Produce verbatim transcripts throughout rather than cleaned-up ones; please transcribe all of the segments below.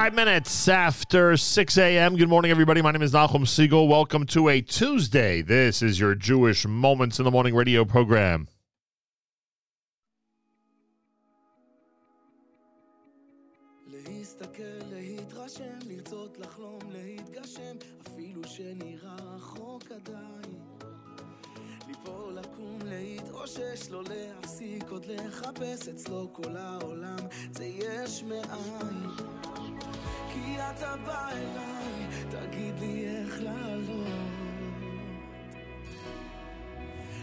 Five minutes after six a.m. Good morning, everybody. My name is Nachum Segal. Welcome to a Tuesday. This is your Jewish Moments in the Morning radio program. או לקום להתאושש, לא להפסיק עוד לחפש אצלו כל העולם זה יש מאין, כי אתה בא אליי תגיד לי איך לעלות,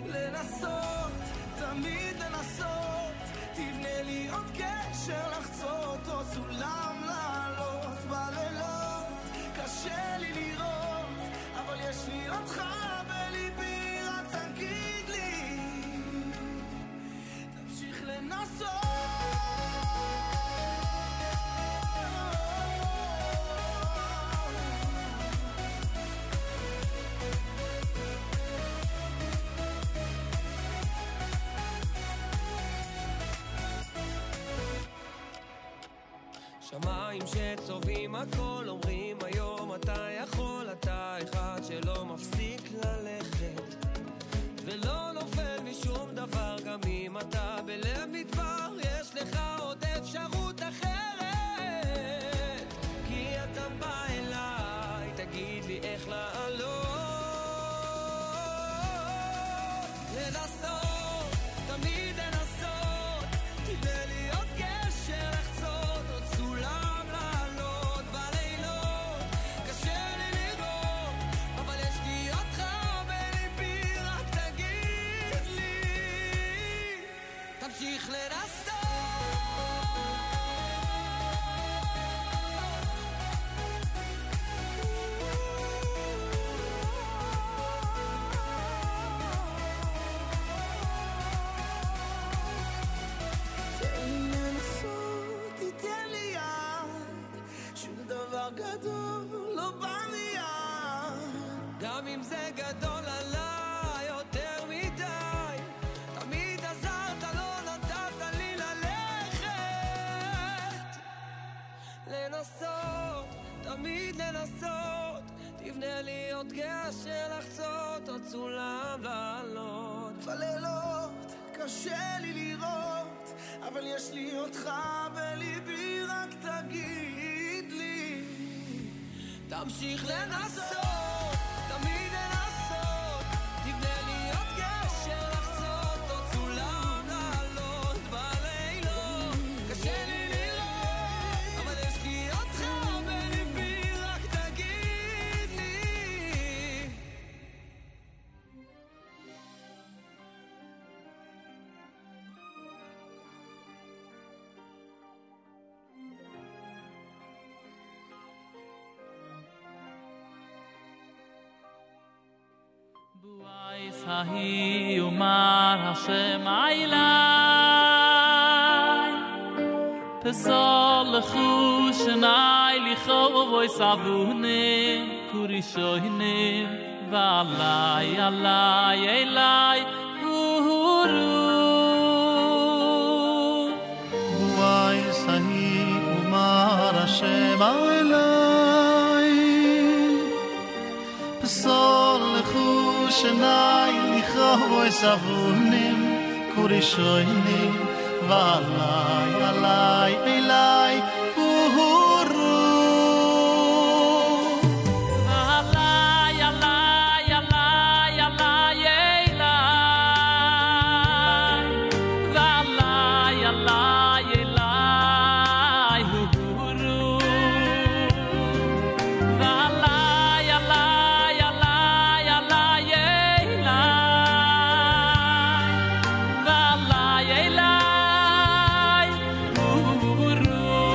לנסות, תמיד לנסות, תבנה לי עוד קשר לחצות או סולם לעלות בלילות, קשה לי לראות אבל יש לי אותך בליבי, רק תגיד לי תמשיך לנסות. שמיים שצובעים הכל אומרים היום אתה יכול, אתה אחד שלא מפסיק ללכת ולא נופל משום דבר, גם אם אתה בלב מדבר יש לך עוד אפשרות אחרת, כי אתה בא אליי תגיד לי איך לעלות, לנסות, תמיד לנסות, תדע לי עוד גשר לחצות עוד סולם. תבנה לי עוד גשר לחצות עוד סולם לעלות בלילות, קשה לי לראות אבל יש לי אותך בליבי, רק תגיד לי תמשיך לנסות, תמיד לנסות, תבנה לי עוד גשר לחצות עוד סולם לעלות בלילות, קשה לי לראות אבל יש לי אותך בליבי, Ahi Umar Hashem Ailai Pesol Chushnai Lichov Voy Savunim Kurishoinim V'alai Alai Elai Uhuru B'wai Sahi Umar Hashem Ailai Pesol Chushnai Voy savunim kurishoinim valai alai elai uhuru valai alai alai alai elai valai alai elai uhuru valai alai alai alai elai Lay, lay, ooh, ooh, ooh.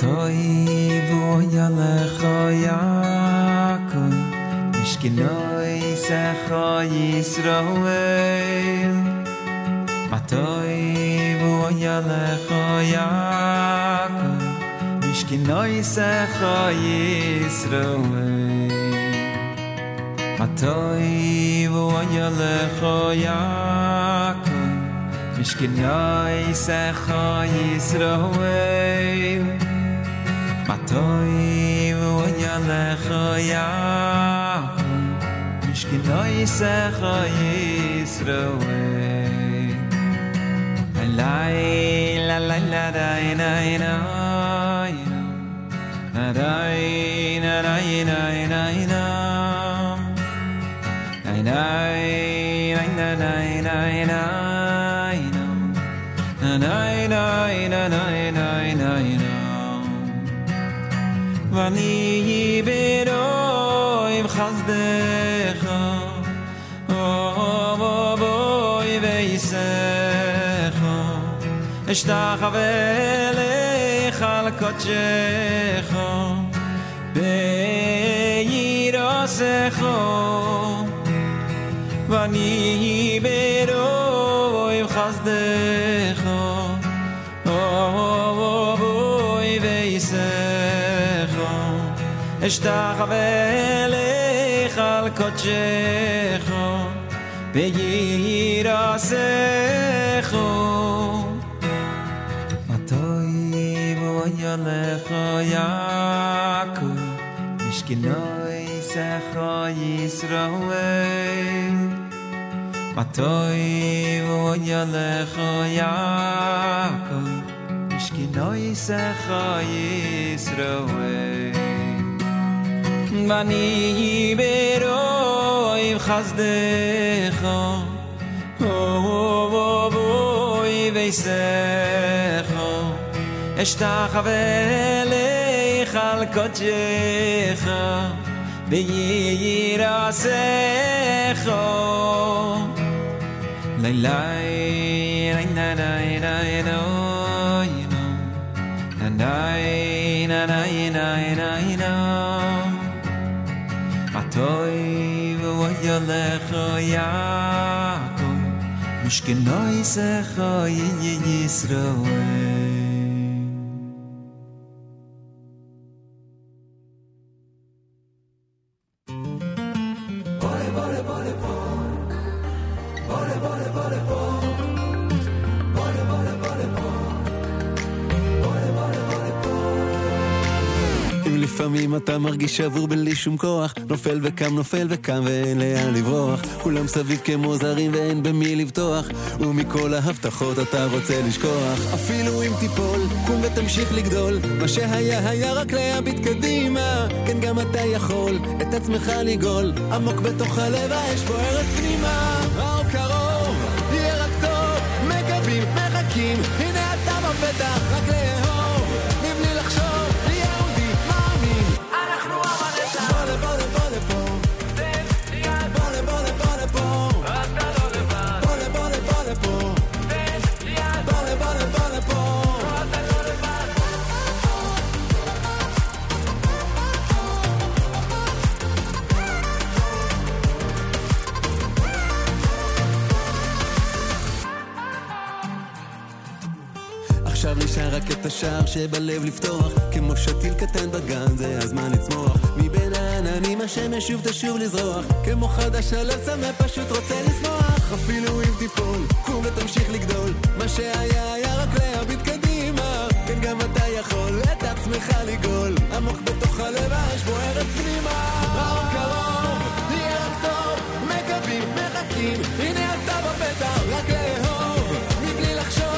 Toivu yalecha Yaakov, Mishkinoi secha Yisrael. Matoivu yalecha Yaakov, Mishkinoi secha Yisrael. Matoivu yalecha Yaakov, Mishkinoi secha Yisrael. Matoivu yalecha Yaakov, Mishkinoi secha Yisrael. Alayla layla dayna dayna dayna dayna dayna dayna dayna dayna dayna dayna dayna dayna. Vani beroim chazdecha, ovoi veisecha, eshtachavelecha al kodshecha, beirosecha. Vani beroim chazdecha, ovoi veisecha. Eshtachavelecha al kodshecha, beirasecha. Matoivu yalecha Yaakov, Mishkinoi secha Yisrael. Matoivu yalecha Yaakov, Mishkinoi secha Yisrael. Vani beroim chazdecha, ovoi veisecha, eshtachavelecha al kodshecha, beirasecha. Lailai, na na na na na na na. Matoivu yalecha Yaakov, Mishkinoi secha Yisrael. לפעמים אתה מרגיש שבור בלי שום כוח, נופל וקם, נופל וקם ואין לאן לברוח, כולם סביב כמו זרים ואין במי לבטוח, ומכל ההבטחות אתה רוצה לשכוח. אפילו אם תיפול, קום ותמשיך לגדול, מה שהיה היה רק להביט קדימה, כן גם אתה יכול את עצמך לגול, עמוק בתוך הלב האש בוערת פנימה. רע או קרוב, יהיה רק טוב, מקווים, מחכים, הנה אתה בפתח, רק לאהוב, מבלי לחשוב. רק את השער שבלב לפתוח, כמו שתיל קטן בגן זה הזמן לצמוח, מבין העננים השמש שוב תשוב לזרוח, כמו חדש הלב צמא פשוט רוצה לשמוח. אפילו אם תיפול, קום ותמשיך לגדול, מה שהיה היה רק להביט קדימה, כן גם אתה יכול את עצמך לגול, עמוק בתוך הלב האש בוערת פנימה. רע או קרוב, יהיה רק טוב, מקווים, מחכים, הנה אתה בפתח, רק לאהוב, מבלי לחשוב.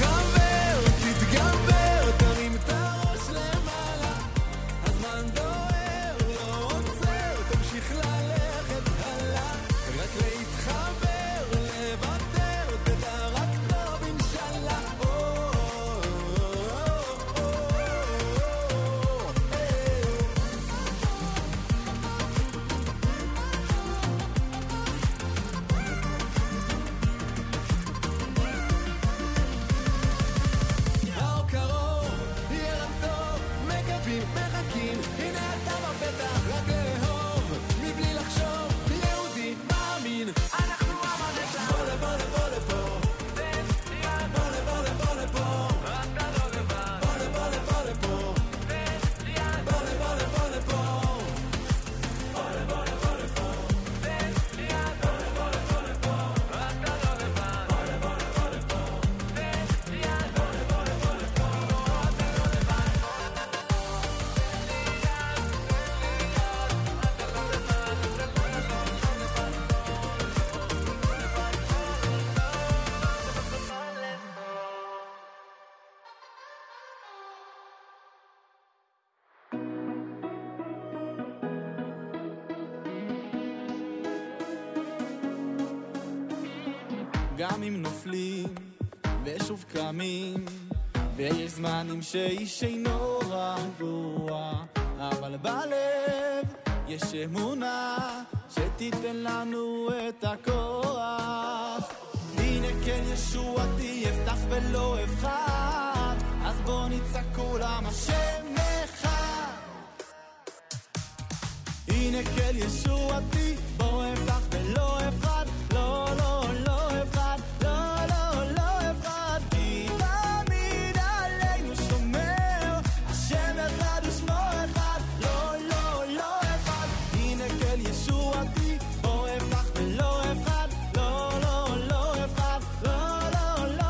חבר, תתגבר, תרים את הראש למעלה, הזמן דור. גם אם נופלים ושוב קמים ויש זמנים שאיש אינו רגוע אבל בלב יש אמונה שתיתן לנו את הכוח הנה כן ישועתי יפתח ולא הבחר אז בוא ניצק כולם השם אחד הנה כן ישועתי בוא הבטח ולא הבחר לא לא לא הבחר לא לא לא הבחר כי תמיד עלינו שומר השם אחד ושמו אחד לא לא לא הבחר הנה כן ישועתי בוא הבטח ולא הבחר לא לא לא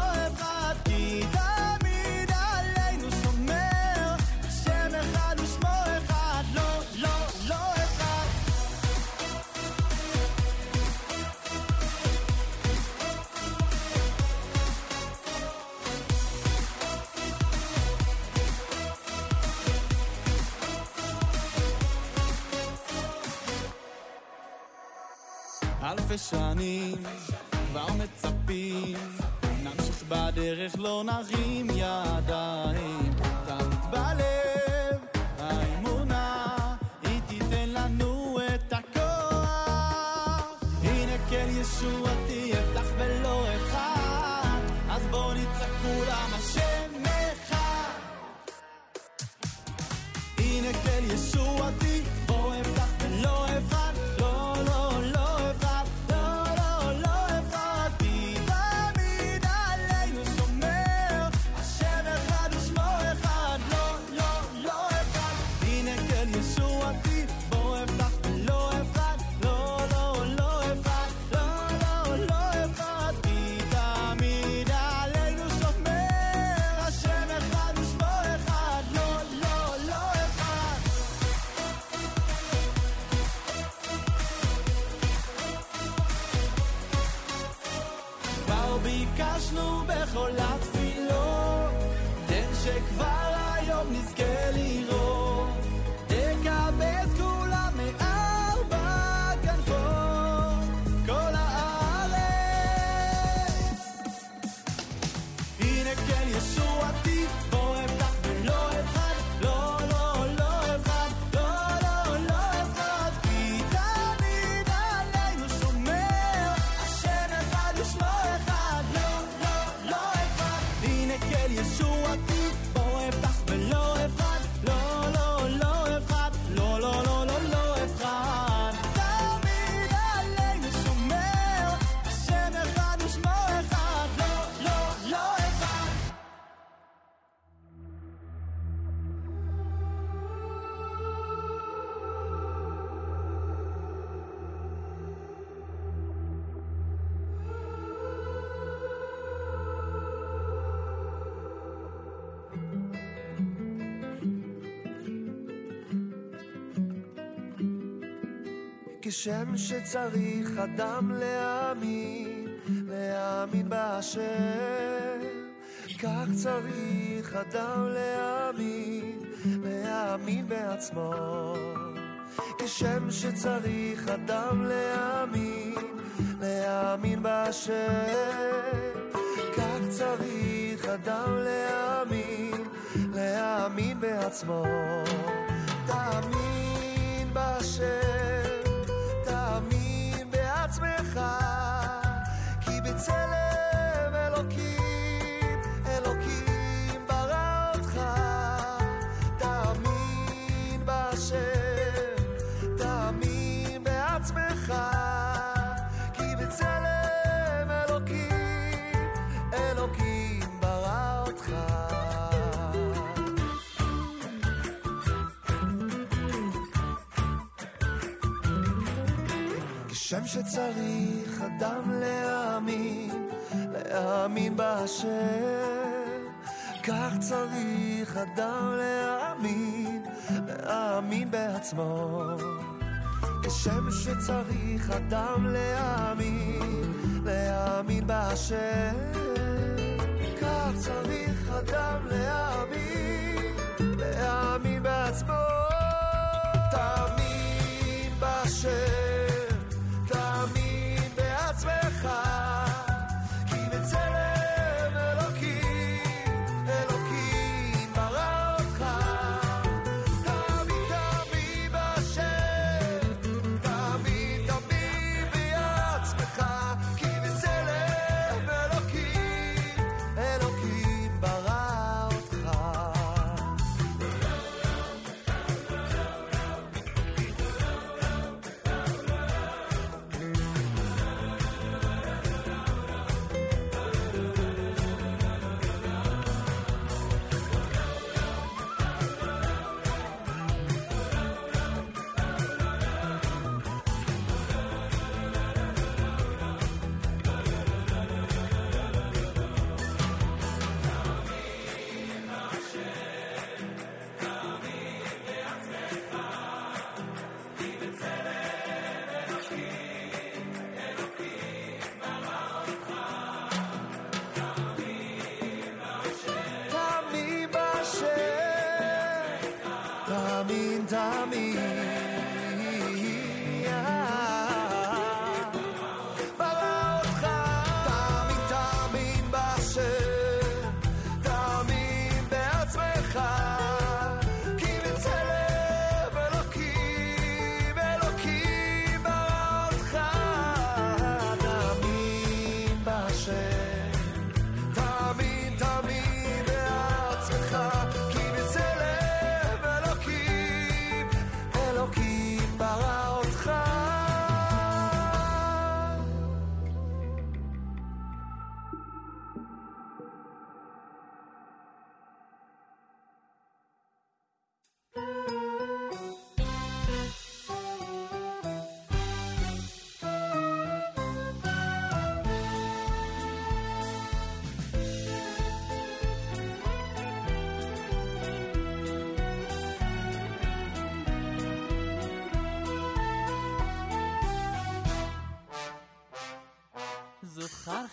אלפי שנים, כבר מצפים נמשיך בדרך, לא נרים ידיים תמיד בלב, האמונה היא תיתן לנו את הכוח הנה כן ישועתי, הבטח ולא אחד אז בוא נצעק כולם השם אחד הנה כן ישועתי, בוא הבטח ולא אחד לא לא לא אחד כשם שצריך אדם להאמין, להאמין באשר. כך צריך אדם להאמין, להאמין בעצמו. כשם שצריך אדם להאמין, להאמין באשר. כך צריך אדם להאמין, להאמין בעצמו. תאמין באשר. תאמין בעצמך כי בצלם אלוקים אלוקים ברא אותך תאמין באשר תאמין בעצמך כי בצלם אלוקים אלוקים ברא אותך שם שצריך אדם להאמין, להאמין באשר. כך צריך אדם להאמין, להאמין בעצמו. כשם שצריך אדם להאמין, להאמין באשר. כך צריך אדם להאמין, להאמין בעצמו. תאמין באשר. תאמין בעצמך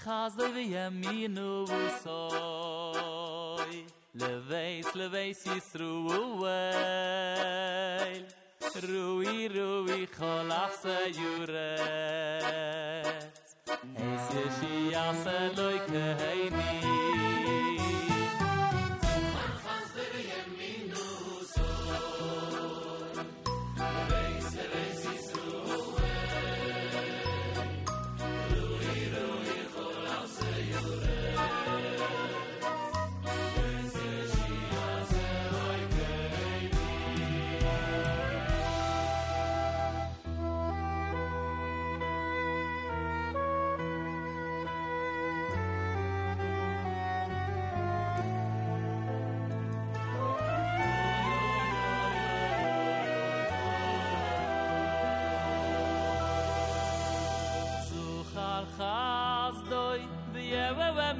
Chazdo v'yaminu v'soi Leveis, leveis Yisruel Rui, rui, cholaf seyuretz Eis yeshiyas eloi keheini Zuchan chazdo v'yaminu v'soi Leveis, leveis Yisruel Rui, rui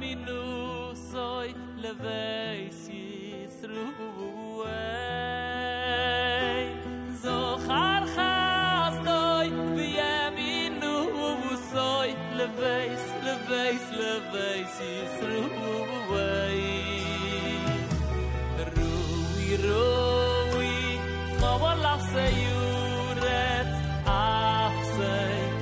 Minu soy leveis Yisruel Zochar chazdoy v'yaminu soy leveis, leveis, leveis Yisruel Rui, rui, chobol af seyuretz af seyuretz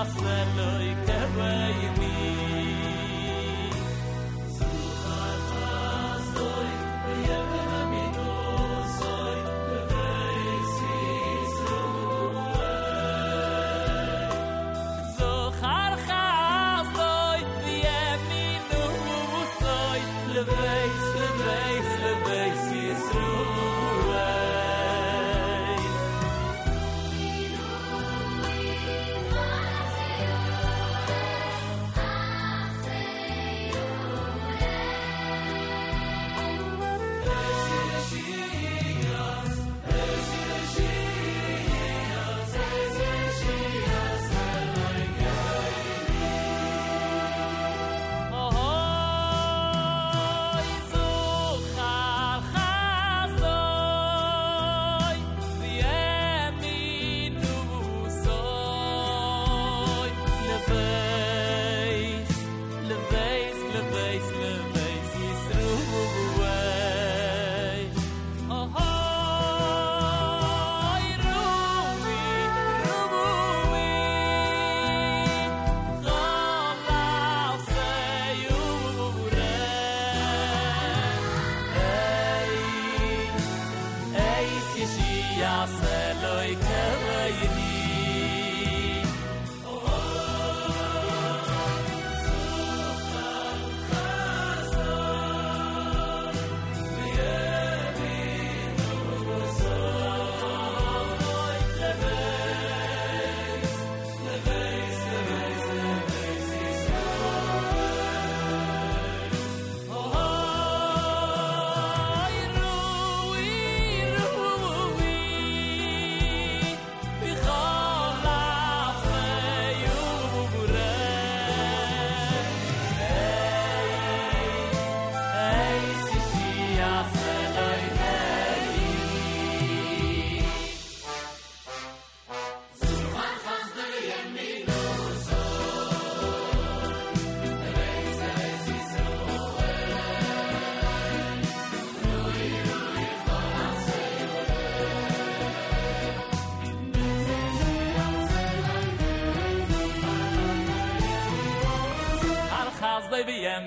Seloi keveimi Zuchar chazdoy v'yaminu soy leveis Yisruel Zuchar chazdoy v'yaminu soy leveis, leveis, leveis Yisruel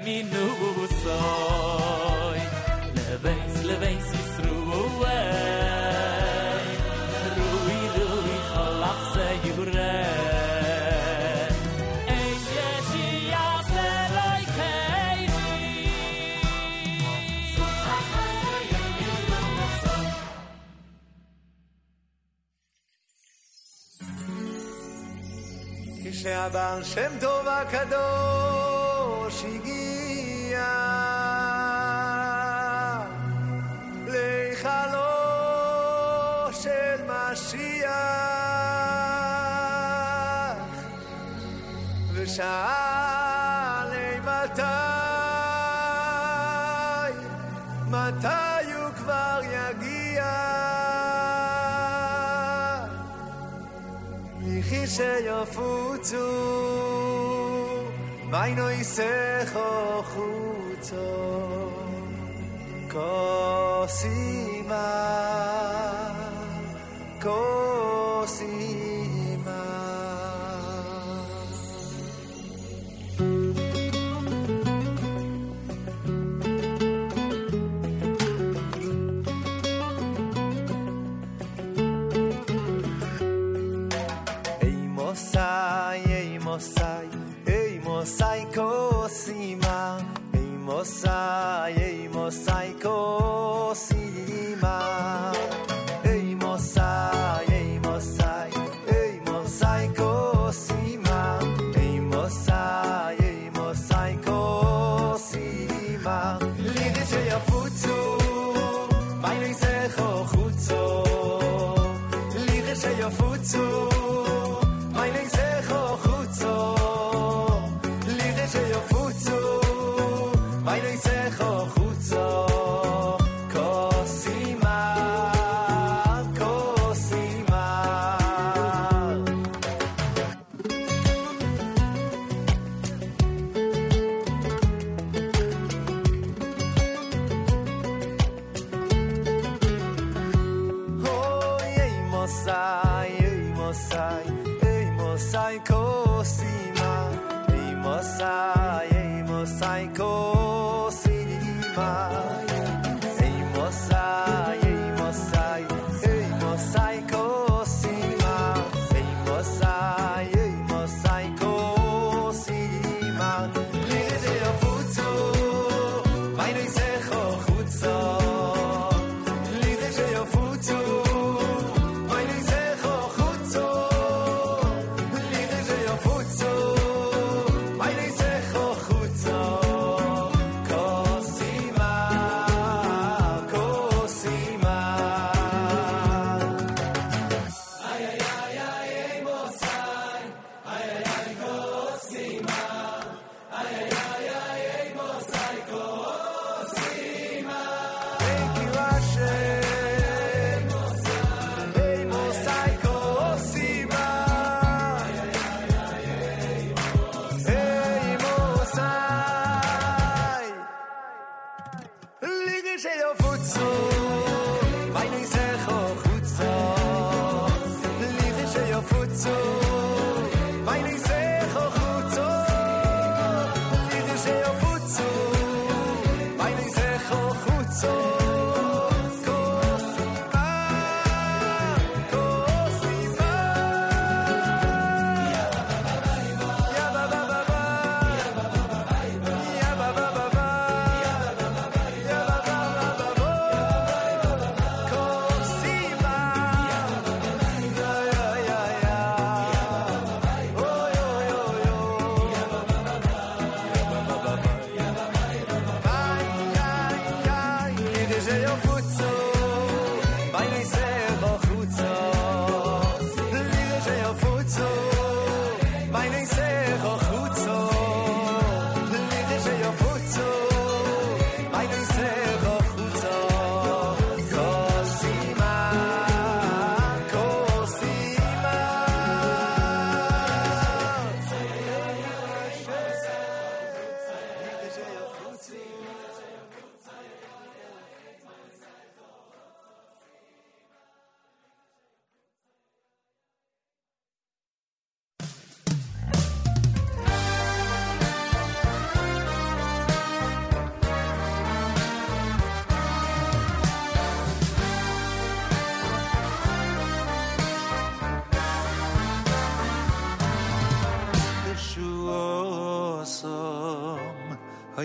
minusoj Leveis, leveis yisruway Rui, rui, chalach se yuret Eish yeshi yase loi keiri Suchachayim minusoj Kishabal Shem Tov HaKadosh Shigia Leichalo Shel Mashiach V'sha'a Leimatai Matai Hu Kvar Yagia Michi Sheyafutzu Maino Isecho Chutzo Kosima Kosima Ei Mosai, ei Mosai Mosai Kosima, ei Mosai, ei Mosai Kosima, ei Mosai, ei Mosai, ei Mosai Kosima, ei Mosai, ei Mosai Kosima. Lidi sheyafutzu, mayno yisecho chutzo. Lidi sheyafutzu, mayno yisecho chutzo. Sheyafutzu, mayno yisecho chutzo, kosima, kosima.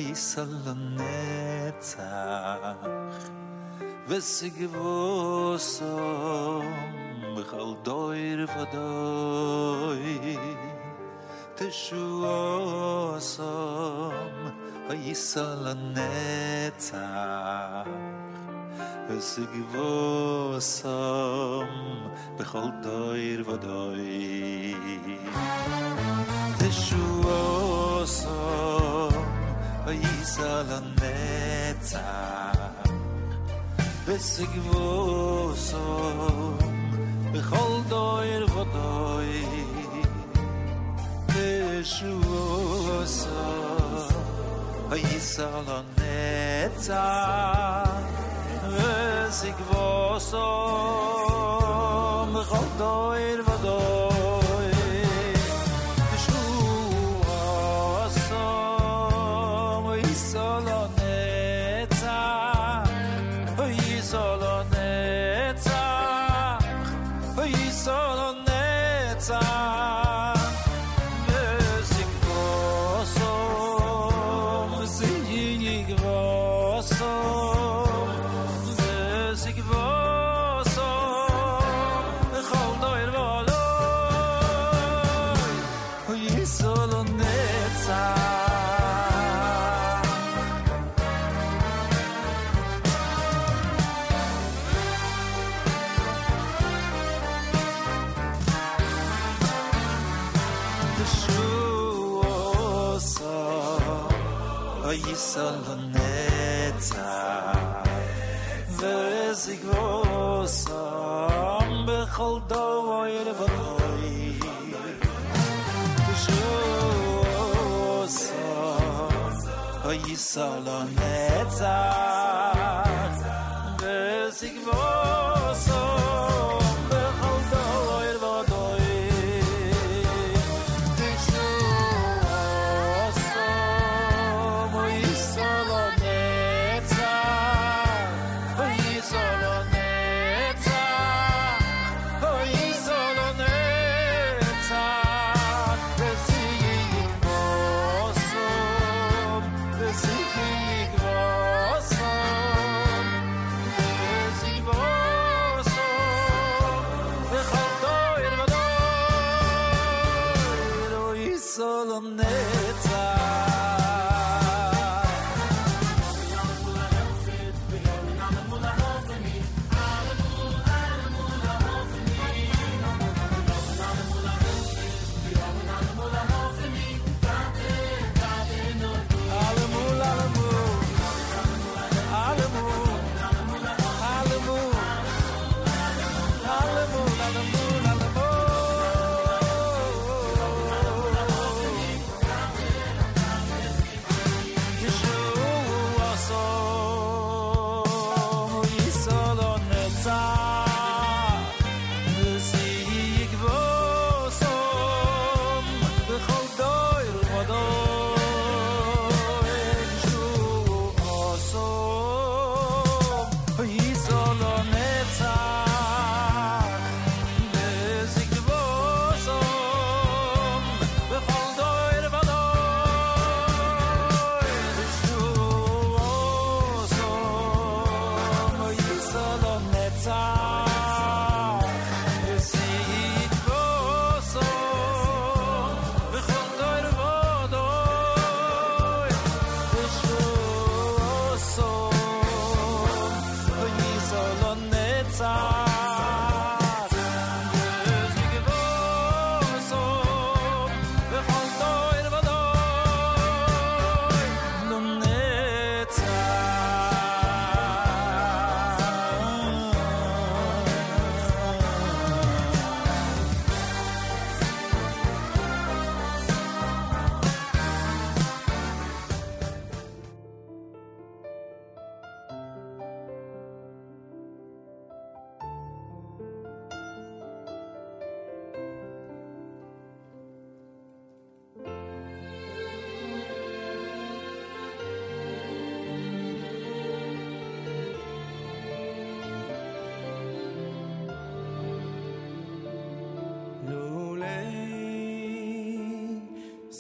ויסל לנצח וסגבוסו בכל דויר ודוי תשועוסו ויסל לנצח וסגבוסו בכל דויר ודוי תשועוסו ויסל לנצח וסגבוסם בכל דויר ודוי תשועוסם ויסל לנצח וסגבוסם בכל דויר ודוי Salonetza, Besigvoso.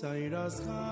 Sairascha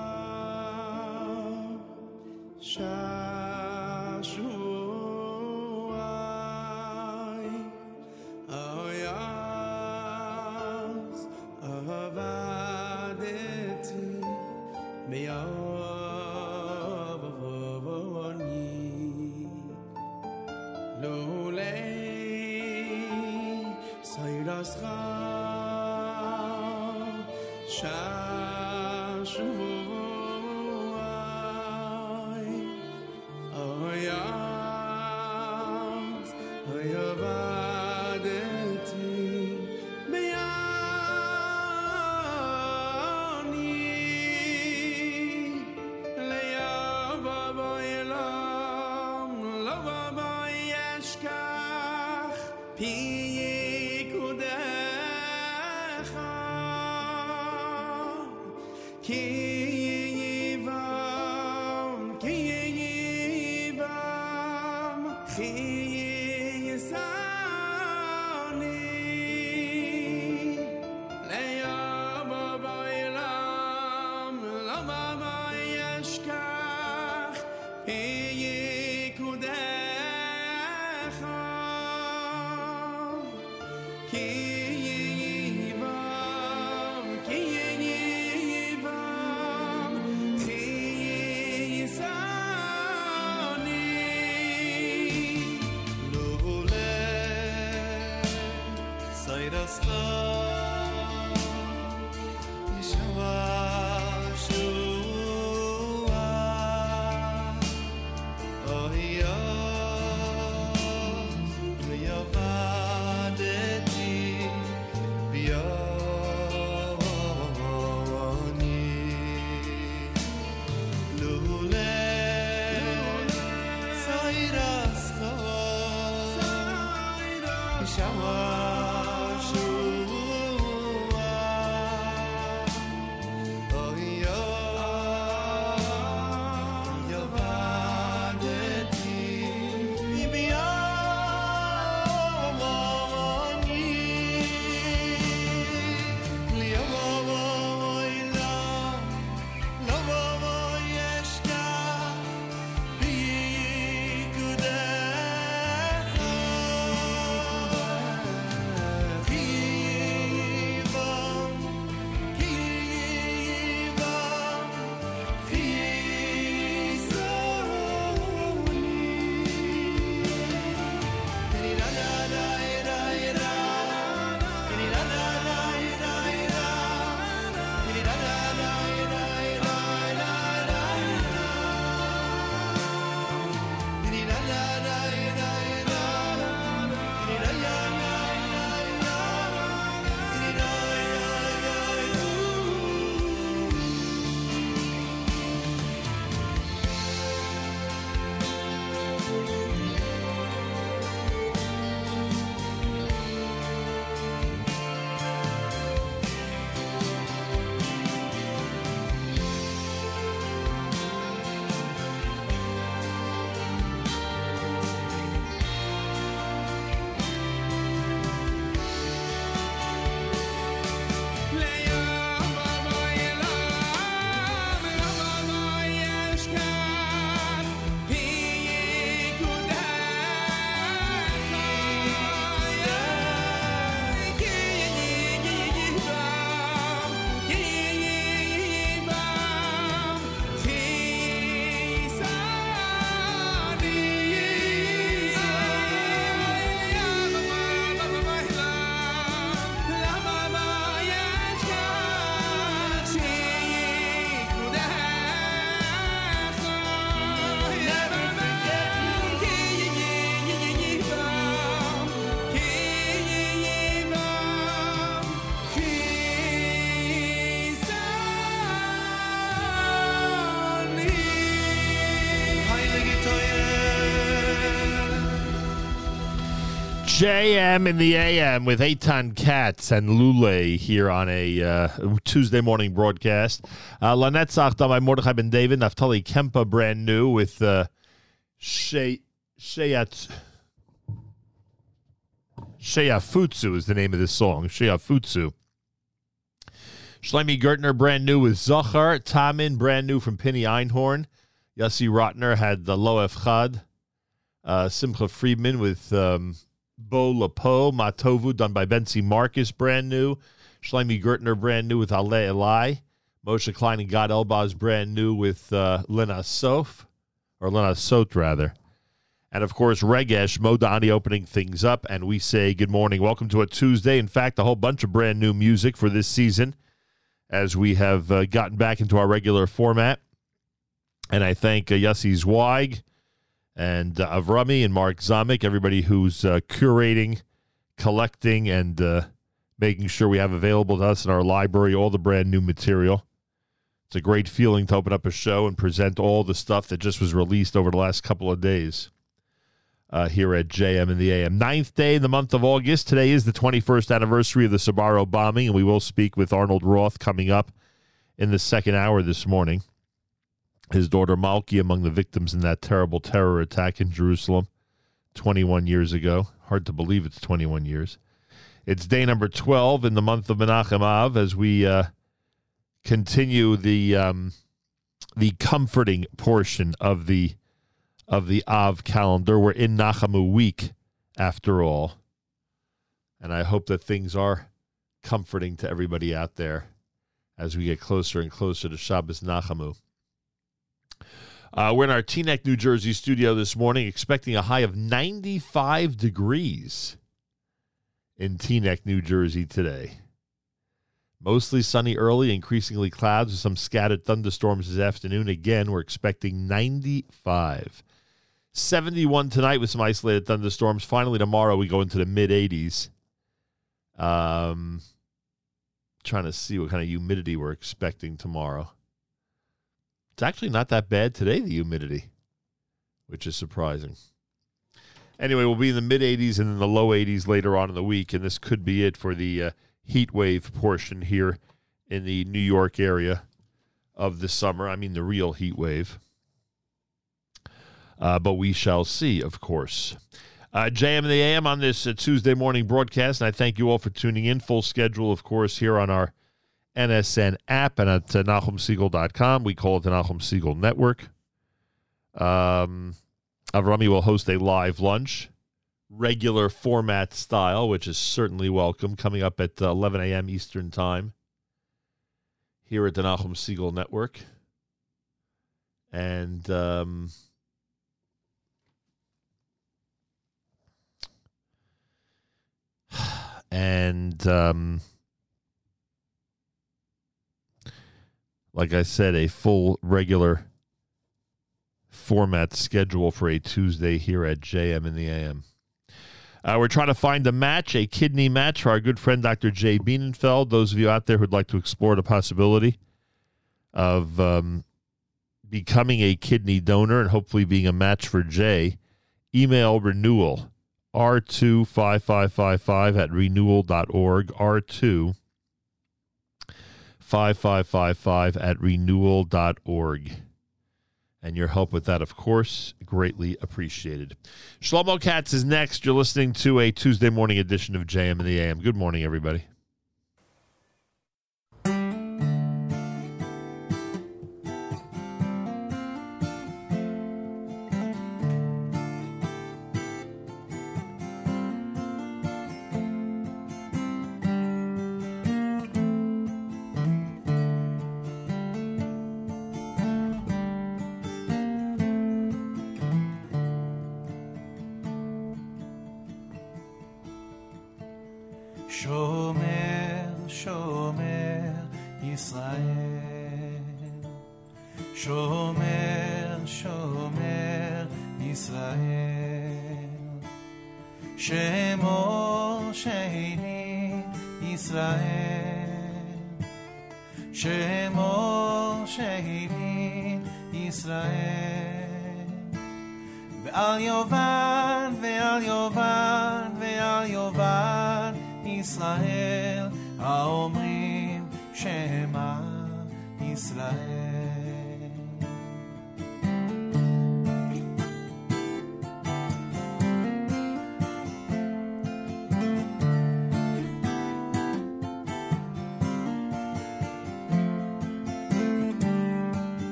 J M in the A M with Eitan Katz and Lule here on a uh, Tuesday morning broadcast. Uh, La Netzach Damai Mordechai Ben David, Naftali Kempa, brand new with uh, Shea, Sheyat, Sheyafutsu is the name of this song, Sheyafutsu. Shlomi Gertner, brand new with Zohar. Tamin, brand new from Penny Einhorn. Yossi Rottner had the Lo Efchad. Uh, Simcha Friedman with um, Bo Lepo. Matovu done by Bensi Marcus, brand new. Shlomi Gertner, brand new with Ale Eli. Moshe Klein and God Elbaz, brand new with uh, Lena Sof, or Lena Sot, rather. And, of course, Regesh Modani opening things up, and we say good morning. Welcome to a Tuesday. In fact, a whole bunch of brand new music for this season as we have uh, gotten back into our regular format. And I thank uh, Yossi Zweig and uh, Avrami and Mark Zamek, everybody who's uh, curating, collecting, and uh, making sure we have available to us in our library all the brand new material. It's a great feeling to open up a show and present all the stuff that just was released over the last couple of days uh, here at J M and the A M. Ninth day in the month of August. Today is the twenty-first anniversary of the Sbarro bombing, and we will speak with Arnold Roth coming up in the second hour this morning. His daughter Malki among the victims in that terrible terror attack in Jerusalem twenty-one years ago. Hard to believe it's twenty-one years. It's day number twelve in the month of Menachem Av as we uh, continue the um, the comforting portion of the of the Av calendar. We're in Nachamu week after all, and I hope that things are comforting to everybody out there as we get closer and closer to Shabbos Nachamu. Uh, we're in our Teaneck, New Jersey studio this morning, expecting a high of ninety-five degrees. In Teaneck, New Jersey today. Mostly sunny early, increasingly clouds with some scattered thunderstorms this afternoon. Again, we're expecting ninety-five. seventy-one tonight with some isolated thunderstorms. Finally, tomorrow we go into the mid eighties. Um, trying to see what kind of humidity we're expecting tomorrow. It's actually not that bad today, the humidity, which is surprising. Anyway, we'll be in the mid eighties and then the low eighties later on in the week, and this could be it for the uh, heat wave portion here in the New York area of the summer. I mean, the real heat wave. Uh, but we shall see, of course. Uh, J M and the A M on this uh, Tuesday morning broadcast, and I thank you all for tuning in. Full schedule, of course, here on our N S N app and at uh, Nahum Siegel dot com. We call it the Nahum Siegel Network. Um... Avrami will host a live lunch, regular format style, which is certainly welcome, coming up at eleven a.m. Eastern Time here at the Nahum Siegel Network. And um, and um, like I said, a full regular format schedule for a Tuesday here at J M in the A M. Uh, we're trying to find a match, a kidney match for our good friend Doctor Jay Bienenfeld. Those of you out there who'd like to explore the possibility of um, becoming a kidney donor and hopefully being a match for Jay, email renewal, R two five five five five at renewal dot org, R two five five five five at renewal dot org. And your help with that, of course, greatly appreciated. Shlomo Katz is next. You're listening to a Tuesday morning edition of J M and the A M. Good morning, everybody.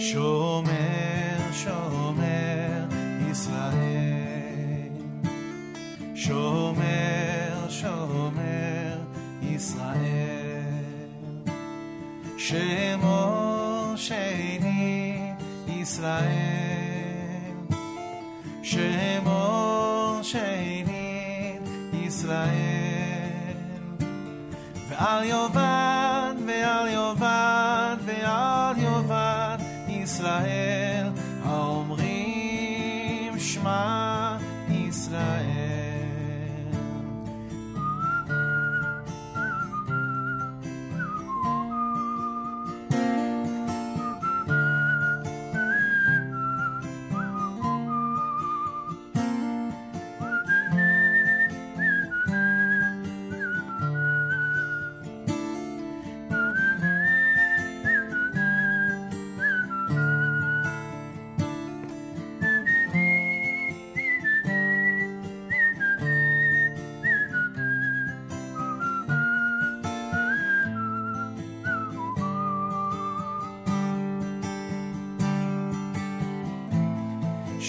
Sure. shomer, shomer, Yisrael. Shemo, sheni, Yisrael. Shemo, sheni, Yisrael. Ve'al yovad, ve'al yovad, ve'al yovad, Yisrael. Haomrim, shema.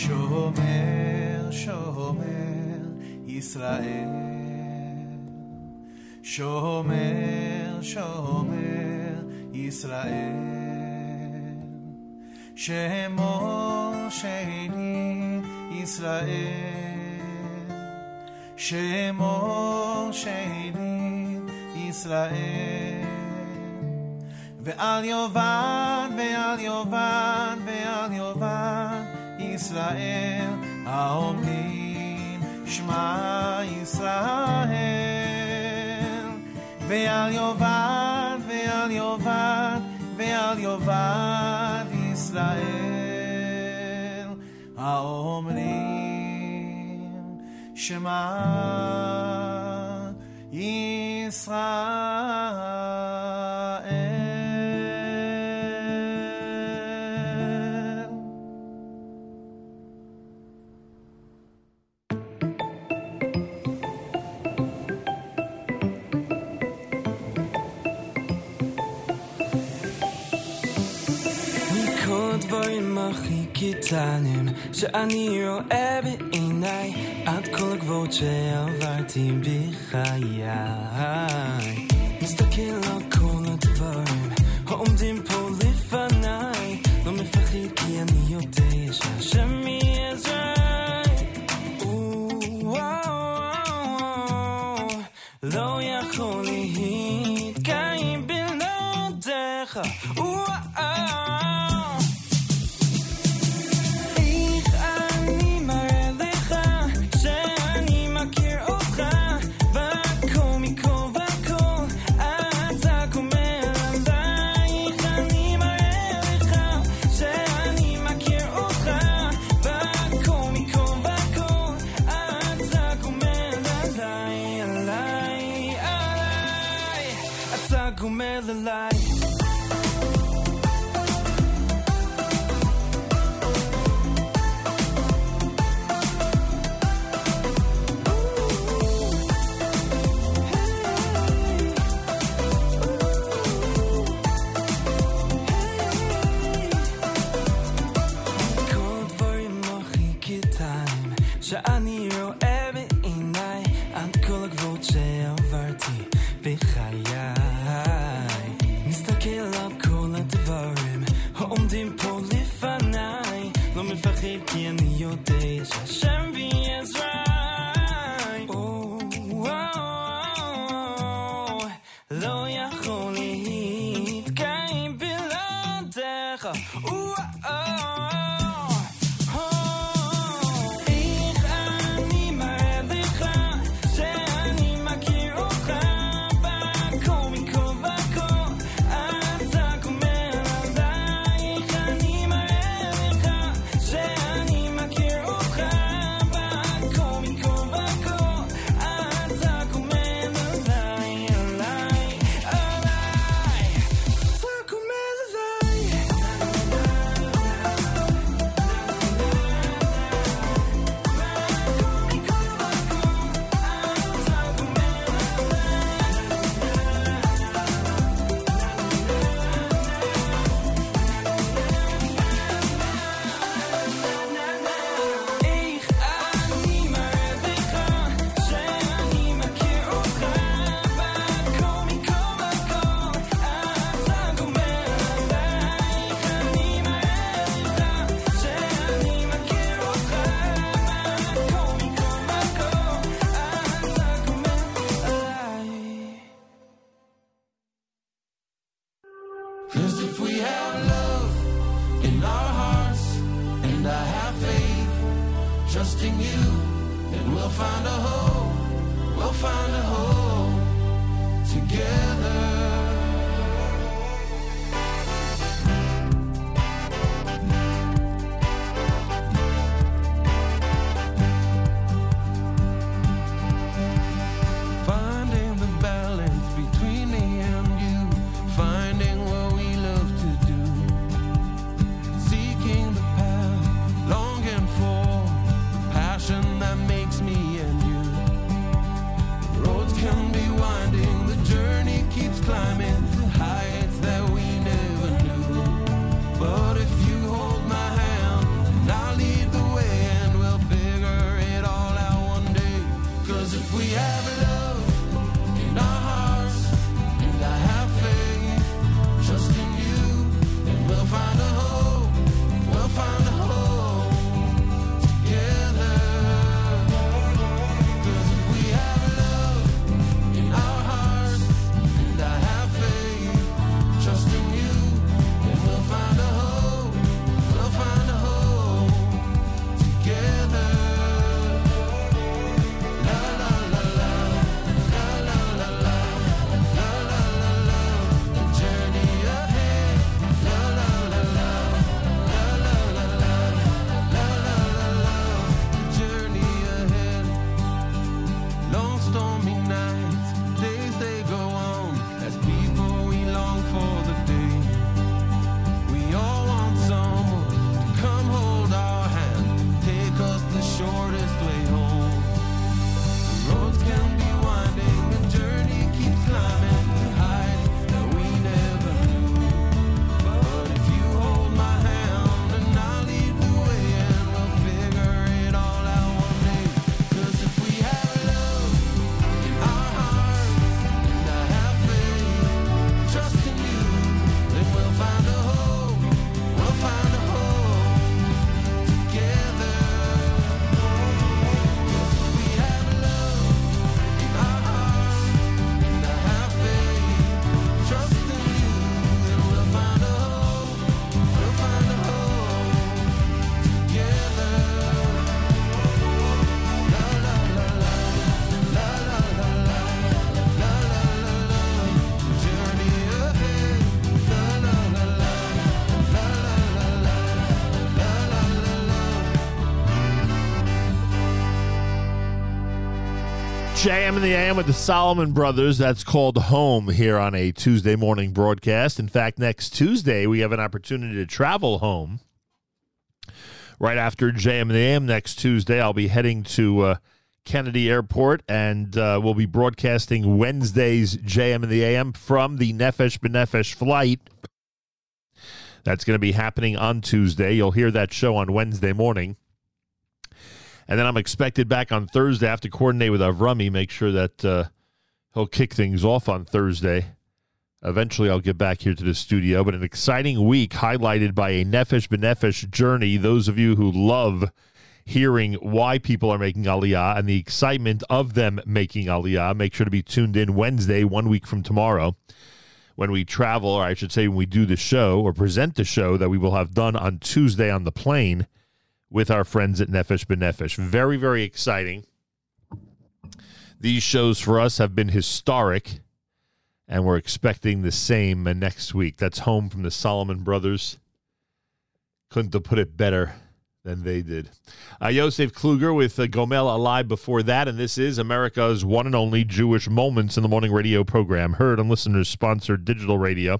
Shomer, shomer, Yisrael. Shomer, shomer, Yisrael. Shemo, sheni, Yisrael. Shemo, sheni, Yisrael. Ve'al yovan, ve'al yovan, ve'al yovan. Israel, Haomrim, Shema Israel. Ve'al Yovad, ve'al Yovad, ve'al Yovad, Israel. Haomrim, Shema Israel. קיצנים שאני רואה בעיניי עד כל הגבוהות שעברתי בחיי מסתכל על כל הדברים העומדים פה לפניי לא מפחיד כי אני יודע שהשם יעזרי לא יכול להתקיים בלעדיך find a home, we'll find a home together. J M in the A M with the Solomon Brothers. That's called Home here on a Tuesday morning broadcast. In fact, next Tuesday, we have an opportunity to travel home. Right after J M in the A M next Tuesday, I'll be heading to uh, Kennedy Airport, and uh, we'll be broadcasting Wednesday's J M in the A M from the Nefesh B'Nefesh flight. That's going to be happening on Tuesday. You'll hear that show on Wednesday morning. And then I'm expected back on Thursday. I have to coordinate with Avrami, make sure that uh, he'll kick things off on Thursday. Eventually, I'll get back here to the studio. But an exciting week highlighted by a Nefesh B'Nefesh journey. Those of you who love hearing why people are making Aliyah and the excitement of them making Aliyah, make sure to be tuned in Wednesday, one week from tomorrow, when we travel, or I should say when we do the show or present the show that we will have done on Tuesday on the plane with our friends at Nefesh B'Nefesh. Very, very exciting. These shows for us have been historic, and we're expecting the same next week. That's Home from the Solomon Brothers. Couldn't have put it better than they did. Uh, Yosef Kluger with uh, Gomel Alive before that, and this is America's one and only Jewish Moments in the Morning radio program, heard on listeners-sponsored digital radio.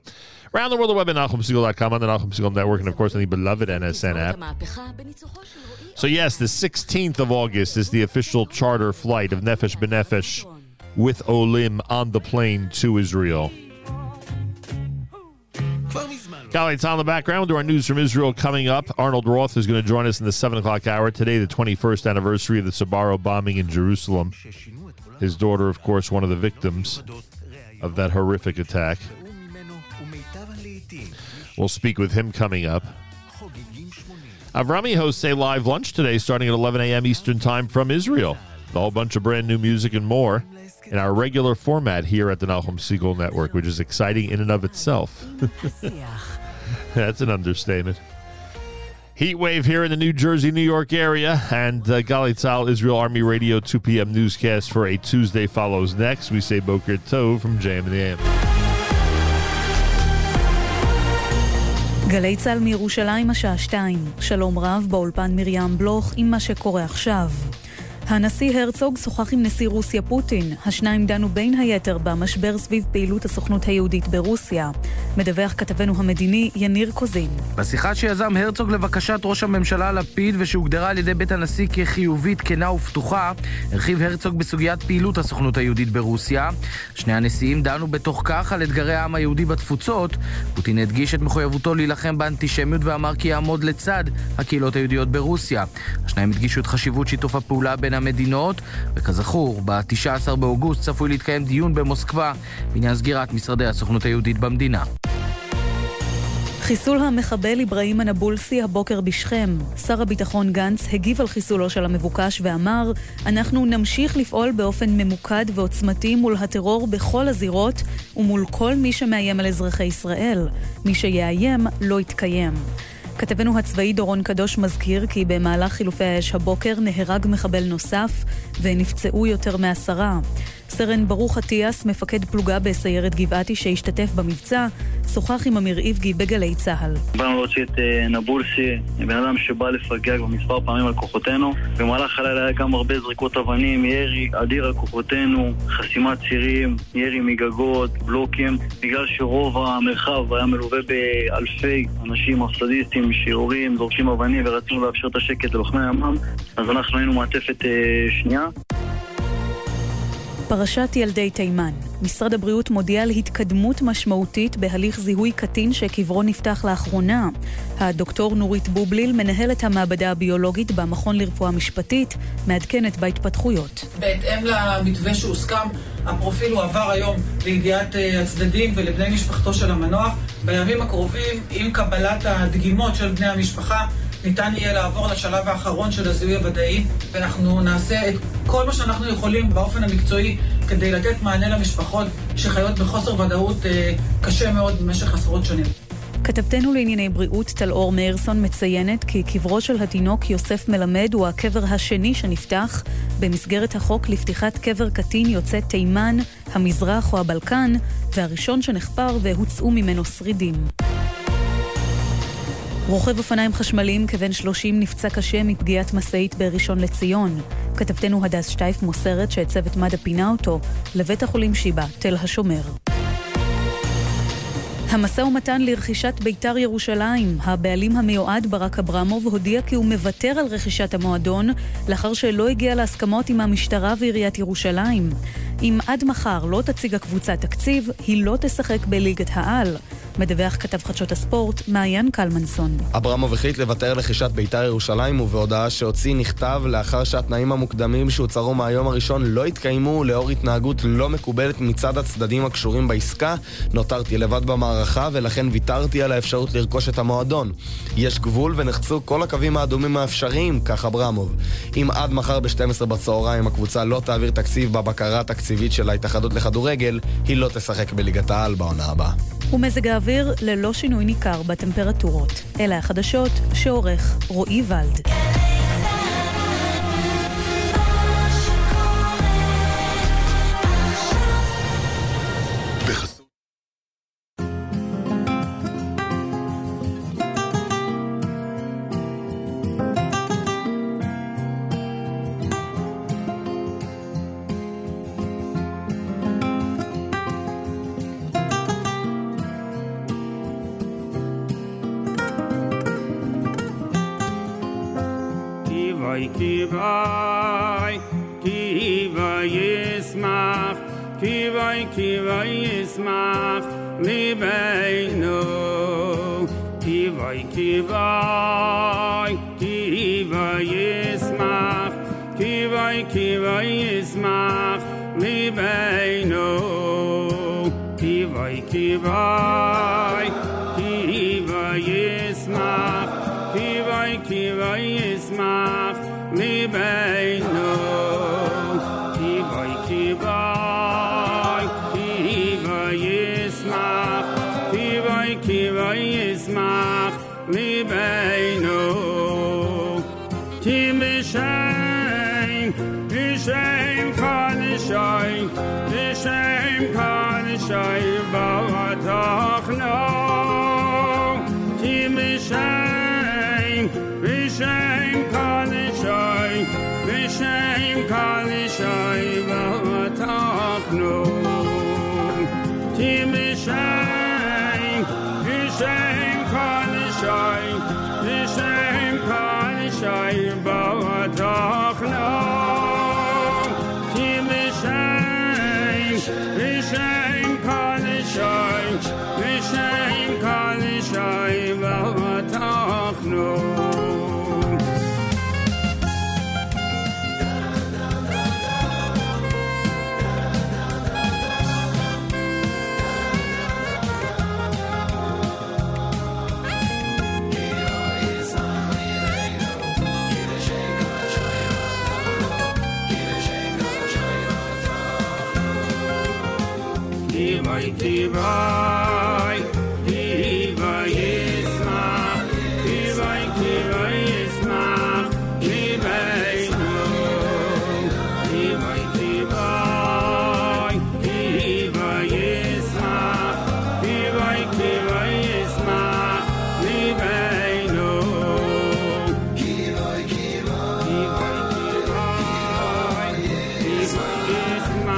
Around the world, the web at Nachum Segal dot com, on the Nachum Segal Network, and of course on the beloved N S N app. So yes, the sixteenth of August is the official charter flight of Nefesh B'Nefesh with Olim on the plane to Israel. Galei Tzal in the background. We'll do our news from Israel coming up. Arnold Roth is going to join us in the seven o'clock hour. Today, the twenty-first anniversary of the Sbarro bombing in Jerusalem. His daughter, of course, one of the victims of that horrific attack. We'll speak with him coming up. Avrami hosts a live lunch today starting at eleven a m Eastern Time from Israel. With a whole bunch of brand new music and more in our regular format here at the Nachum Segal Network, which is exciting in and of itself. That's an understatement. Heat wave here in the New Jersey, New York area, and uh, Galei Tzal, Israel Army Radio, two p.m. newscast for a Tuesday follows next. We say Boker Tov from J M and the A M. גלי צה"ל מירושלים השעה שתיים. שלום רב באולפן מרים בלוך עם מה שקורה עכשיו. הנשיא הרצוג שוחח עם נשיא רוסיה פוטין. השניים דנו בין היתר במשבר סביב פעילות הסוכנות היהודית ברוסיה. מדווח כתבנו המדיני יניר קוזין. בשיחה שיזם הרצוג לבקשת ראש הממשלה לפיד ושהוגדרה על ידי בית הנשיא כחיובית, כנה ופתוחה, הרחיב הרצוג בסוגיית פעילות הסוכנות היהודית ברוסיה. שני הנשיאים דנו בתוך כך על אתגרי העם היהודי בתפוצות. פוטין הדגיש את מחויבותו להילחם באנטישמיות ואמר כי יעמוד לצד הקהילות היהודיות ברוסיה. השניים הדגישו את חשיבות שיתוף הפעולה בין המדינות, וכזכור, ב-תשעה עשר באוגוסט צפוי להתקיים דיון במוסקבה בעניין סגירת משרדי הסוכנות היהודית במדינה. חיסול המחבל אברהים הנבולסי הבוקר בשכם. שר הביטחון גנץ הגיב על חיסולו של המבוקש ואמר, אנחנו נמשיך לפעול באופן ממוקד ועוצמתי מול הטרור בכל הזירות ומול כל מי שמאיים על אזרחי ישראל. מי שיאיים לא יתקיים. כתבנו הצבאי דורון קדוש מזכיר כי במהלך חילופי האש הבוקר נהרג מחבל נוסף ונפצעו יותר מעשרה. סרן ברוך עטיאס, מפקד פלוגה בסיירת גבעתי שהשתתף במבצע, שוחח עם אמיר איבגי בגלי צהל. באנו להוציא את נבולסי, בן אדם שבא לפגג במספר פעמים על כוחותינו. במהלך הלילה היה גם הרבה זריקות אבנים, ירי אדיר על כוחותינו, חסימת צירים, ירי מגגות, בלוקים. בגלל שרוב המרחב היה מלווה באלפי אנשים מפסדיסטים, שיורים, זורשים אבנים ורצינו לאפשר את השקט ללוחמי הימ"מ, אז אנחנו היינו מעטפת שנייה. פרשת ילדי תימן. משרד הבריאות מודיע על התקדמות משמעותית בהליך זיהוי קטין שקברו נפתח לאחרונה. הדוקטור נורית בובליל, מנהלת המעבדה הביולוגית במכון לרפואה משפטית, מעדכנת בהתפתחויות. בהתאם למתווה שהוסכם, הפרופיל הוא עבר היום לידיעת הצדדים ולבני משפחתו של המנוח. בימים הקרובים, עם קבלת הדגימות של בני המשפחה, ניתן יהיה לעבור לשלב האחרון של הזיהוי הוודאי, ואנחנו נעשה את כל מה שאנחנו יכולים באופן המקצועי כדי לתת מענה למשפחות שחיות בחוסר ודאות קשה מאוד במשך עשרות שנים. כתבתנו לענייני בריאות טל אור מאירסון מציינת כי קברו של התינוק יוסף מלמד הוא הקבר השני שנפתח במסגרת החוק לפתיחת קבר קטין יוצא תימן, המזרח או הבלקן, והראשון שנחפר והוצאו ממנו שרידים. רוכב אופניים חשמליים כבן שלושים נפצע קשה מפגיעת משאית בראשון לציון. כתבתנו הדס שטייף מוסרת שצוות מד"א פינה אותו לבית החולים שיבא, תל השומר. המשא ומתן לרכישת ביתר ירושלים. הבעלים המיועד ברק אברמוב הודיע כי הוא מוותר על רכישת המועדון לאחר שלא הגיע להסכמות עם המשטרה ועיריית ירושלים. אם עד מחר לא תציג הקבוצה תקציב, היא לא תשחק בליגת העל. מדווח כתב חדשות הספורט, מעיין קלמנסון. אברמוב החליט לוותר לרכישת ביתר ירושלים ובהודעה שהוציא נכתב לאחר שהתנאים המוקדמים שהוצרו מהיום הראשון לא התקיימו לאור התנהגות לא מקובלת מצד הצדדים הקשורים בעסקה. נותרתי לבד במערכה ולכן ויתרתי על האפשרות לרכוש את המועדון. יש גבול ונחצו כל הקווים האדומים האפשריים, כך אברמוב. אם עד מחר ב-שתים עשרה בצהריים הקבוצה לא תעביר תקציב בבקרה התקציבית של ההתאחדות לכדורגל, היא לא תשחק בליגת העל בעונה הבאה. ומזג האוויר ללא שינוי ניכר בטמפרטורות. אלה החדשות שעורך רועי ולד. Ki vay ismach li beinu شای دشم کار شای با تخنام تیم شای بشم کار شای بشم کار شای با تخنام تیم شای بشم کار شای بشم کار شای با تخنام Vishaim Kalishai, Vishaim Kalishai, Vavatachno. Divai, divai isma, divai divai isma, divai no, divai divai, divai isma, divai divai isma, divai no, divai divai, divai isma, divai.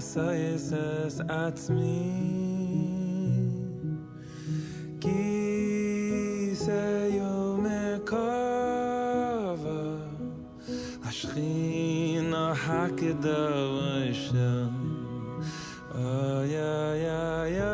Science at me. cover ashkhina hakdawasham ya ya ya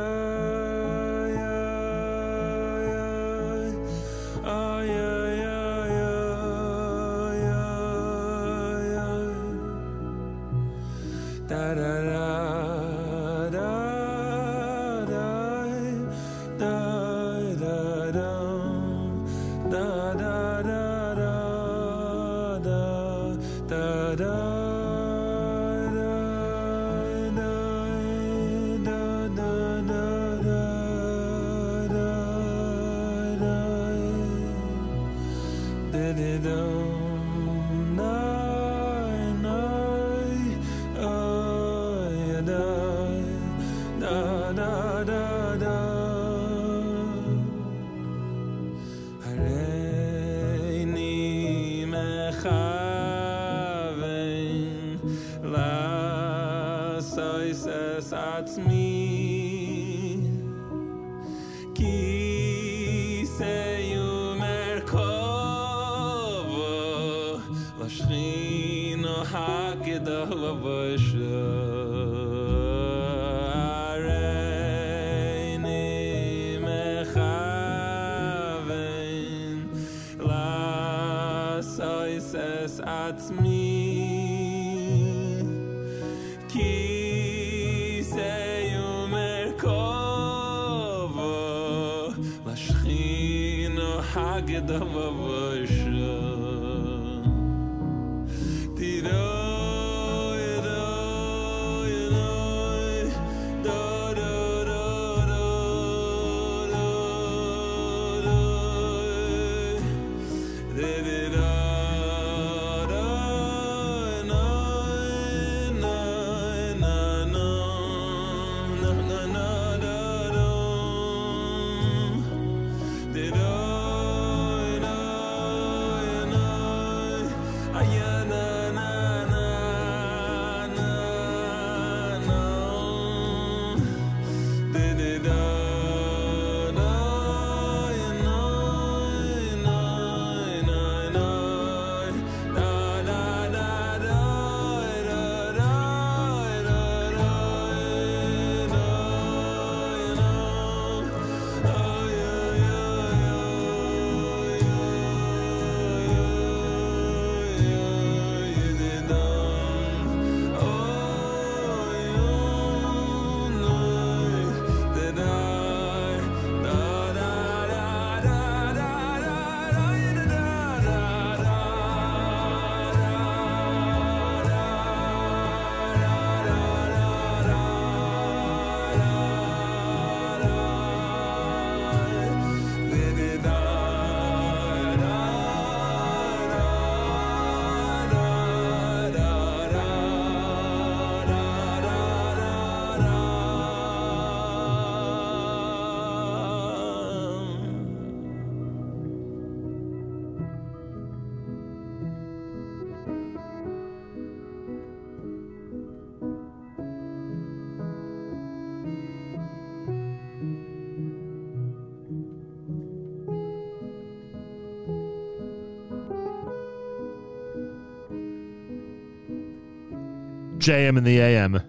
J M in the A M.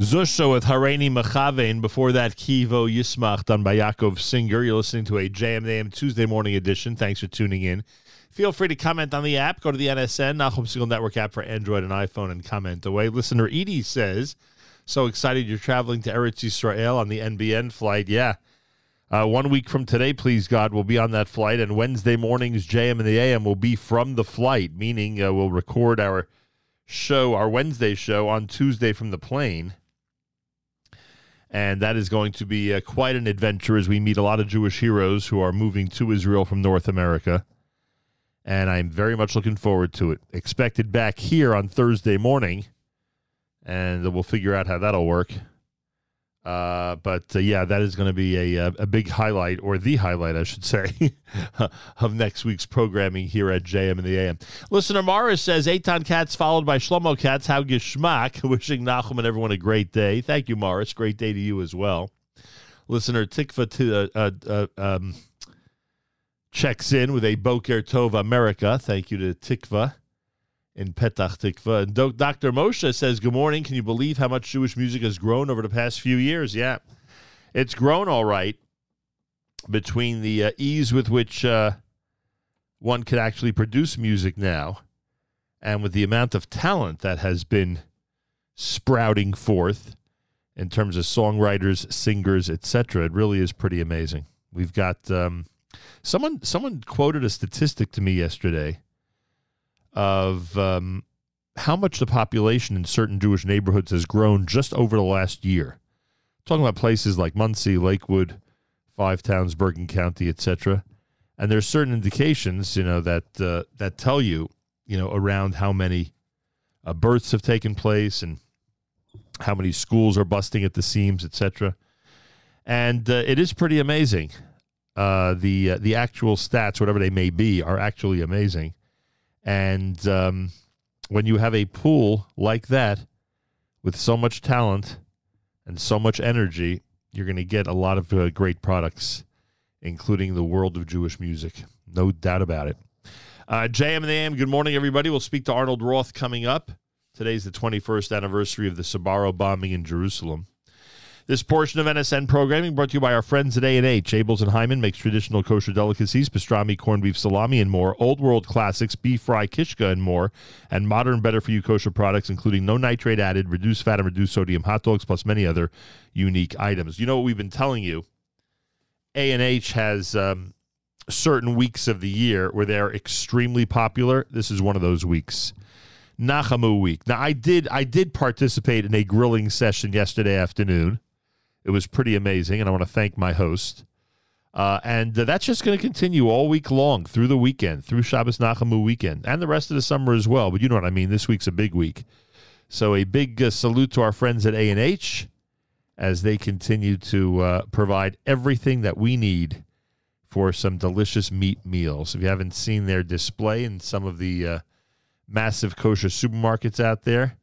Zusha with Hareini Machavein. Before that, Kivo Yismach done by Yaakov Singer. You're listening to a J M in the A M Tuesday morning edition. Thanks for tuning in. Feel free to comment on the app. Go to the N S N, Nahum Single Network app for Android and iPhone, and comment away. Listener Edie says, so excited you're traveling to Eretz Yisrael on the N B N flight. Yeah. Uh, one week from today, please God, we'll be on that flight, and Wednesday mornings, J M and the A M will be from the flight, meaning uh, we'll record our show, our Wednesday show, on Tuesday from the plane, and that is going to be uh, quite an adventure as we meet a lot of Jewish heroes who are moving to Israel from North America, and I'm very much looking forward to it. Expected back here on Thursday morning, and we'll figure out how that'll work. Uh, but, uh, yeah, that is going to be a, a big highlight, or the highlight, I should say, of next week's programming here at J M and the A M. Listener Morris says, Eitan Katz followed by Shlomo Katz, How Geschmack, wishing Nachum and everyone a great day. Thank you, Morris. Great day to you as well. Listener Tikva to, uh, uh, um, checks in with a Boker Tov America. Thank you to Tikva in Petach Tikva. And Do- Doctor Moshe says, good morning. Can you believe how much Jewish music has grown over the past few years? Yeah, it's grown all right between the uh, ease with which uh, one could actually produce music now and with the amount of talent that has been sprouting forth in terms of songwriters, singers, et cetera. It really is pretty amazing. We've got um, someone someone quoted a statistic to me yesterday of um, how much the population in certain Jewish neighborhoods has grown just over the last year. I'm talking about places like Muncie, Lakewood, Five Towns, Bergen County, et cetera. And there's certain indications, you know, that uh, that tell you, you know, around how many uh, births have taken place and how many schools are busting at the seams, et cetera. And uh, it is pretty amazing. Uh, the uh, the actual stats, whatever they may be, are actually amazing. And um, when you have a pool like that with so much talent and so much energy, you're going to get a lot of uh, great products, including the world of Jewish music. No doubt about it. Uh, J M and the A M, good morning, everybody. We'll speak to Arnold Roth coming up. Today's the twenty-first anniversary of the Sbarro bombing in Jerusalem. This portion of N S N programming brought to you by our friends at A and H. Abels and Hyman makes traditional kosher delicacies, pastrami, corned beef, salami, and more. Old world classics, beef fry, kishka, and more. And modern, better-for-you kosher products, including no nitrate added, reduced fat and reduced sodium hot dogs, plus many other unique items. You know what we've been telling you? A and H has um, certain weeks of the year where they're extremely popular. This is one of those weeks. Nachamu week. Now, I did I did participate in a grilling session yesterday afternoon. It was pretty amazing, and I want to thank my host. Uh, and uh, that's just going to continue all week long through the weekend, through Shabbos Nachamu weekend, and the rest of the summer as well. But you know what I mean. This week's a big week. So a big uh, salute to our friends at A and H as they continue to uh, provide everything that we need for some delicious meat meals. If you haven't seen their display in some of the Uh, massive kosher supermarkets out there.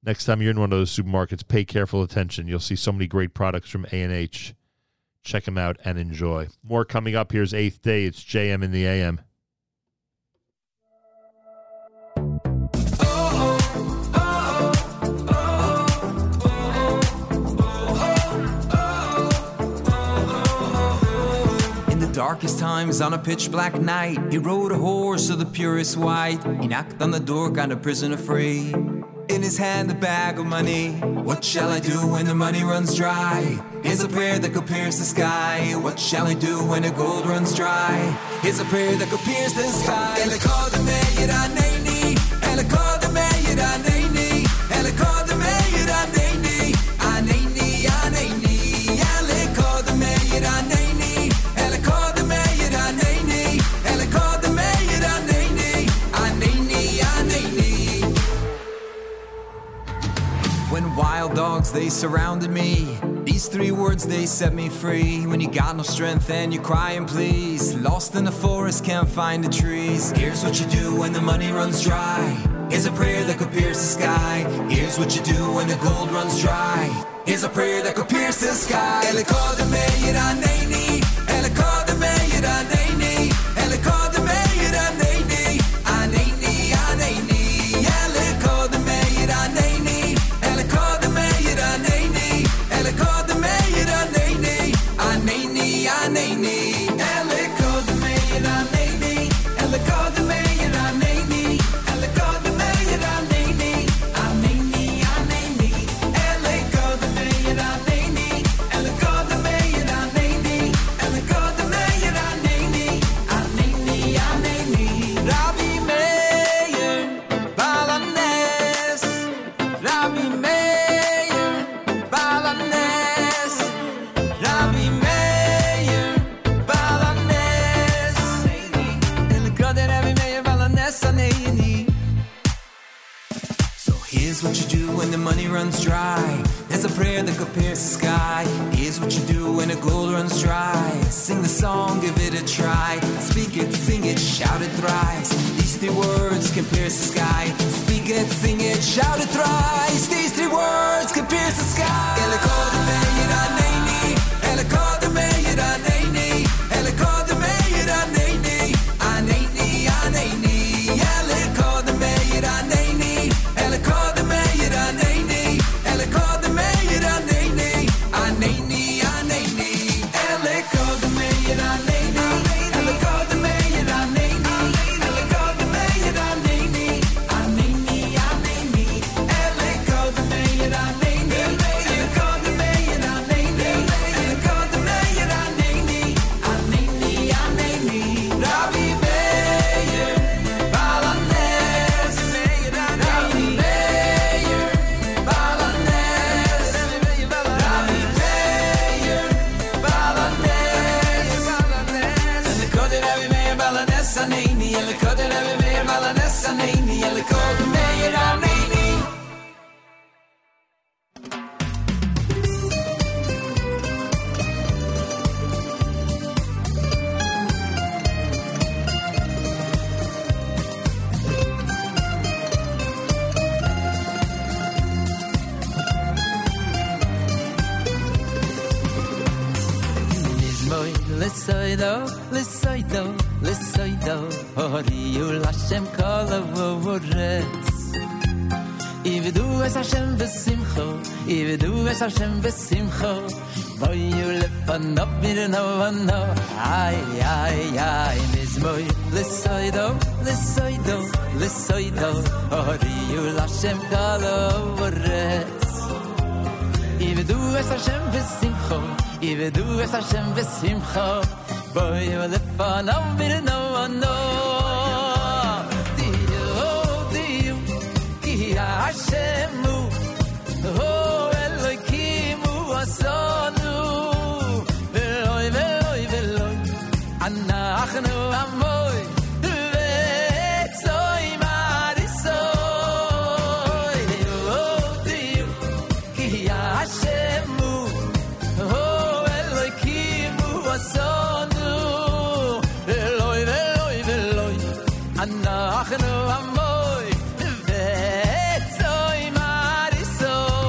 Next time you're in one of those supermarkets, pay careful attention. You'll see so many great products from A and H. Check them out and enjoy. More coming up. Here's Eighth Day. It's J M in the A M. Darkest times on a pitch black night, he rode a horse of the purest white. He knocked on the door, got a prisoner free. In his hand, a bag of money. What shall I do when the money runs dry? Here's a prayer that could pierce the sky. What shall I do when the gold runs dry? Here's a prayer that could pierce the sky. And I call the mayor, I need. And I call the mayor, I need. And I call the mayor, I need. I need, I need. I call the mayor, I need. When wild dogs, they surrounded me. These three words, they set me free. When you got no strength and you cry and please. Lost in the forest, can't find the trees. Here's what you do when the money runs dry. Here's a prayer that could pierce the sky. Here's what you do when the gold runs dry. Here's a prayer that could pierce the sky. Money runs dry. There's a prayer that could pierce the sky. Here's what you do when the gold runs dry. Sing the song, give it a try. Speak it, sing it, shout it thrice. These three words can pierce the sky. Speak it, sing it, shout it thrice. These three words can pierce the sky. Lysoj do, lysoj do, lysoj do, oriju lashem kolowo rzec. I wydułeś Hashem besimcho, i wydułeś Hashem besimcho, boju lepano, birnowano, aj, aj, aj. Mizmoj, lysoj do, lysoj do, lysoj do, oriju lashem kolowo rzec. I wydułeś Hashem besimcho, I vedu es Hashem v'simcha, boy lefanav birnavano. Diyu, diyu, ki Hashemu, ho Elokimu asanu, veloy, veloy, veloy, anachnu amoy, ve'etzoy marisoy. Diyu, diyu, ki Hashemu, ho. Sonu veloy veloy veloy anachnu amoy ve'etzoy marisoy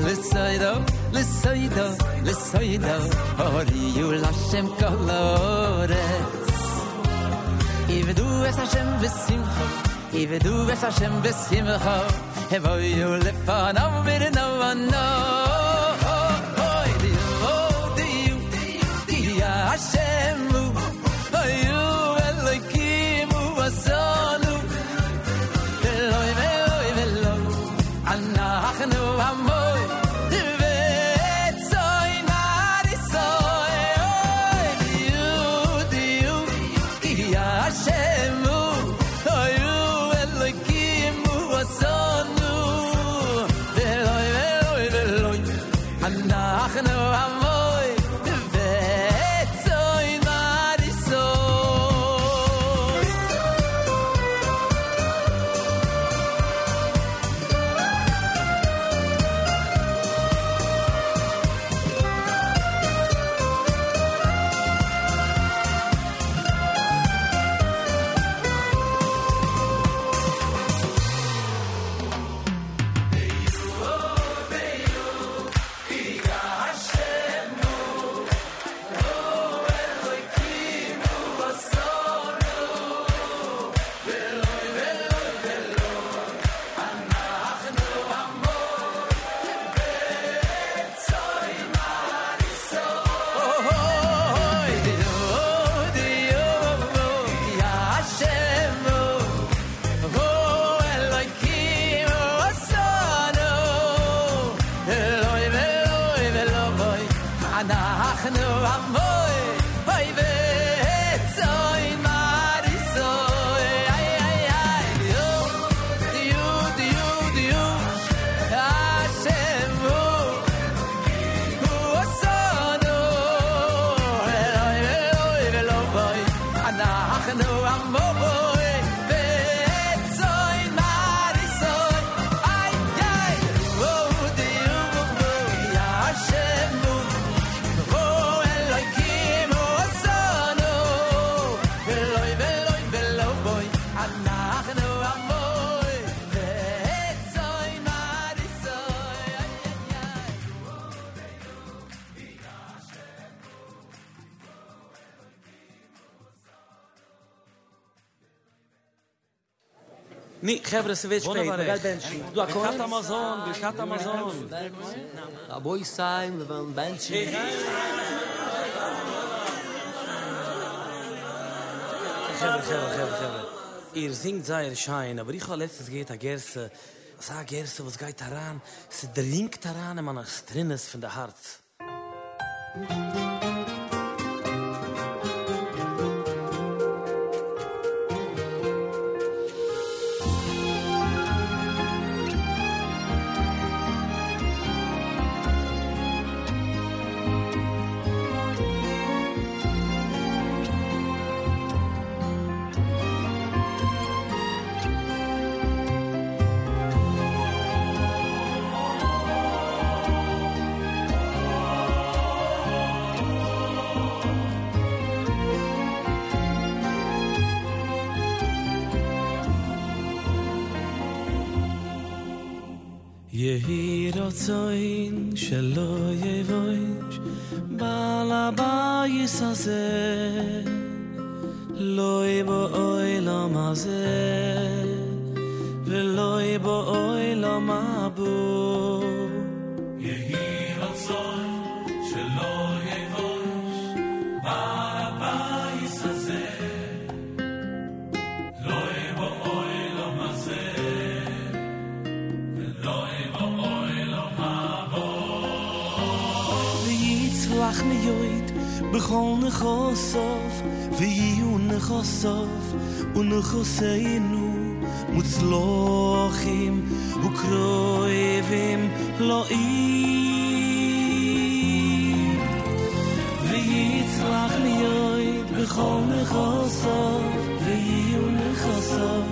L'soido, l'soido, l'soido, oriu Hashem kolorets. I vedu es Hashem v'simcha, I vedu es Hashem v'simcha, hevoyu lefanav b'rinavano. Oy diyu, diyu, ki Hashemu, oyu Elokimu asanu, veloy, veloy, veloy, anachnu amoy. חבר'ה סביץ' פייט, ברכת המזון, ברכת המזון. הבוי סיים ובן בנצ'י. חבר'ה, חבר'ה, חבר'ה, חבר'ה. איר זינג זייר שיין, aber ich habe letztens geht a Gerse, sag Gerse, was geht daran? Sie dringt daran, man ist drin ist von der Herz. Yehi rotzoin shelo yevoish balabayis hazeh lo bo'olam hazeh velo bo'olam habo Yehi rotzoin shelo yevoish balabayis hazeh lo bo'olam hazeh velo Lach me joid, begon ne gossof, wie un ne gossof, un ne goseinu, mut slochim, u kroevim loim. Wie lach me joid, begon ne gossof, wie un ne gossof,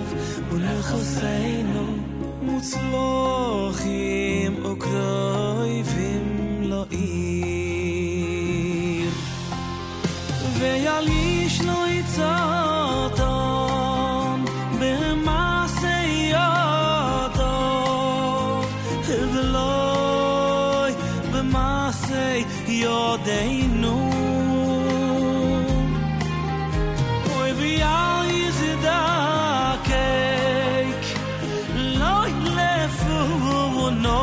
un ne goseinu, mut slochim, u kroevim loim. ויאליש לא יצאתון במעשה ידו ולוי במעשה ידינו ויאל יזדקק לא לפונו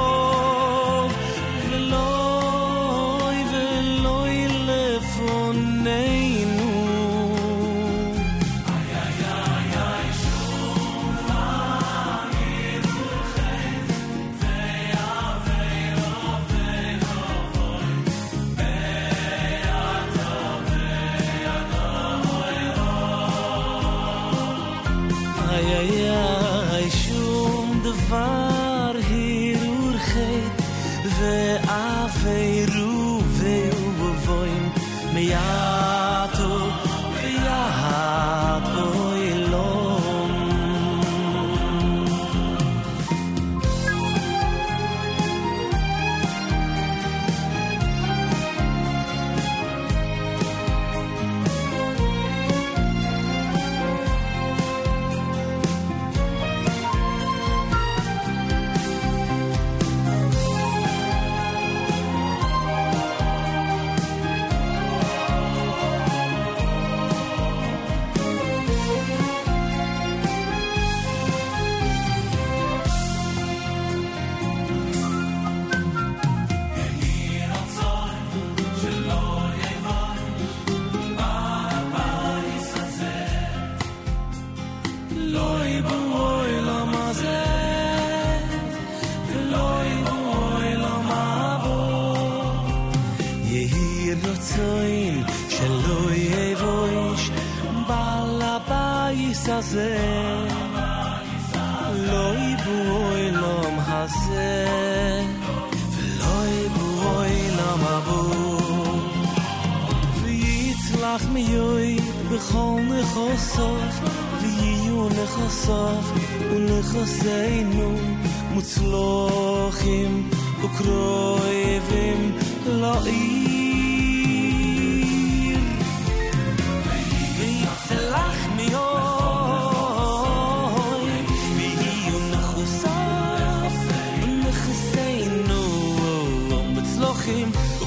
Love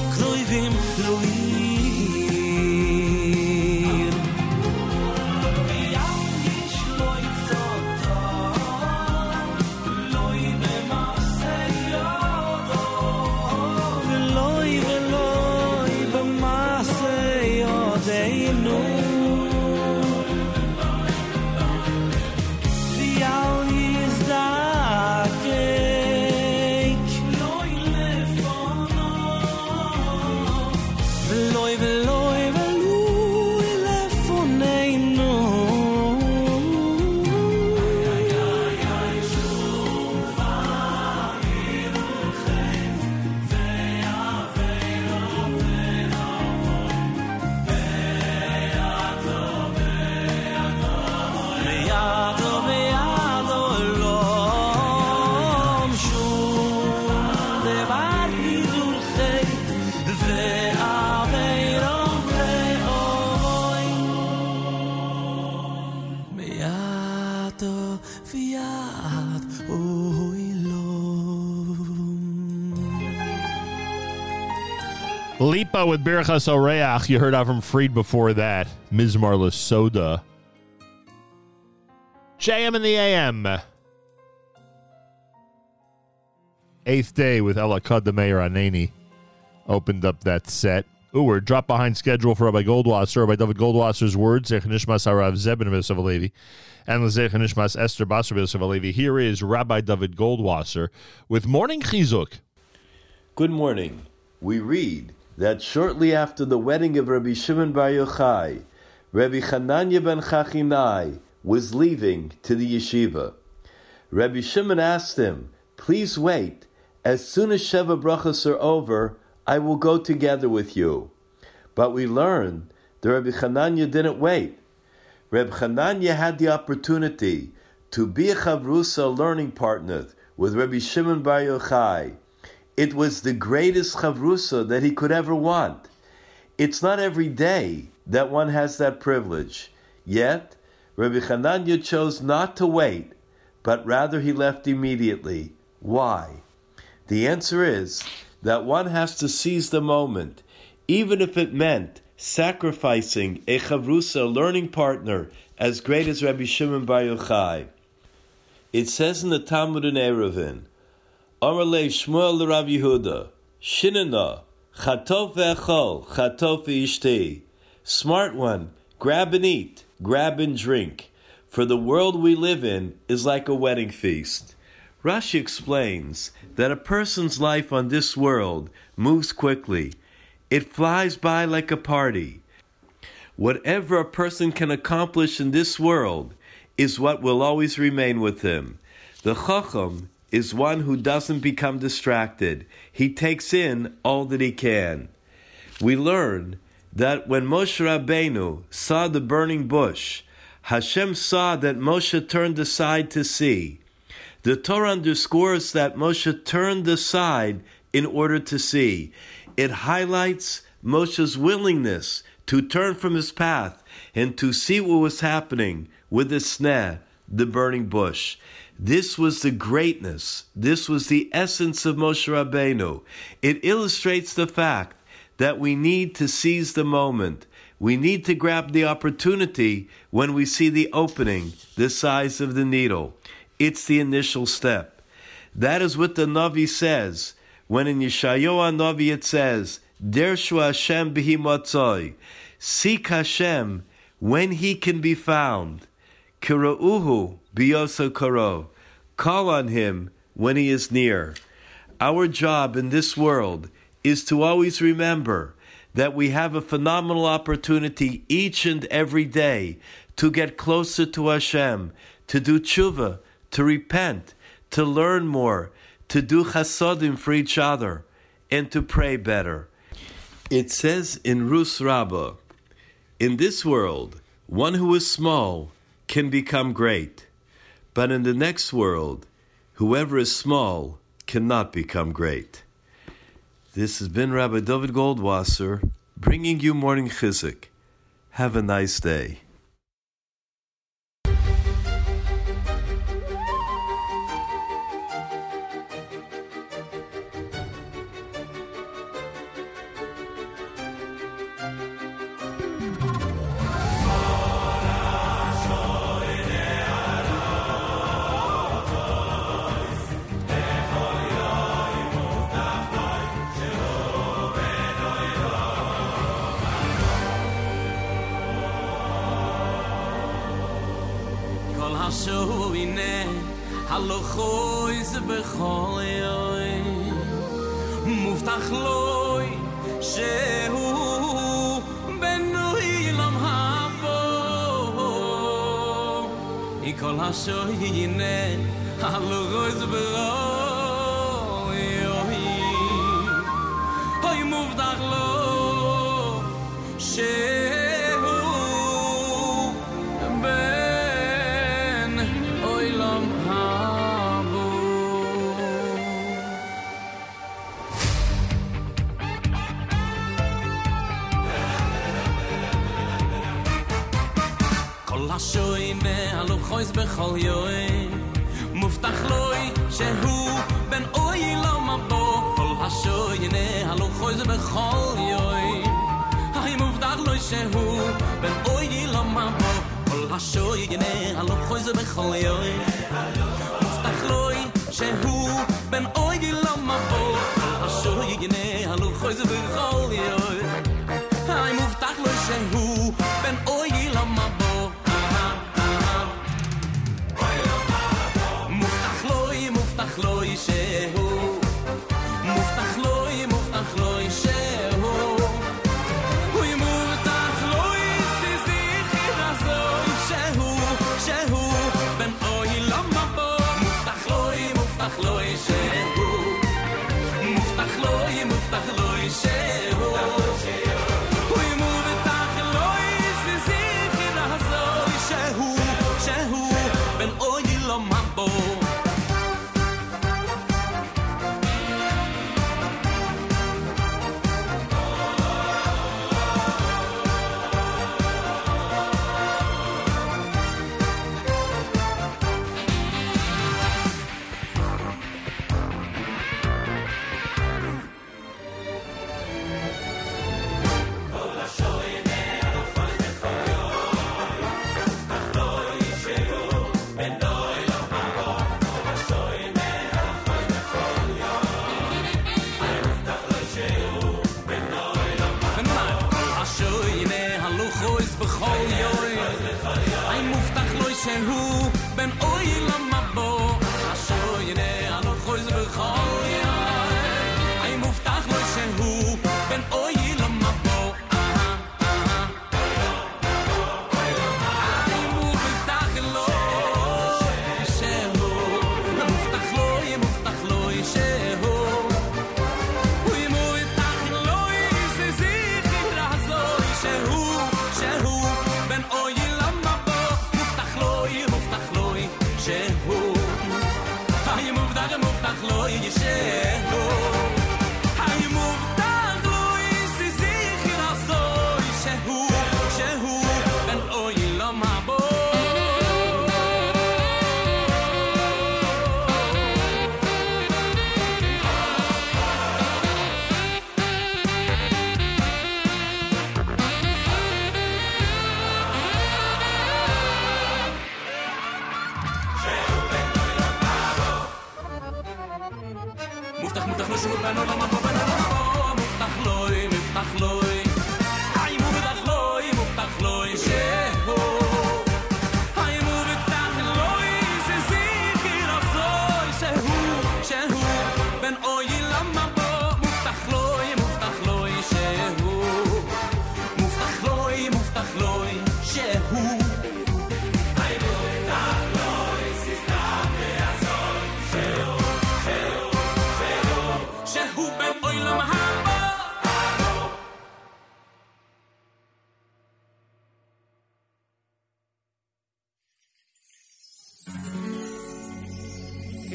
Lipa with Berchas Oreach. You heard out from Fried before that. Mizmar Lasoda. J M in the A M. Eighth Day with Ella Kadamei Raneni opened up that set. Ooh, we're dropped behind schedule for Rabbi Goldwasser. Rabbi David Goldwasser's words, Zeich Nishmas Harav Zeb ben Yosef Halevi, and Zeich Nishmas Esther Basra ben Yosef Halevi. Here is Rabbi David Goldwasser with Morning Chizuk. Good morning. We read that shortly after the wedding of Rabbi Shimon Bar Yochai, Rabbi Hananya ben Chachinai was leaving to the yeshiva. Rabbi Shimon asked him, "Please wait. As soon as Sheva Brachas are over, I will go together with you." But we learn that Rabbi Hananya didn't wait. Rabbi Hananya had the opportunity to be a chavrusa learning partner with Rabbi Shimon Bar Yochai. It was the greatest chavrusa that he could ever want. It's not every day that one has that privilege. Yet, Rabbi Hananya chose not to wait, but rather he left immediately. Why? The answer is that one has to seize the moment, even if it meant sacrificing a chavrusa learning partner as great as Rabbi Shimon Bar Yochai. It says in the Talmud in Eruvin, Amar le Shmuel le Rav Yehuda, Shinana, Chatov ve'echol, Chatov ve'ishti. Smart one, grab and eat, grab and drink, for the world we live in is like a wedding feast. Rashi explains that a person's life on this world moves quickly. It flies by like a party. Whatever a person can accomplish in this world is what will always remain with him. The Chacham is one who doesn't become distracted. He takes in all that he can. We learn that when Moshe Rabbeinu saw the burning bush, Hashem saw that Moshe turned aside to see. The Torah underscores that Moshe turned aside in order to see. It highlights Moshe's willingness to turn from his path and to see what was happening with the sneh, the burning bush. This was the greatness, this was the essence of Moshe Rabbeinu. It illustrates the fact that we need to seize the moment. We need to grab the opportunity when we see the opening, the size of the needle. It's the initial step. That is what the Navi says, when in Yeshayahu Navi it says, Dershu Hashem b'hi matzoi, seek Hashem when He can be found. Kira'uhu biyoso karo, call on Him when He is near. Our job in this world is to always remember that we have a phenomenal opportunity each and every day to get closer to Hashem, to do tshuva, to repent, to learn more, to do chasodim for each other, and to pray better. It says in Rus Rabbah, in this world, one who is small can become great, but in the next world, whoever is small cannot become great. This has been Rabbi David Goldwasser, bringing you Morning Chizuk. Have a nice day. She בהלוך חויס בכל יום מובטח לוי שהוא בן אוי לא מבוא כל השוינה הלוך חויס בכל יום היי מובטח לוי שהוא בן אוי לא מבוא כל השוינה הלוך חויס בכל יום מובטח לוי שהוא בן אוי לא מבוא כל השוינה הלוך חויס בכל יום היי מובטח לוי שהוא בן אוי לא מבוא Loi shehu Muftach loi muftach loi shehu Oi muftach loi sizichi razoi shehu shehu ben oi lama bo Muftach loi muftach loi shehu Muftach loi muftach loi shehu Oi muftach loi sizichi razoi shehu shehu ben oi lama bo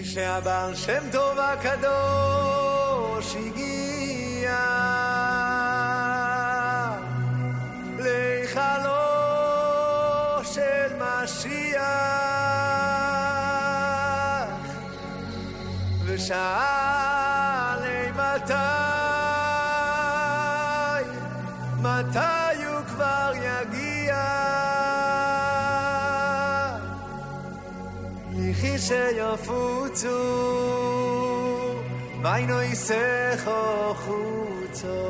כשהבעל שם טוב הקדוש הגיע להיכלו של משיח ושאל מתי מתי הוא כבר יגיע שיפוצו מיינו יסך חוצו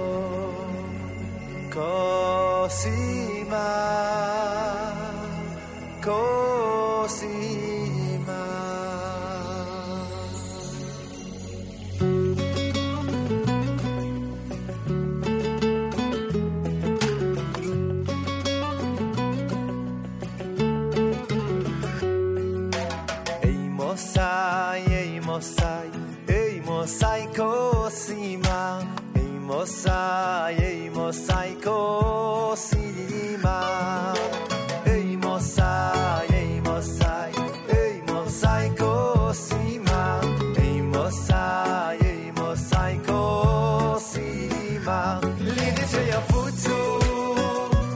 קוסימה קוסימה Mosai cosima, ei mosai, ei mosai cosima, ei mosai, ei mosai, ei mosai cosima, ei mosai, ei mosai cosima. Lidi che yafutzu,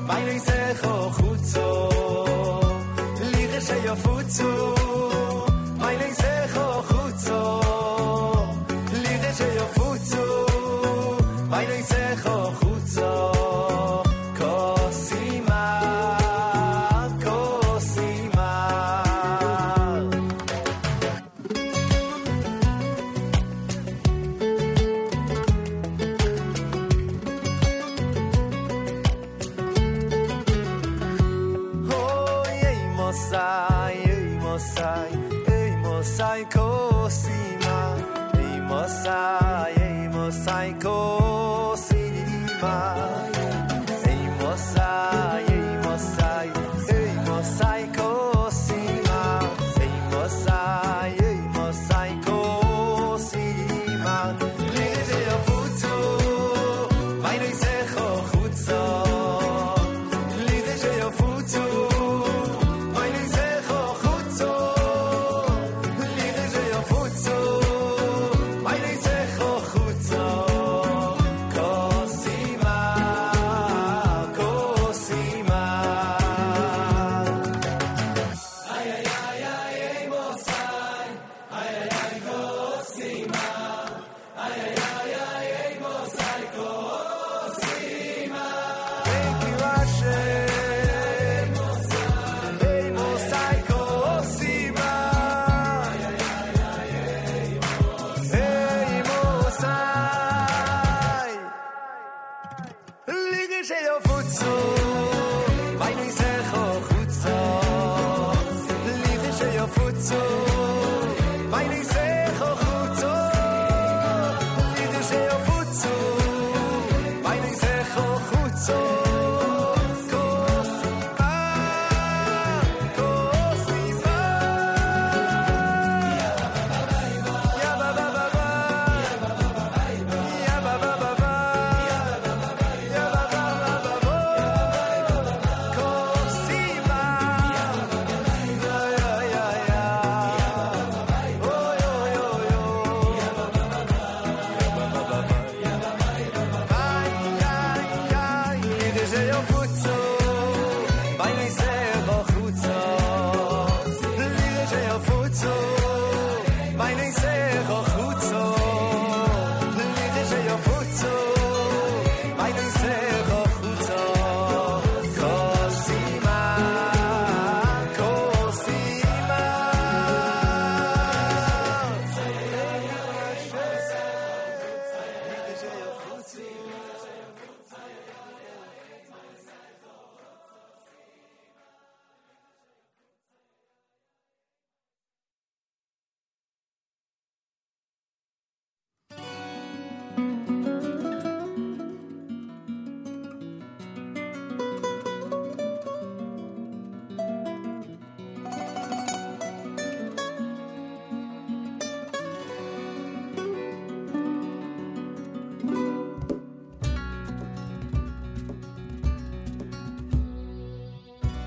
mai nei se khutzu. Lidi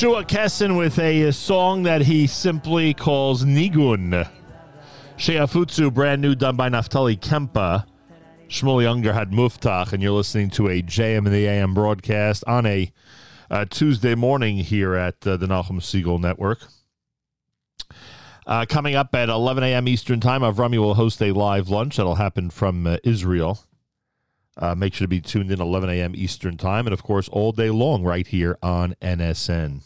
Shua Kessin with a, a song that he simply calls Nigun. Sheafutsu, brand new, done by Naftali Kempa. Shmuel Younger had Muftach, and you're listening to a J M and the A M broadcast on a uh, Tuesday morning here at uh, the Nahum Segal Network. Uh, coming up at eleven a.m. Eastern Time, Avrami will host a live lunch. That'll happen from uh, Israel. Uh, make sure to be tuned in eleven a.m. Eastern Time. And, of course, all day long right here on N S N.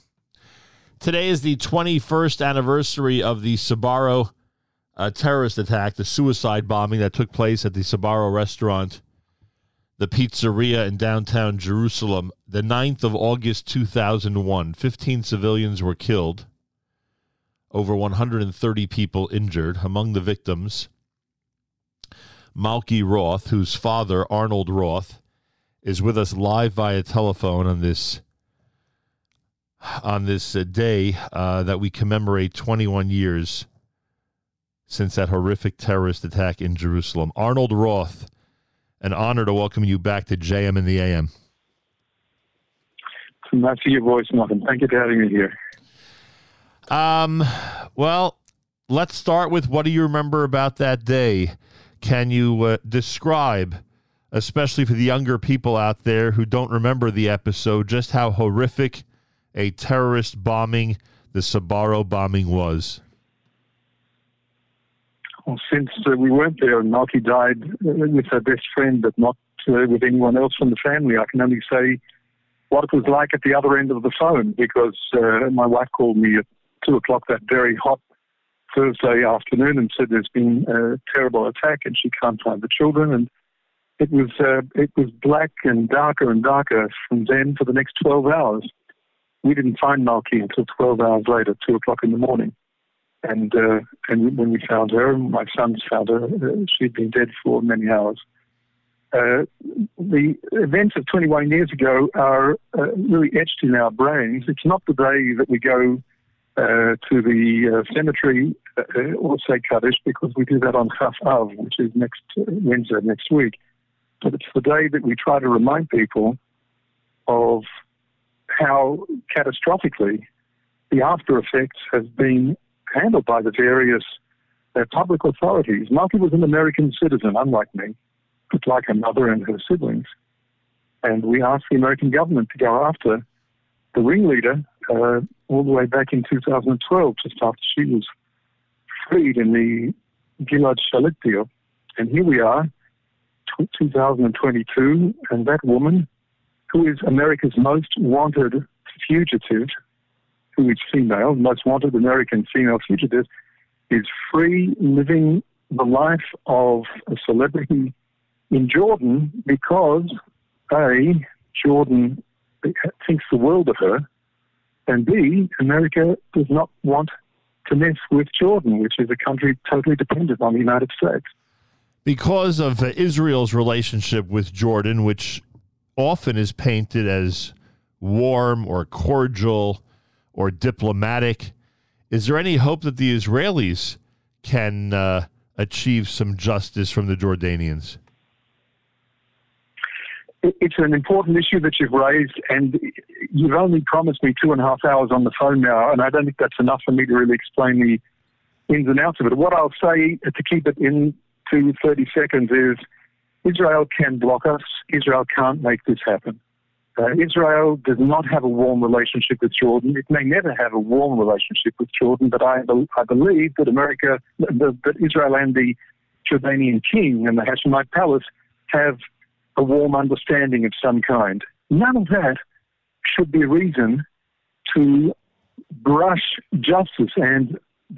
Today is the twenty-first anniversary of the Sbarro uh, terrorist attack, the suicide bombing that took place at the Sbarro restaurant, the pizzeria in downtown Jerusalem, the ninth of August two thousand one. fifteen civilians were killed, over one hundred thirty people injured. Among the victims, Malki Roth, whose father, Arnold Roth, is with us live via telephone on this on this uh, day uh, that we commemorate twenty-one years since that horrific terrorist attack in Jerusalem. Arnold Roth, an honor to welcome you back to J M in the A M. Nice to hear your voice, Martin. Thank you for having me here. Um, well, let's start with, what do you remember about that day? Can you uh, describe, especially for the younger people out there who don't remember the episode, just how horrific a terrorist bombing, the Sbarro bombing, was? Well, since uh, we weren't there, Malki died uh, with her best friend, but not uh, with anyone else from the family. I can only say what it was like at the other end of the phone, because uh, my wife called me at two o'clock that very hot Thursday afternoon and said there's been a terrible attack and she can't find the children. And it was uh, it was black and darker and darker from then for the next twelve hours. We didn't find Malki until twelve hours later, two o'clock in the morning. And uh, and when we found her, my sons found her, uh, she'd been dead for many hours. Uh, the events of twenty-one years ago are uh, really etched in our brains. It's not the day that we go Uh, to the uh, cemetery uh, or say Kaddish, because we do that on Chaf Av, which is next uh, Wednesday, next week. But it's the day that we try to remind people of how catastrophically the after effects have been handled by the various uh, public authorities. Malki was an American citizen, unlike me, but like her mother and her siblings. And we asked the American government to go after the ringleader, Uh, all the way back in two thousand twelve, just after she was freed in the Gilad Shalit deal. And here we are, two thousand twenty-two, and that woman, who is America's most wanted fugitive, who is female, most wanted American female fugitive, is free, living the life of a celebrity in Jordan because, A, Jordan thinks the world of her, and B, America does not want to mess with Jordan, which is a country totally dependent on the United States. Because of uh, Israel's relationship with Jordan, which often is painted as warm or cordial or diplomatic, is there any hope that the Israelis can uh, achieve some justice from the Jordanians? It's an important issue that you've raised, and you've only promised me two and a half hours on the phone now, and I don't think that's enough for me to really explain the ins and outs of it. What I'll say, to keep it in to thirty seconds, is Israel can block us. Israel can't make this happen. Uh, Israel does not have a warm relationship with Jordan. It may never have a warm relationship with Jordan, but I, I believe that America, that Israel and the Jordanian king and the Hashemite palace have a warm understanding of some kind. None of that should be a reason to brush justice and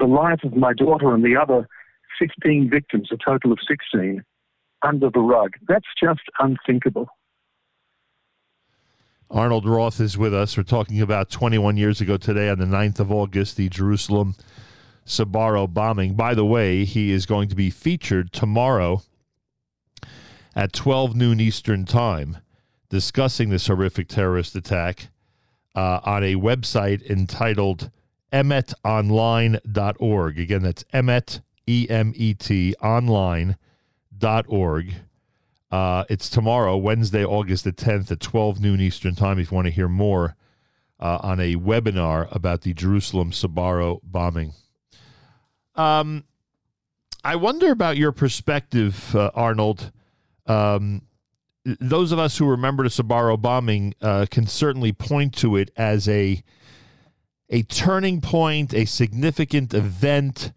the life of my daughter and the other fifteen victims, a total of sixteen, under the rug. That's just unthinkable. Arnold Roth is with us. We're talking about twenty-one years ago today, on the ninth of August, the Jerusalem Sbarro bombing. By the way, he is going to be featured tomorrow at twelve noon Eastern Time, discussing this horrific terrorist attack uh, on a website entitled emet online dot org. Again, that's emet, E M E T, online dot org. Uh, it's tomorrow, Wednesday, August the tenth, at twelve noon Eastern Time, if you want to hear more uh, on a webinar about the Jerusalem Sbarro bombing. Um, I wonder about your perspective, uh, Arnold. Um, those of us who remember the Sbarro bombing uh, can certainly point to it as a a turning point, a significant event,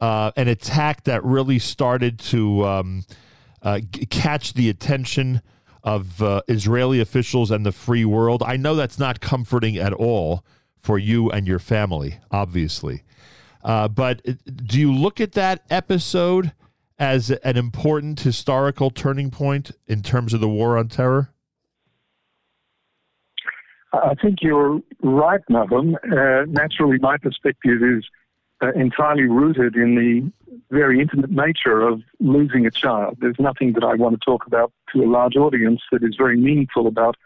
uh, an attack that really started to um, uh, g- catch the attention of uh, Israeli officials and the free world. I know that's not comforting at all for you and your family, obviously. Uh, but do you look at that episode as an important historical turning point in terms of the war on terror? I think you're right, Navin. Uh, naturally, my perspective is uh, entirely rooted in the very intimate nature of losing a child. There's nothing that I want to talk about to a large audience that is very meaningful about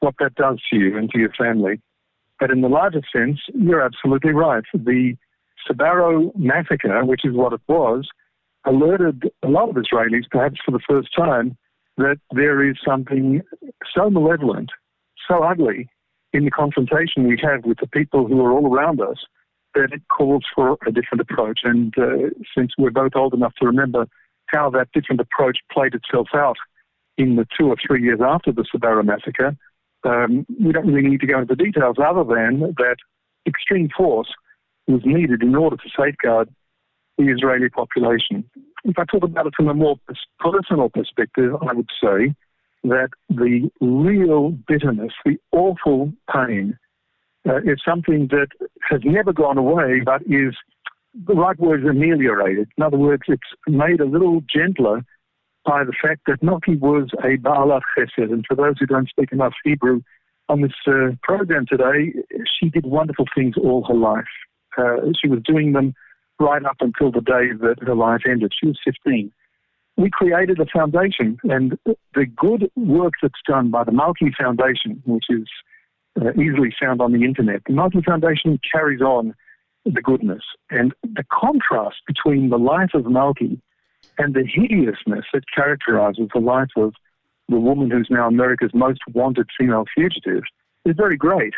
what that does to you and to your family. But in the larger sense, you're absolutely right. The Sbarro massacre, which is what it was, alerted a lot of Israelis, perhaps for the first time, that there is something so malevolent, so ugly, in the confrontation we have with the people who are all around us, that it calls for a different approach. And uh, since we're both old enough to remember how that different approach played itself out in the two or three years after the Sbarro massacre, um, we don't really need to go into the details other than that extreme force was needed in order to safeguard the Israeli population. If I talk about it from a more personal perspective, I would say that the real bitterness, the awful pain, uh, is something that has never gone away, but is, the right word is ameliorated. In other words, it's made a little gentler by the fact that Noki was a Baalat Chesed. And for those who don't speak enough Hebrew on this uh, program today, she did wonderful things all her life. Uh, she was doing them right up until the day that her life ended. She was fifteen. We created a foundation, and the good work that's done by the Malki Foundation, which is uh, easily found on the internet, the Malki Foundation carries on the goodness. And the contrast between the life of Malki and the hideousness that characterizes the life of the woman who's now America's most wanted female fugitive is very great.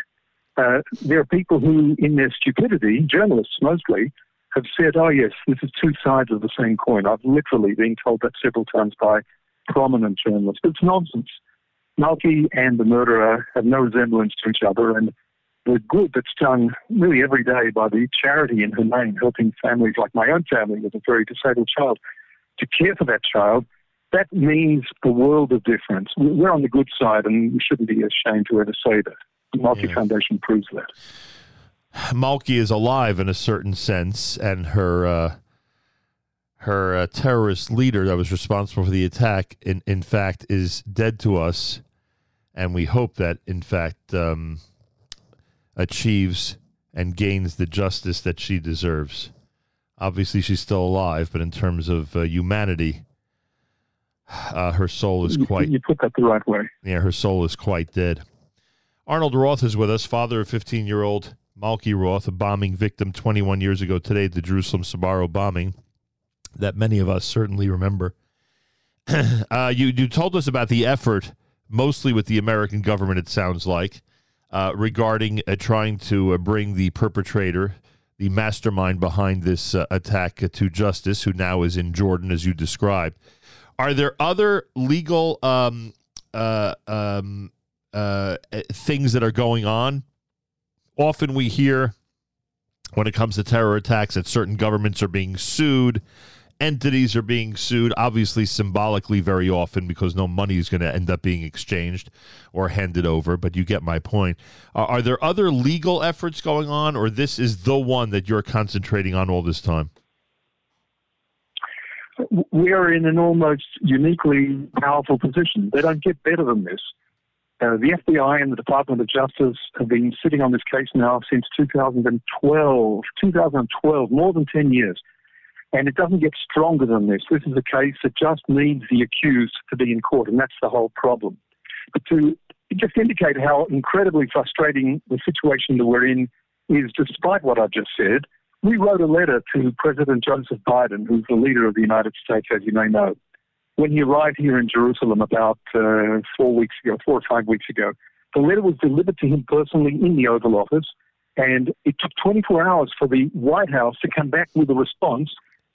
Uh, there are people who, in their stupidity, journalists mostly, have said, oh yes, this is two sides of the same coin. I've literally been told that several times by prominent journalists. It's nonsense. Malki and the murderer have no resemblance to each other, and the good that's done really every day by the charity in her name, helping families like my own family with a very disabled child, to care for that child, that means a world of difference. We're on the good side, and we shouldn't be ashamed to ever say that. The Malki yeah. Foundation proves that. Malki is alive in a certain sense, and her uh, her uh, terrorist leader that was responsible for the attack, in, in fact, is dead to us, and we hope that, in fact, um, achieves and gains the justice that she deserves. Obviously, she's still alive, but in terms of uh, humanity, uh, her soul is quite... You put that the right way. Yeah, her soul is quite dead. Arnold Roth is with us, father of fifteen-year-old... Malki Roth, a bombing victim twenty-one years ago today, the Jerusalem Sbarro bombing that many of us certainly remember. uh, you, you told us about the effort, mostly with the American government, it sounds like, uh, regarding uh, trying to uh, bring the perpetrator, the mastermind behind this uh, attack uh, to justice, who now is in Jordan, as you described. Are there other legal um, uh, um, uh, things that are going on? Often we hear when it comes to terror attacks that certain governments are being sued, entities are being sued, obviously symbolically very often because no money is going to end up being exchanged or handed over, but you get my point. Are, are there other legal efforts going on, or this is the one that you're concentrating on all this time? We are in an almost uniquely powerful position. They don't get better than this. Uh, the F B I and the Department of Justice have been sitting on this case now since two thousand twelve, two thousand twelve, more than ten years. And it doesn't get stronger than this. This is a case that just needs the accused to be in court, and that's the whole problem. But to just indicate how incredibly frustrating the situation that we're in is, despite what I've just said, we wrote a letter to President Joseph Biden, who's the leader of the United States, as you may know. When he arrived here in Jerusalem about uh, four weeks ago, four or five weeks ago, the letter was delivered to him personally in the Oval Office, and it took twenty-four hours for the White House to come back with a response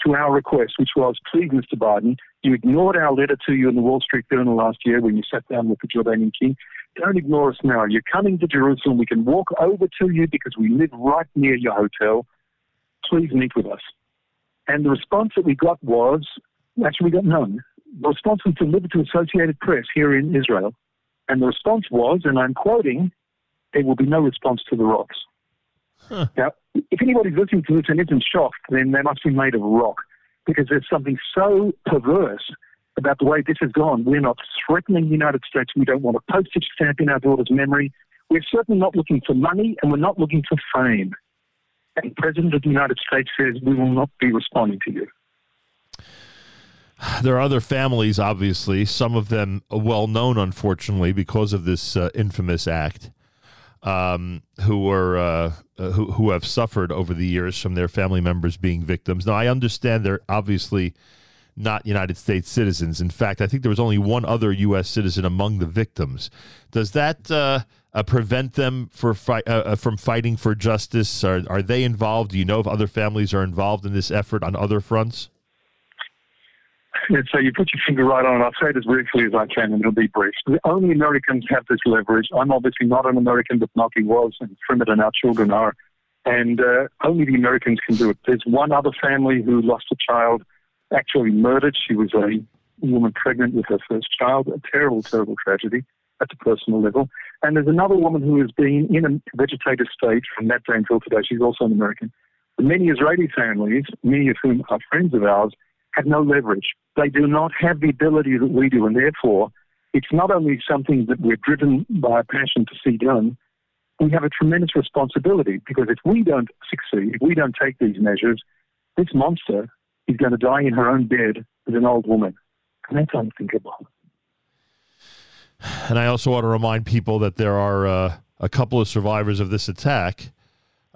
to our request, which was, please, Mister Biden, you ignored our letter to you in the Wall Street Journal last year when you sat down with the Jordanian king. Don't ignore us now. You're coming to Jerusalem. We can walk over to you because we live right near your hotel. Please meet with us. And the response that we got was, actually we got none. The response was delivered to Associated Press here in Israel. And the response was, and I'm quoting, there will be no response to the rocks. Huh. Now, if anybody's listening to this and isn't shocked, then they must be made of rock, because there's something so perverse about the way this has gone. We're not threatening the United States. We don't want a postage stamp in our daughter's memory. We're certainly not looking for money, and we're not looking for fame. And the President of the United States says, we will not be responding to you. There are other families, obviously, some of them well known, unfortunately, because of this uh, infamous act, um, who are uh, who who have suffered over the years from their family members being victims. Now, I understand they're obviously not United States citizens. In fact, I think there was only one other U S citizen among the victims. Does that uh, uh, prevent them for fi- uh, from fighting for justice? Are, are they involved? Do you know if other families are involved in this effort on other fronts? And so you put your finger right on it. I'll say it as briefly as I can, and it'll be brief. The only Americans have this leverage. I'm obviously not an American, but Naki was, and Trimit and our children are. And uh, only the Americans can do it. There's one other family who lost a child, actually murdered. She was a woman pregnant with her first child, a terrible, terrible tragedy at the personal level. And there's another woman who has been in a vegetative state from that day until today. She's also an American. The many Israeli families, many of whom are friends of ours, have no leverage. They do not have the ability that we do, and therefore it's not only something that we're driven by a passion to see done, we have a tremendous responsibility, because if we don't succeed, if we don't take these measures, this monster is going to die in her own bed as an old woman. And that's unthinkable. And I also want to remind people that there are uh, a couple of survivors of this attack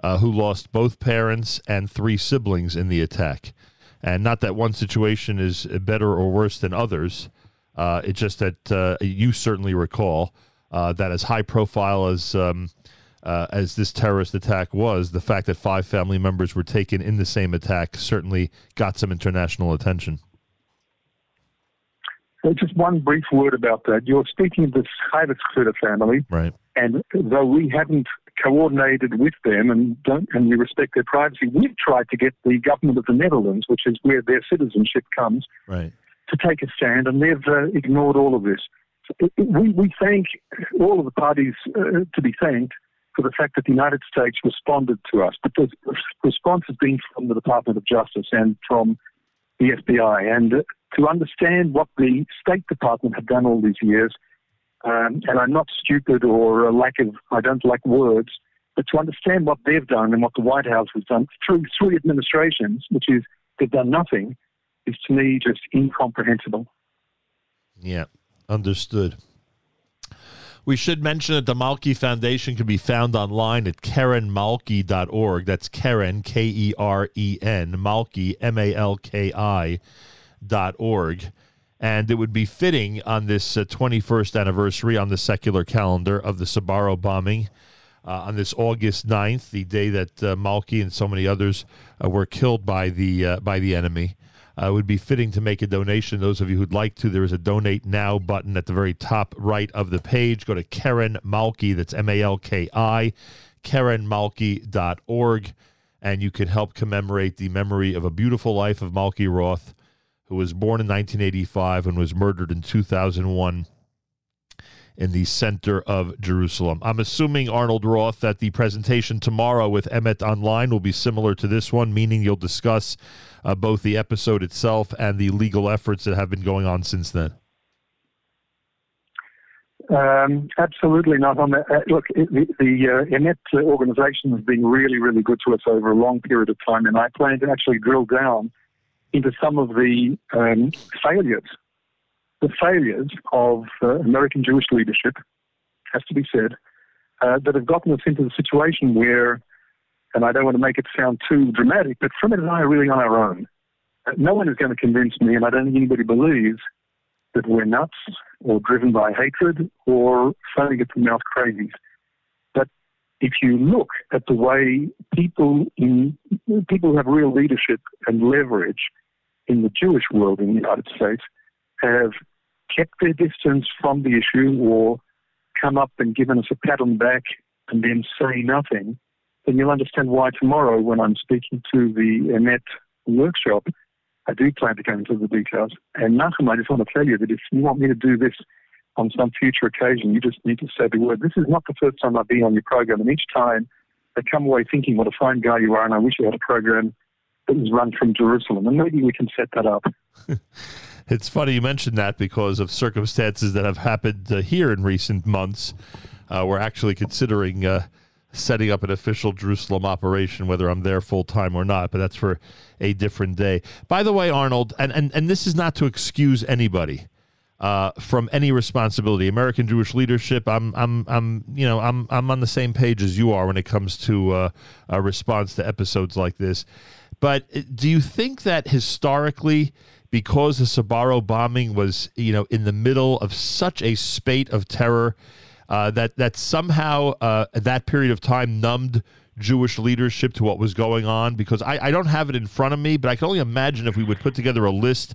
uh, who lost both parents and three siblings in the attack. And not that one situation is better or worse than others. Uh, it's just that uh, you certainly recall uh, that as high profile as um, uh, as this terrorist attack was, the fact that five family members were taken in the same attack certainly got some international attention. So just one brief word about that. You're speaking of the Chayvitz-Kluter family. Right. And though we haven't coordinated with them and don't, and we respect their privacy, we've tried to get the government of the Netherlands, which is where their citizenship comes, right, to take a stand, and they've uh, ignored all of this. So it, it, we, we thank all of the parties uh, to be thanked for the fact that the United States responded to us, but the response has been from the Department of Justice and from the F B I. And uh, to understand what the State Department have done all these years, Um, and I'm not stupid or a lack of, I don't like words, but to understand what they've done and what the White House has done through three administrations, which is they've done nothing, is to me just incomprehensible. Yeah, understood. We should mention that the Malki Foundation can be found online at keren malki dot org. That's Keren, K E R E N, Malki, M A L K I dot org. And it would be fitting on this uh, twenty-first anniversary on the secular calendar of the Sbarro bombing, uh, on this August ninth, the day that uh, Malki and so many others uh, were killed by the uh, by the enemy. Uh, it would be fitting to make a donation. Those of you who'd like to, there is a Donate Now button at the very top right of the page. Go to Keren Malki, that's M A L K I, keren malki dot org, and you can help commemorate the memory of a beautiful life of Malki Roth, who was born in nineteen eighty-five and was murdered in two thousand one in the center of Jerusalem. I'm assuming, Arnold Roth, that the presentation tomorrow with Emet Online will be similar to this one, meaning you'll discuss uh, both the episode itself and the legal efforts that have been going on since then. Um, absolutely not on that. Uh, look, it, the, the uh, Emet organization has been really, really good to us over a long period of time, and I plan to actually drill down into some of the um, failures, the failures of uh, American Jewish leadership, has to be said, uh, that have gotten us into the situation where, and I don't want to make it sound too dramatic, but Frimit and I are really on our own. Uh, no one is going to convince me, and I don't think anybody believes, that we're nuts or driven by hatred or phoning it from mouth crazies. But if you look at the way people in people have real leadership and leverage in the Jewish world in the United States have kept their distance from the issue or come up and given us a pat on the back and then say nothing, then you'll understand why tomorrow when I'm speaking to the Annette workshop, I do plan to go into the details. And Nachum, I just want to tell you that if you want me to do this on some future occasion, you just need to say the word. This is not the first time I've been on your program, and each time I come away thinking what a fine guy you are, and I wish you had a program that was run from Jerusalem, and maybe we can set that up. It's funny you mentioned that because of circumstances that have happened uh, here in recent months. Uh, we're actually considering uh, setting up an official Jerusalem operation, whether I'm there full-time or not, but that's for a different day. By the way, Arnold, and, and, and this is not to excuse anybody uh, from any responsibility. American Jewish leadership, I'm, I'm, I'm, you know, I'm, I'm on the same page as you are when it comes to uh, a response to episodes like this. But do you think that historically, because the Sbarro bombing was, you know, in the middle of such a spate of terror, uh, that that somehow uh, that period of time numbed Jewish leadership to what was going on? Because I, I don't have it in front of me, but I can only imagine if we would put together a list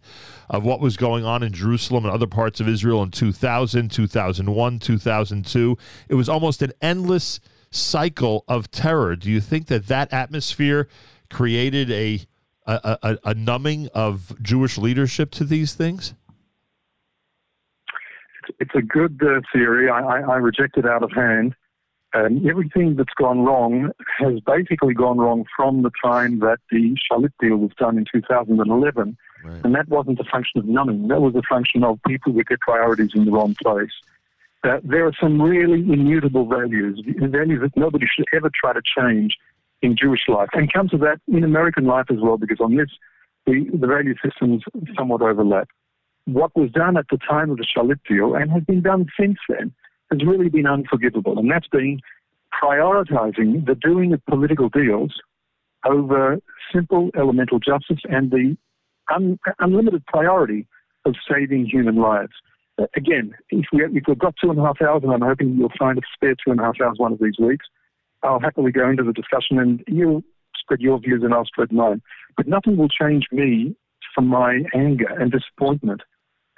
of what was going on in Jerusalem and other parts of Israel in two thousand, two thousand one, two thousand two, it was almost an endless cycle of terror. Do you think that that atmosphere created a A, a, a numbing of Jewish leadership to these things? It's a good uh, theory. I, I, I reject it out of hand. Um, everything that's gone wrong has basically gone wrong from the time that the Shalit deal was done in two thousand eleven. Right. And that wasn't a function of numbing. That was a function of people with their priorities in the wrong place. Uh, there are some really immutable values, values that nobody should ever try to change in Jewish life, and come to that in American life as well, because on this, the, the value systems somewhat overlap. What was done at the time of the Shalit deal, and has been done since then, has really been unforgivable, and that's been prioritizing the doing of political deals over simple elemental justice and the un, unlimited priority of saving human lives. Uh, again, if, we, if we've got two and a half hours, and I'm hoping you'll find a spare two and a half hours one of these weeks, I'll happily go into the discussion and you'll spread your views and I'll spread mine. But nothing will change me from my anger and disappointment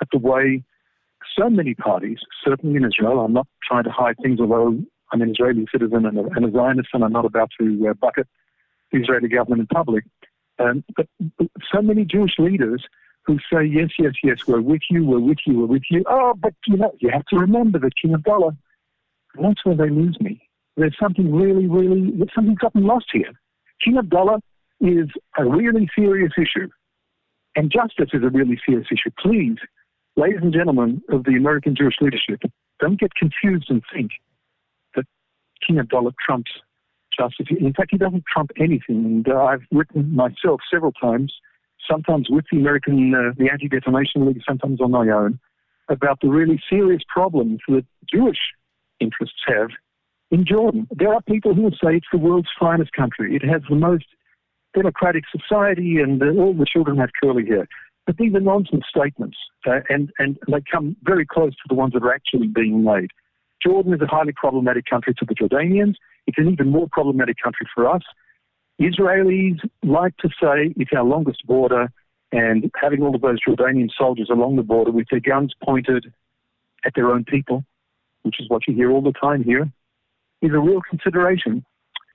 at the way so many parties, certainly in Israel, I'm not trying to hide things, although I'm an Israeli citizen and a, and a Zionist and I'm not about to uh, bucket the Israeli government in public. Um, but, but so many Jewish leaders who say, yes, yes, yes, we're with you, we're with you, we're with you. Oh, but you know, you have to remember the King Abdullah. And that's where they lose me. There's something really, really, something's gotten lost here. King Abdullah is a really serious issue, and justice is a really serious issue. Please, ladies and gentlemen of the American Jewish leadership, don't get confused and think that King Abdullah trumps justice. In fact, he doesn't trump anything, and uh, I've written myself several times, sometimes with the American, uh, the Anti-Defamation League, sometimes on my own, about the really serious problems that Jewish interests have in Jordan. There are people who will say it's the world's finest country. It has the most democratic society and uh, all the children have curly hair. But these are nonsense statements, uh, and, and they come very close to the ones that are actually being made. Jordan is a highly problematic country to the Jordanians. It's an even more problematic country for us. Israelis like to say it's our longest border, and having all of those Jordanian soldiers along the border with their guns pointed at their own people, which is what you hear all the time here, is a real consideration.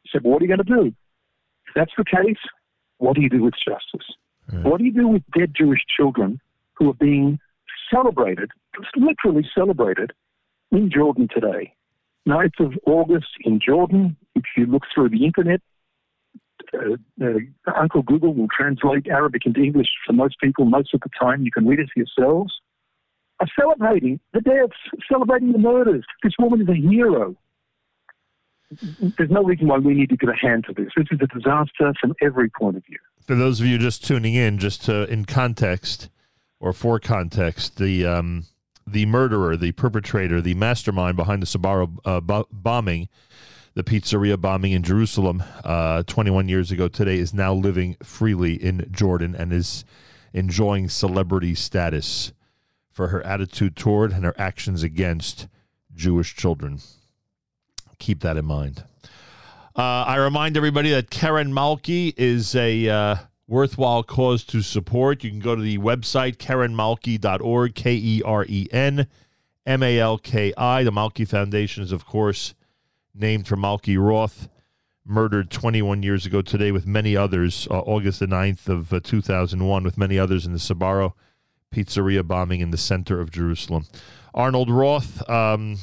So what are you going to do? If that's the case, what do you do with justice? Right. What do you do with dead Jewish children who are being celebrated, literally celebrated, in Jordan today? ninth of August in Jordan, if you look through the internet, uh, uh, Uncle Google will translate Arabic into English for most people most of the time. You can read it for yourselves. Are celebrating the deaths, celebrating the murders. This woman is a hero. There's no reason why we need to give a hand to this. This is a disaster from every point of view. For those of you just tuning in, just to, in context or for context, the um, the murderer, the perpetrator, the mastermind behind the Sbarro uh, bo- bombing, the pizzeria bombing in Jerusalem uh, twenty-one years ago today, is now living freely in Jordan and is enjoying celebrity status for her attitude toward and her actions against Jewish children. Keep that in mind. Uh, I remind everybody that Karen Malke is a uh, worthwhile cause to support. You can go to the website, karen malki dot org, K E R E N M A L K I. The Malki Foundation is, of course, named for Malki Roth, murdered twenty-one years ago today with many others, uh, August the ninth of uh, two thousand one, with many others in the Sbarro Pizzeria bombing in the center of Jerusalem. Arnold Roth, um,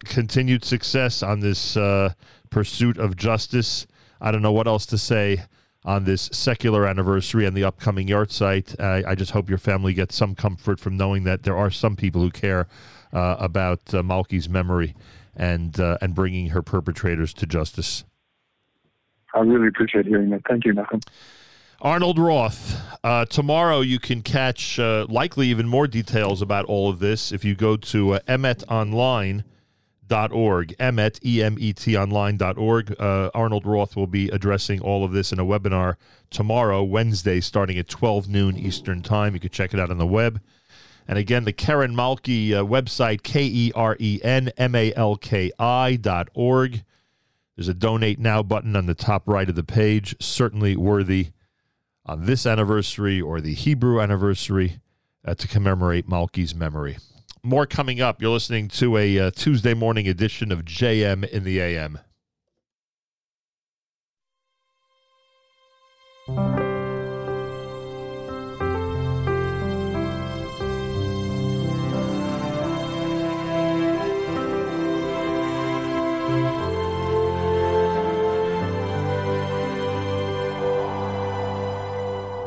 continued success on this uh, pursuit of justice. I don't know what else to say on this secular anniversary and the upcoming yard site. Uh, I just hope your family gets some comfort from knowing that there are some people who care uh, about uh, Malki's memory and uh, and bringing her perpetrators to justice. I really appreciate hearing that. Thank you, Malcolm. Arnold Roth, uh, tomorrow you can catch uh, likely even more details about all of this if you go to uh, emet online dot org, emet, E M E T, online dot org. Uh, Arnold Roth will be addressing all of this in a webinar tomorrow, Wednesday, starting at twelve noon Eastern Time. You can check it out on the web. And again, the Karen Malki uh, website, K E R E N M A L K I dot org. There's a Donate Now button on the top right of the page, certainly worthy on this anniversary or the Hebrew anniversary uh, to commemorate Malki's memory. More coming up. You're listening to a uh, Tuesday morning edition of J M in the A M.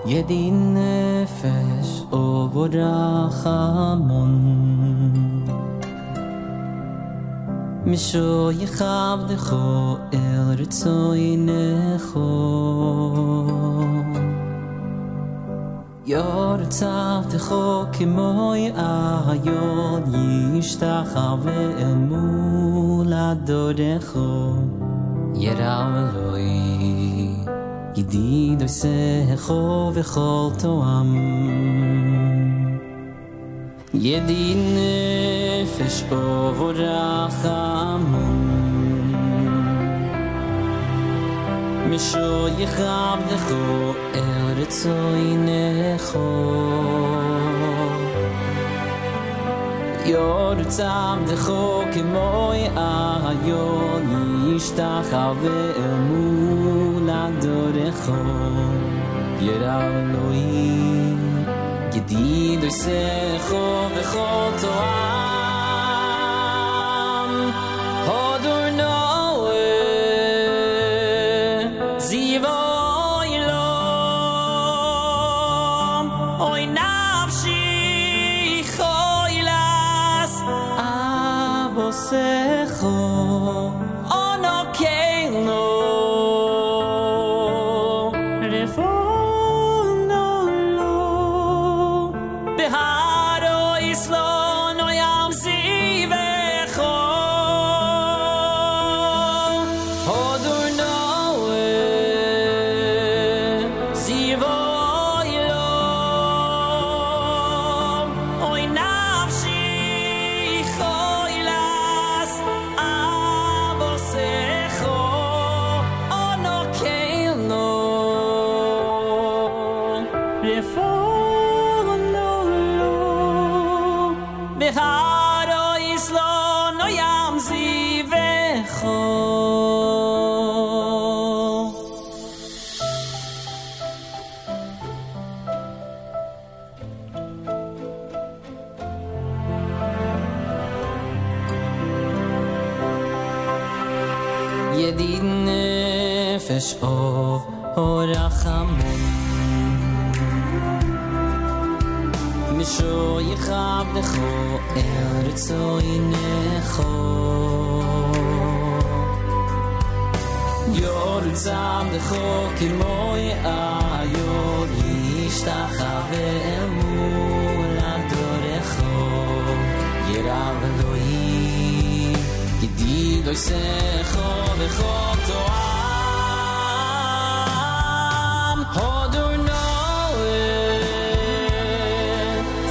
ידין נפש עובוד רחמון משו יחבדכו אל רצוי נכו יורצבדכו כמוי היוד ישתחר ואל מול הדודכו ירעו אלוהי ידיד עושה וכל תואם ידיד נפש עובוד רחמון משו יכבדכו אל רצוי נכו יורצבדכו כמוי אהיון ישתחר ואל מול Adorecho, Yeraloi, Gedi doisecho v'chol toam, Hodur noe,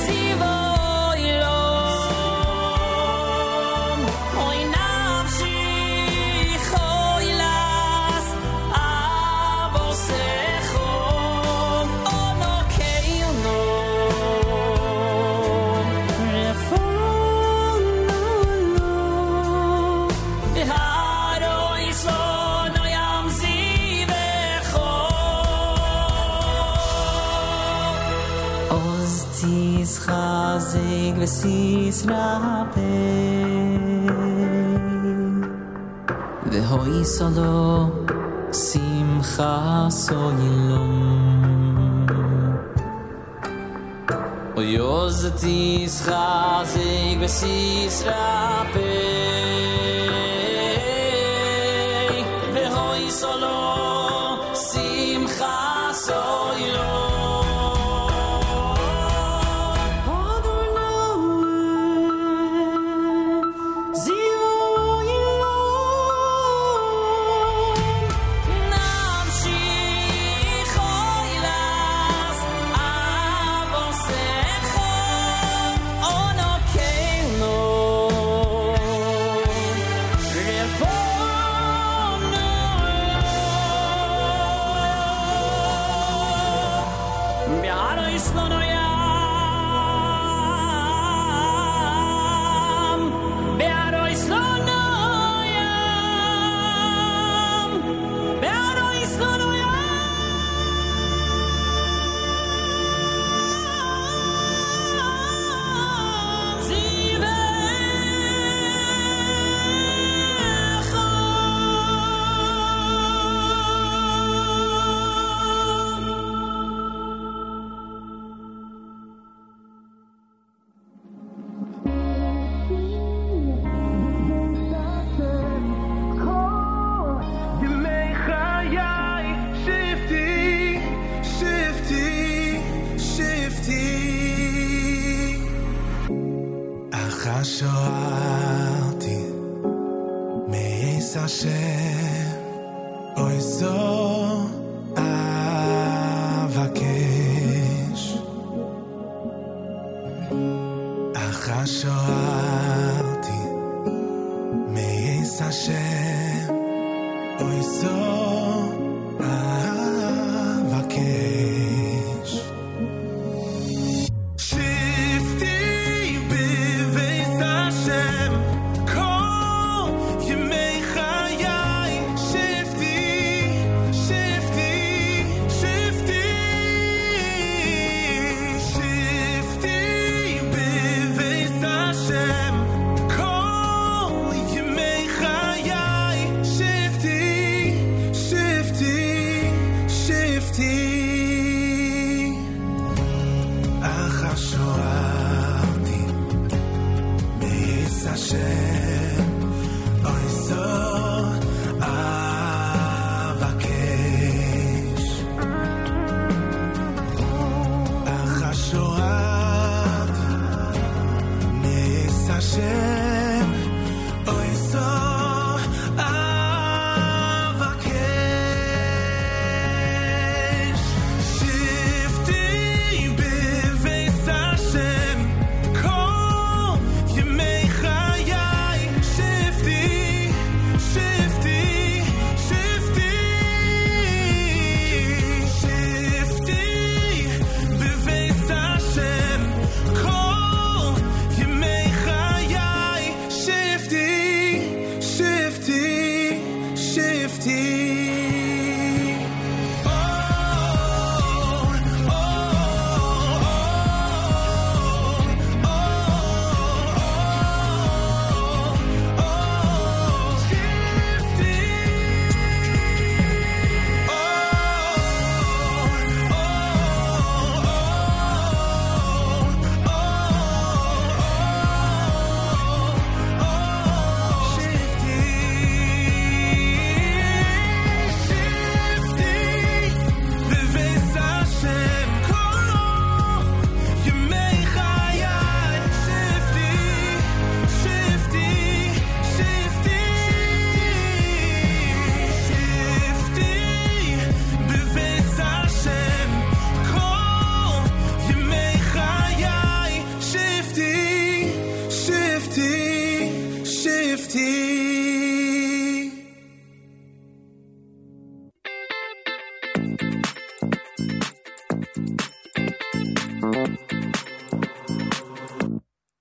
Zivo ilom, Oy nafshi choilas, Abosecho. עוז ציס חזק וסיס רבה והוי סולו שמחה סוילום עוז ציס חזק וסיס רבה והוי סולו שמחה סוילום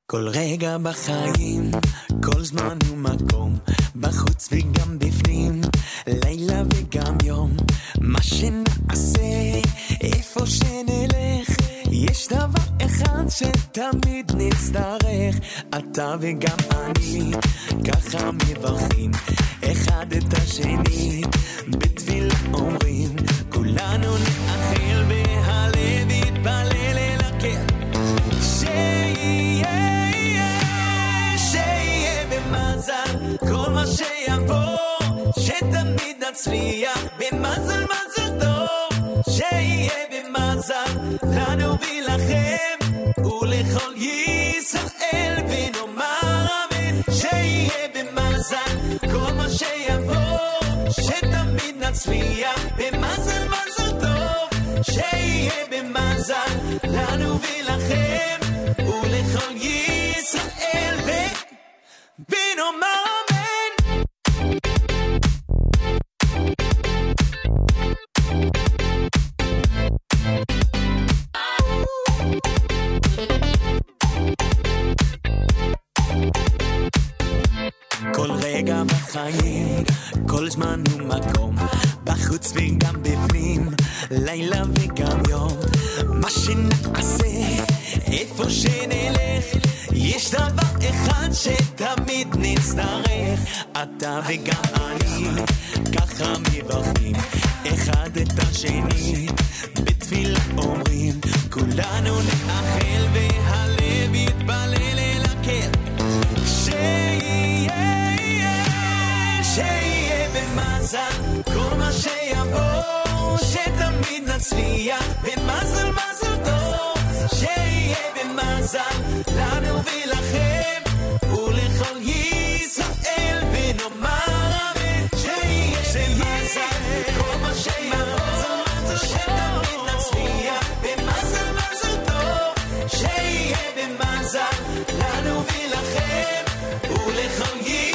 כל רגע בחיים, כל זמן ומקום, בחוץ וגם בפנים, לילה וגם יום, מה שנעשה, איפה שנלך, יש דבר אחד שתמיד נצטרך, אתה וגם אני, ככה מברכים אחד את השני, בתפילה אומרים כולנו נאחל והלב יתפלל אל הקיר, שיהיה, שיהיה במזל כל מה שיבוא, שתמיד נצליח במזל מזל טוב, שיהיה במזל לנו ולכם ולכל ישראל, ונאמר אמן, שיהיה במזל כל מה שיבוא, שתמיד נצליח במזל מזל טוב, שיהיה במזל לנו ולכם ולכל ישראל, ונאמר אמן. בחיים, כל זמן ומקום, בחוץ וגם בפנים, לילה וגם יום, מה שנעשה, איפה שנלך, יש דבר אחד שתמיד נצטרך, אתה וגם אני, ככה מברכים אחד את השני, בתפילה אומרים כולנו נאחל והלב יתפלל אל הקיר, שיהיה, שיהיה במזל כל מה שיבוא, שתמיד נצליח במזל מזל טוב, שיהיה במזל לנו ולכם ולכל ישראל, ונאמר אמן, שיהיה במזל כל מה שיבוא, שתמיד נצליח במזל מזל טוב, שיהיה במזל לנו ולכם ולכל ישראל,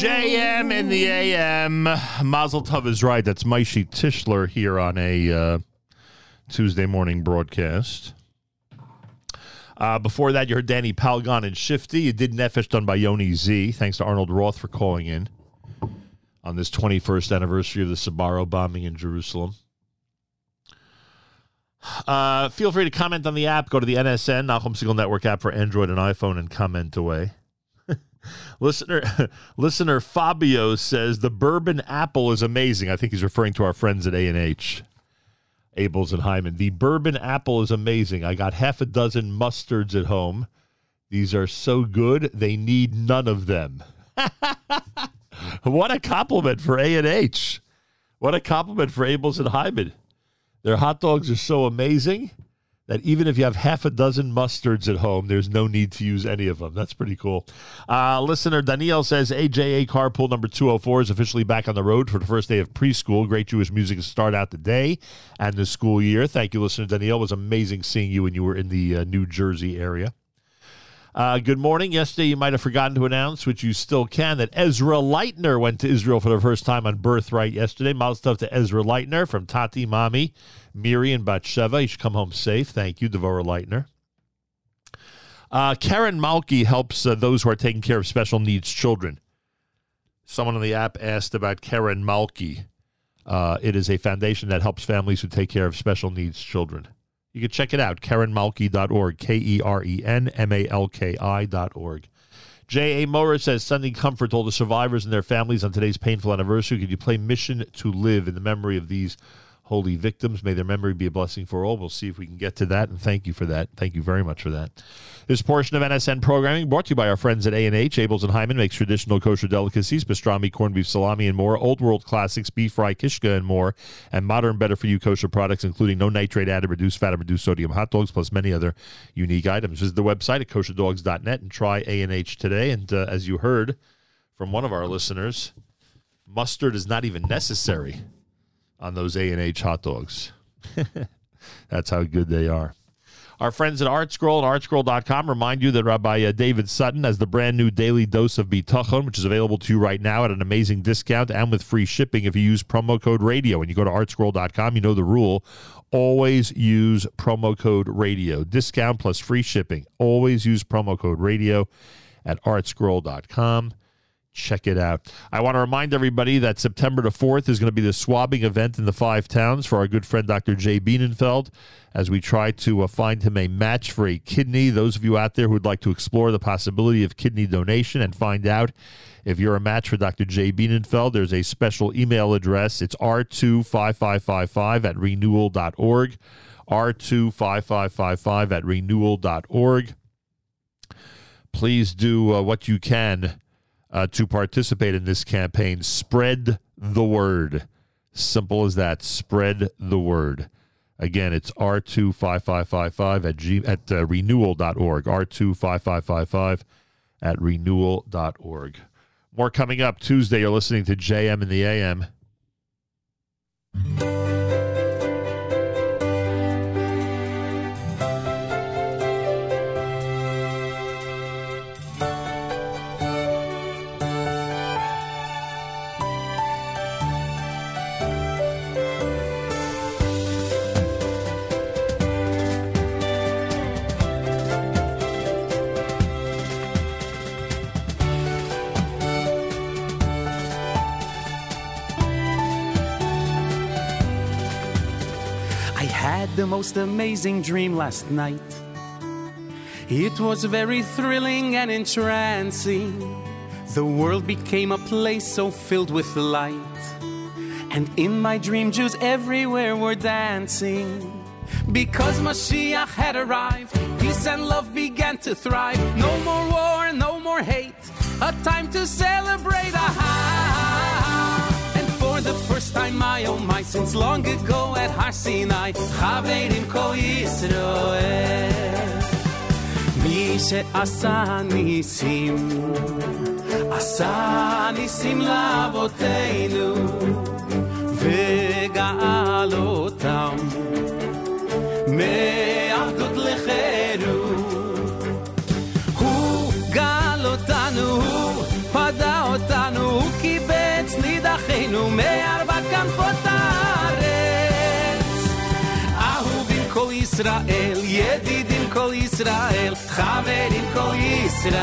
J M in the A M. Mazel Tov is right. That's Maishi Tischler here on a uh, Tuesday morning broadcast. Uh, before that, you heard Danny Palgon and Shifty. You did Nefesh done by Yoni Z. Thanks to Arnold Roth for calling in on this twenty-first anniversary of the Sbarro bombing in Jerusalem. Uh, feel free to comment on the app. Go to the N S N, Nahum Single Network app for Android and iPhone, and comment away. Listener listener Fabio says the bourbon apple is amazing. I think he's referring to our friends at A and H, Abels and Hyman. The bourbon apple is amazing. I got half a dozen mustards at home. These are so good, they need none of them. What a compliment for A and H. What a compliment for Abels and Hyman. Their hot dogs are so amazing that even if you have half a dozen mustards at home, there's no need to use any of them. That's pretty cool. Uh, listener Danielle says, A J A Carpool number two oh four is officially back on the road for the first day of preschool. Great Jewish music to start out the day and the school year. Thank you, listener Danielle. It was amazing seeing you when you were in the uh, New Jersey area. Uh, good morning. Yesterday, you might have forgotten to announce, which you still can, that Ezra Leitner went to Israel for the first time on Birthright yesterday. Mazel Tov to Ezra Leitner from Tati, Mommy, Miri, and Batsheva. You should come home safe. Thank you, Devorah Leitner. Uh, Karen Malki helps uh, those who are taking care of special needs children. Someone on the app asked about Karen Malki. Uh, it is a foundation that helps families who take care of special needs children. You can check it out, keren malki dot org, K E R E N M A L K I dot org. J A. Mora says, sending comfort to all the survivors and their families on today's painful anniversary. Could you play Mission to Live in the memory of these holy victims? May their memory be a blessing for all. We'll see if we can get to that, and thank you for that. Thank you very much for that. This portion of N S N programming brought to you by our friends at A and H. Abels and Hyman makes traditional kosher delicacies, pastrami, corned beef, salami, and more, old world classics, beef fry, kishka, and more, and modern, better-for-you kosher products, including no nitrate, added, reduced fat, and reduced sodium hot dogs, plus many other unique items. Visit the website at kosher dogs dot net and try A and H today. And uh, as you heard from one of our listeners, Mustard is not even necessary on those A and H hot dogs. That's how good they are. Our friends at Art Scroll and art scroll dot com remind you that Rabbi uh, David Sutton has the brand new Daily Dose of Bitachon, which is available to you right now at an amazing discount and with free shipping if you use promo code radio. And you go to art scroll dot com, you know the rule. Always use promo code radio. Discount plus free shipping. Always use promo code radio at art scroll dot com. Check it out. I want to remind everybody that September the fourth is going to be the swabbing event in the five towns for our good friend Doctor Jay Bienenfeld as we try to uh, find him a match for a kidney. Those of you out there who would like to explore the possibility of kidney donation and find out if you're a match for Doctor Jay Bienenfeld, there's a special email address. It's r two five five five five at renewal dot org, r two five five five five at renewal dot org. Please do uh, what you can Uh, to participate in this campaign. Spread the word. Simple as that. Spread the word. Again, it's r two five five five five at, G- at uh, renewal dot org. r two five five five five at renewal dot org. More coming up Tuesday. You're listening to J M in the A M. Mm-hmm. The most amazing dream last night. It was very thrilling and entrancing. The world became a place so filled with light, and in my dream Jews everywhere were dancing. Because Mashiach had arrived, peace and love began to thrive. No more war, no more hate, a time to celebrate. Aha! The first time, my oh my, since long ago at Har Sinai, Chaverim Kol Yisroel. Mi she'asa nisim, asa nisim la'avoteinu, ve'ga'al otam me'avdut lecherut. Hu gal otanu, hu pada otanu, hu kibel אחינו מארבע כנפות הארץ. אהובים כל ישראל, ידידים כל ישראל, חברים כל ישראל.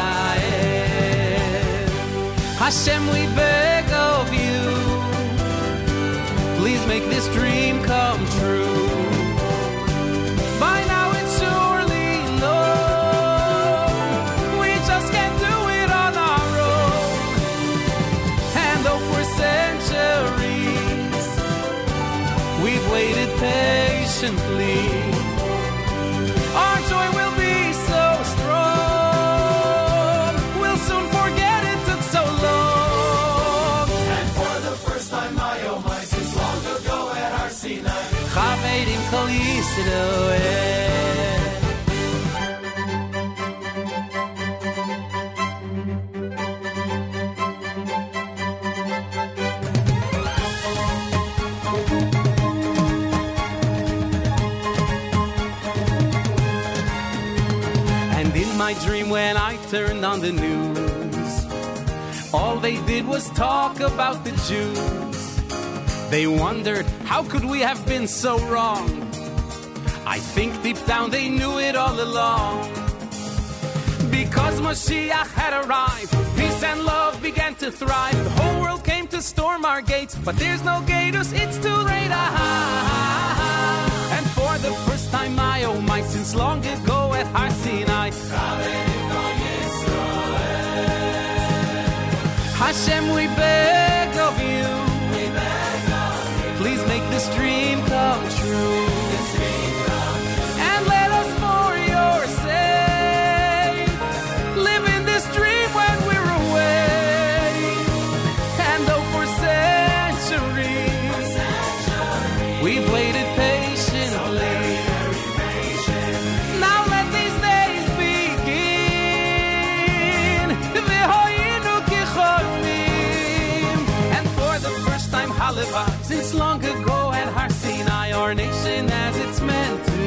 Hashem, we beg of you, please make this dream come true. By now it's surely no, we just can't do it on our own. And though for centuries we've waited patiently, our joy will be so strong, we'll soon forget it took so long. And for the first time, my oh my, since long ago at Har Sinai, Chaverim Kol Yisroel. My dream, when I turned on the news, all they did was talk about the Jews. They wondered, how could we have been so wrong? I think deep down they knew it all along. Because Mashiach had arrived, peace and love began to thrive. The whole world came to storm our gates, but there's no gators, it's too late. Ah, and for the first time, my oh my, since long ago at Har Sinai, Hashem, we beg of you, we beg of you, please make this dream come true, this dream come true. And let us for your sake live in this dream when we're away. And though for centuries, for centuries we've waited patiently, so Since long ago at Har Sinai, our nation as it's meant to be.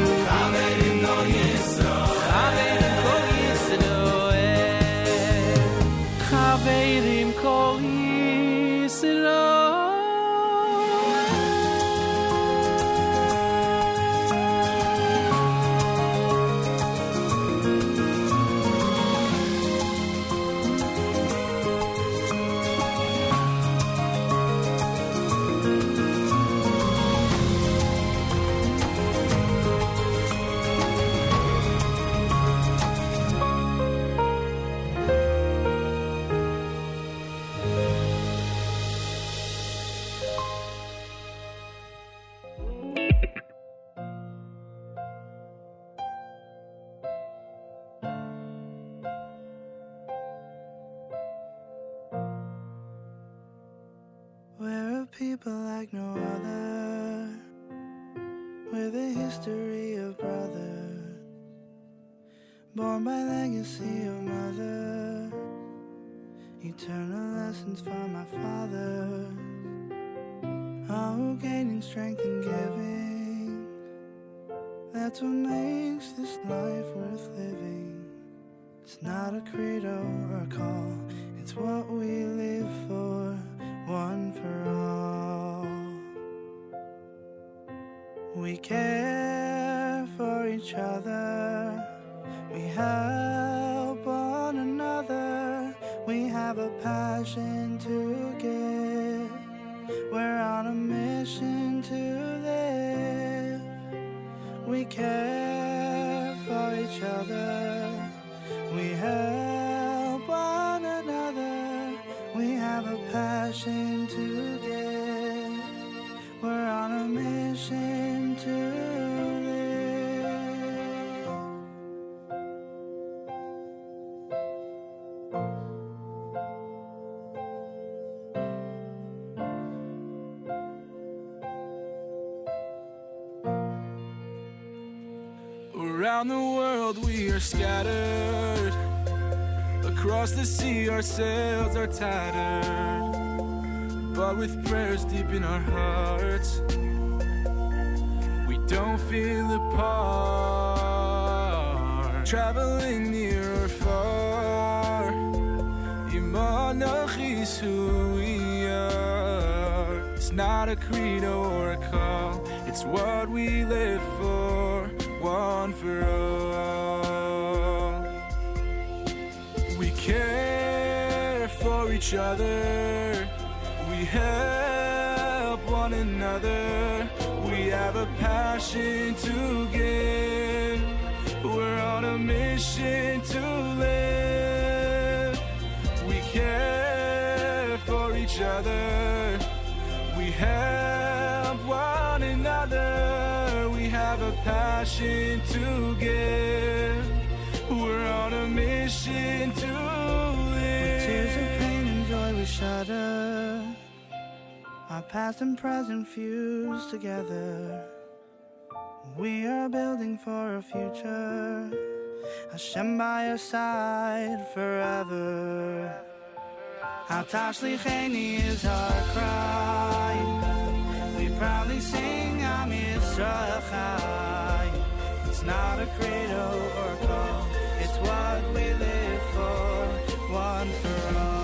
People like no other, with a history of brothers, born by legacy of mothers, eternal lessons from our fathers, all gaining strength and giving. That's what makes this life worth living. It's not a credo or a call, it's what we live for. One for all. We care for each other. We help one another. We have a passion to give. We're on a mission to live. We care for each other. We help one another. We have a passion to give. We're on a mission to live. Around the world we are scattered. Across the sea our sails are tattered. But with prayers deep in our hearts, we don't feel apart. Traveling near or far, Imanach is who we are. It's not a credo or a call, it's what we live for, one for all. We care for each other. We help one another. We have a passion to give. We're on a mission to live. We care for each other. We help one another. We have a passion to give. We're on a mission to live. With tears of pain and joy we shudder. Our past and present fused together. We are building for a future. Hashem by our side forever. Altar Shlicheini is our cry. We proudly sing Am Yisrael Chai. It's not a credo or a call. It's what we live for. One for all.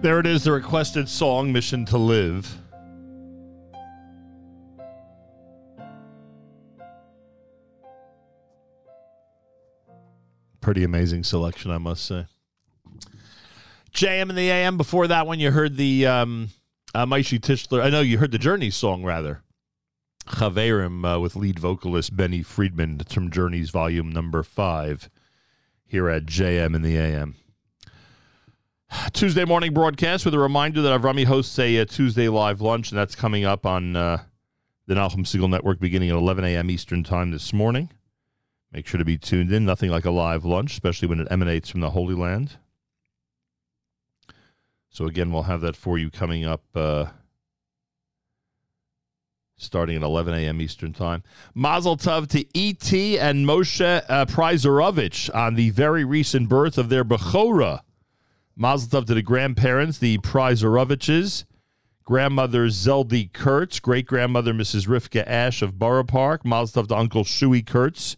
There it is, the requested song, Mission to Live. Pretty amazing selection, I must say. J M and the A M. Before that one, you heard the um, uh, Maishi Tischler. I know you heard the Journey song, rather. Chaverim uh, with lead vocalist Benny Friedman from Journey's volume number five here at J M in the A M. Tuesday morning broadcast with a reminder that Avrami hosts a, a Tuesday live lunch, and that's coming up on uh, the Nahum Siegel Network beginning at eleven a.m. Eastern time this morning. Make sure to be tuned in. Nothing like a live lunch, especially when it emanates from the Holy Land. So again, we'll have that for you coming up uh, starting at eleven a.m. Eastern time. Mazel tov to E T and Moshe uh, Prizorovich on the very recent birth of their Bechorah. Mazel tov to the grandparents, the Prizoroviches, grandmother Zeldy Kurtz, great-grandmother Missus Rivka Ash of Borough Park. Mazel tov to Uncle Shuey Kurtz,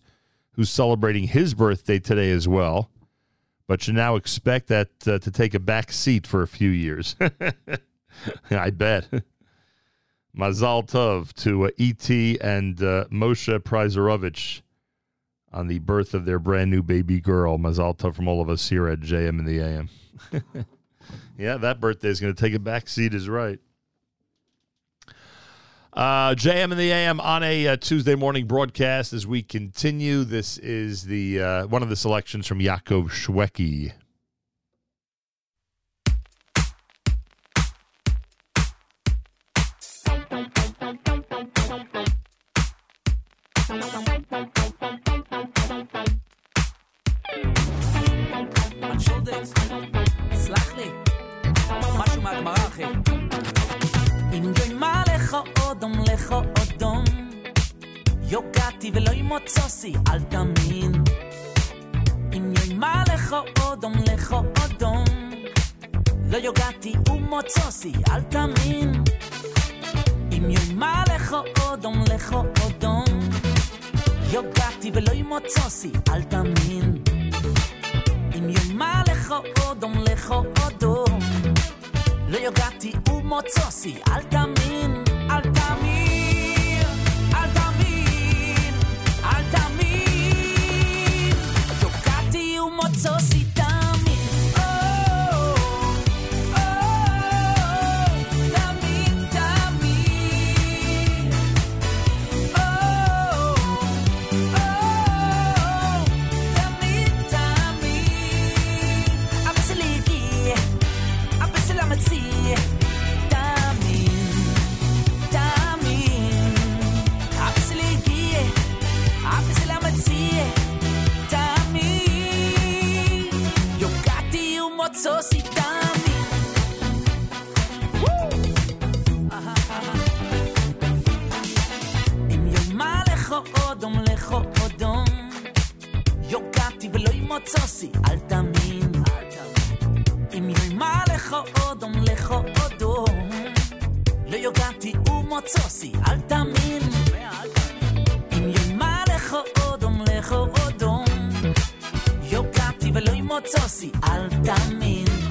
who's celebrating his birthday today as well. But you now expect that uh, to take a back seat for a few years. I bet. Mazal tov to uh, E T and uh, Moshe Prizorovich on the birth of their brand new baby girl. Mazal tov from all of us here at J M in the A M. Yeah, that birthday is going to take a back seat is right. Uh, J M in the A M on a uh, Tuesday morning broadcast as we continue. This is the uh, one of the selections from Yaakov Shweki. ולא ימוצוסי על תמין אם ימה לך אודום לך אודום לא יוגעתי ומוצוסי על תמין אם ימה לך אודום לך אודום יוגעתי ולא ימוצוסי על תמין אם ימה לך אודום לך אודום לא יוגעתי ומוצוסי על תמין על תמין Mozzossi dammi oh oh dammi dammi oh oh dammi dammi abesliki abeslamatsi dammi dammi abesliki abeslamatsi So sit down Im yoma lecho odom lecho odom Yogati velo imotzosi al tamin Im yoma lecho odom lecho odom Lo yogati umotzosi al tamin Im yoma lecho odom lecho odom Yogati velo imotzosi al tamin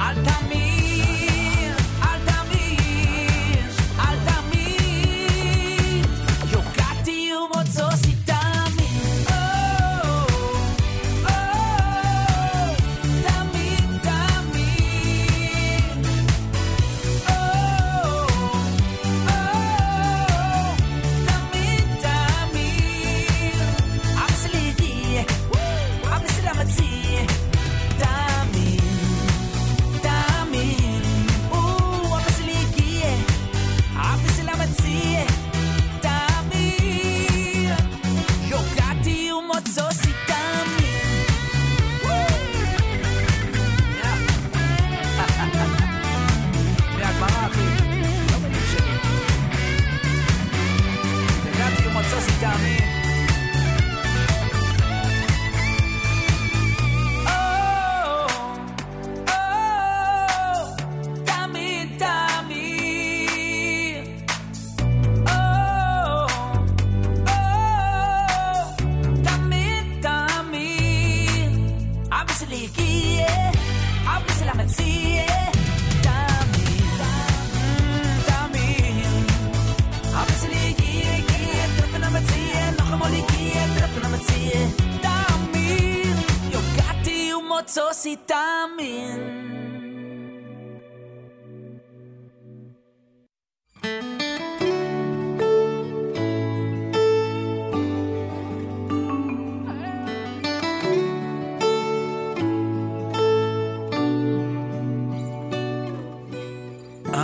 Altamin, Altamin, Altamin, Giocati un Mozzosi Tamin, oh, oh, Tamin, Tamin, oh, oh, Tamin, Tamin, Abslidi, Abslamazzi. oxocitamin.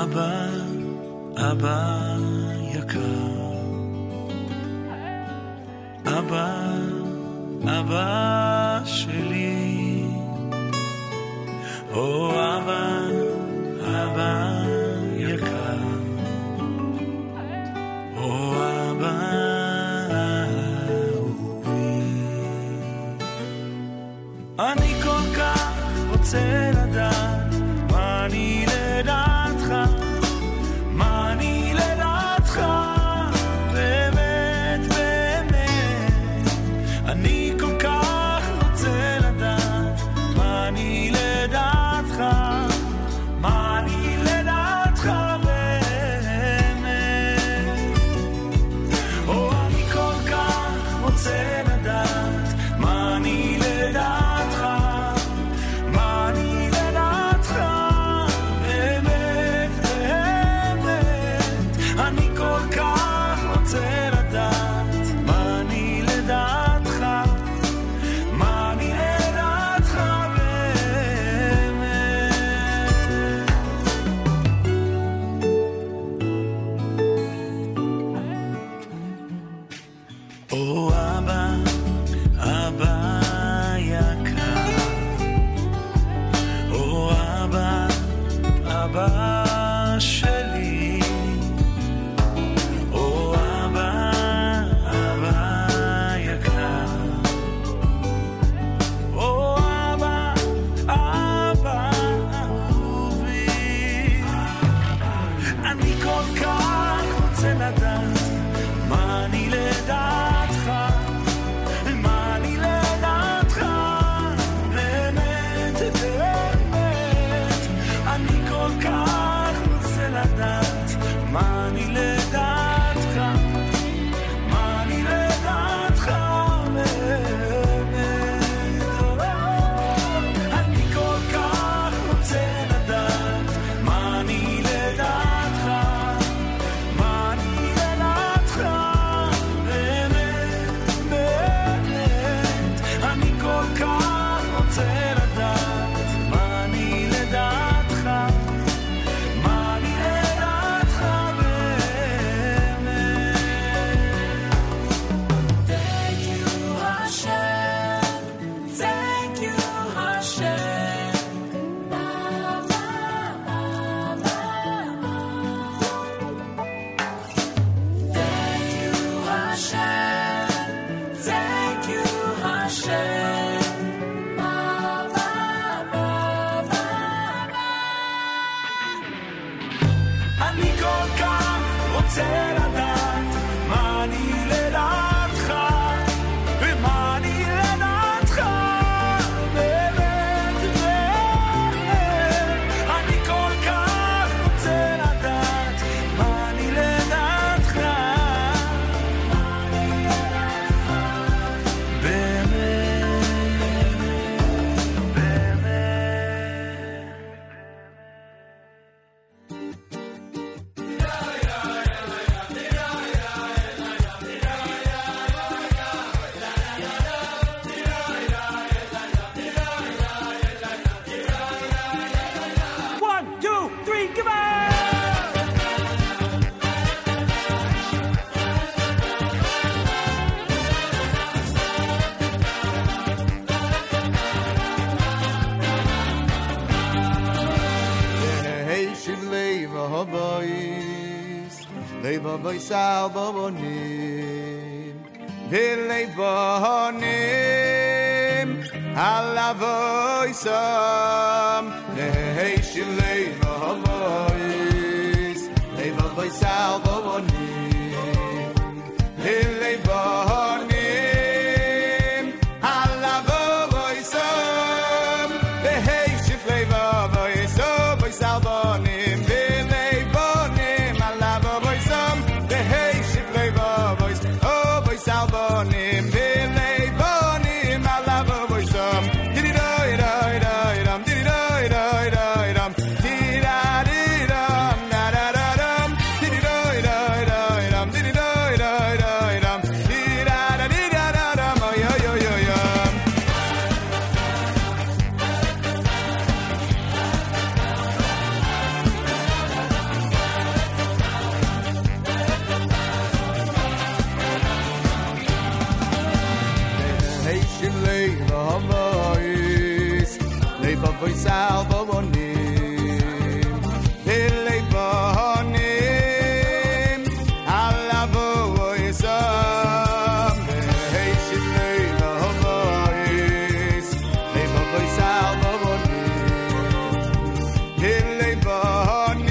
Aba, aba yakar, aba, aba sheli. Oh aba, aba yakar, oh aba uvi. Ani kol kach rotze ladat, mani ladat. Salvo, nim, bim, lei, bonim, alavo, boisom, dirido, leif havois, leif havois albonim, leif honim, alavois am, heishit leif havois, leif havois albonim, leif honim.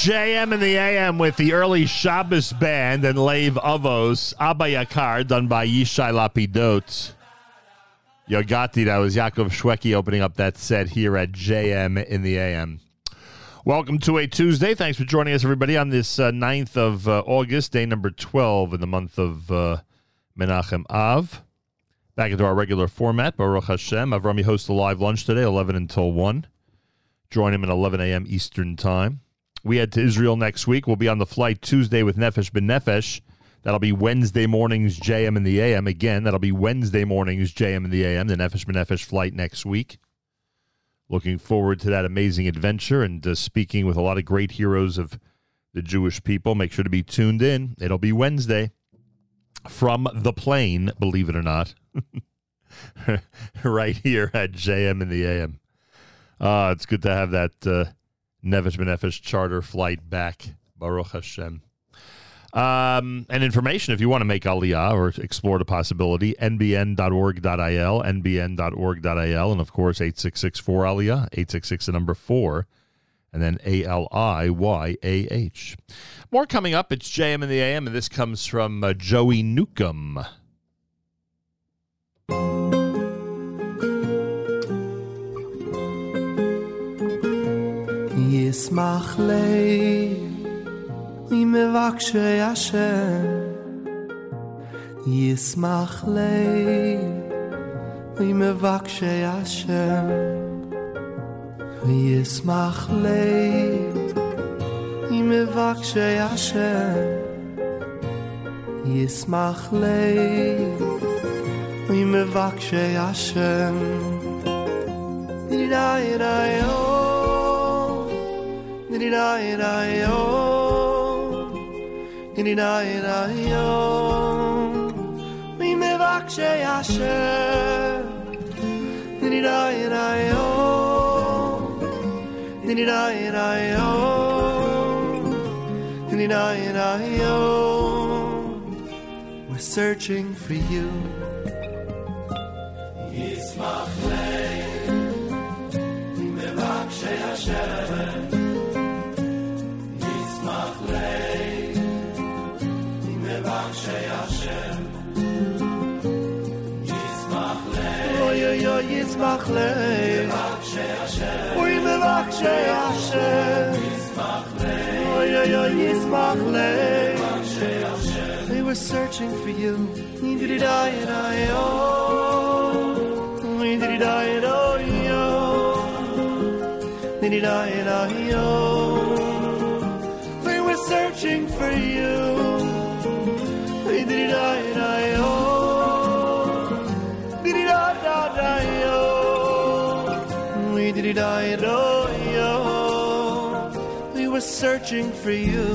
J M in the A M with the early Shabbos band and Lev Avos, Abba Yakar, done by Yishai Lapidot. Yogati, that was Yaakov Shweki opening up that set here at J M in the A M. Welcome to a Tuesday. Thanks for joining us, everybody, on this uh, ninth of uh, August, day number twelve in the month of uh, Menachem Av. Back into our regular format, Baruch Hashem. Avrami Rami hosts a live lunch today, eleven until one. Join him at eleven a.m. Eastern Time. We head to Israel next week. We'll be on the flight Tuesday with Nefesh Ben Nefesh. That'll be Wednesday mornings, J M and the A M. Again, that'll be Wednesday mornings, J M and the A M, the Nefesh Ben Nefesh flight next week. Looking forward to that amazing adventure and uh, speaking with a lot of great heroes of the Jewish people. Make sure to be tuned in. It'll be Wednesday from the plane, believe it or not, right here at J M and the A M. Uh, it's good to have that... Uh, Nefesh B'Nefesh charter flight back, Baruch Hashem. Um, and information, if you want to make Aliyah or explore the possibility, n b n dot org dot i l, n b n dot org dot i l, and of course, eight six six four aliyah, eight six six the number four, and then A L I Y A H. More coming up, it's J M and the A M, and this comes from uh, Joey Newcomb. Yismach lei mimevakshei Hashem Yismach lei mimevakshei Hashem Yismach lei mimevakshei Hashem Yismach lei mimevakshei Hashem Yidai Did it I oh? Did it I oh? We may vakshay Hashem. Did it I oh? Did it I oh? Did it I oh? We're searching for you. Yismach lei. yitzmach lev oy mevach she'ashem oy oy oy yitzmach lev they were searching for you did it I and I oh did it I and oh yo did it I and I oh they were searching for you did it I and I oh we were searching for you.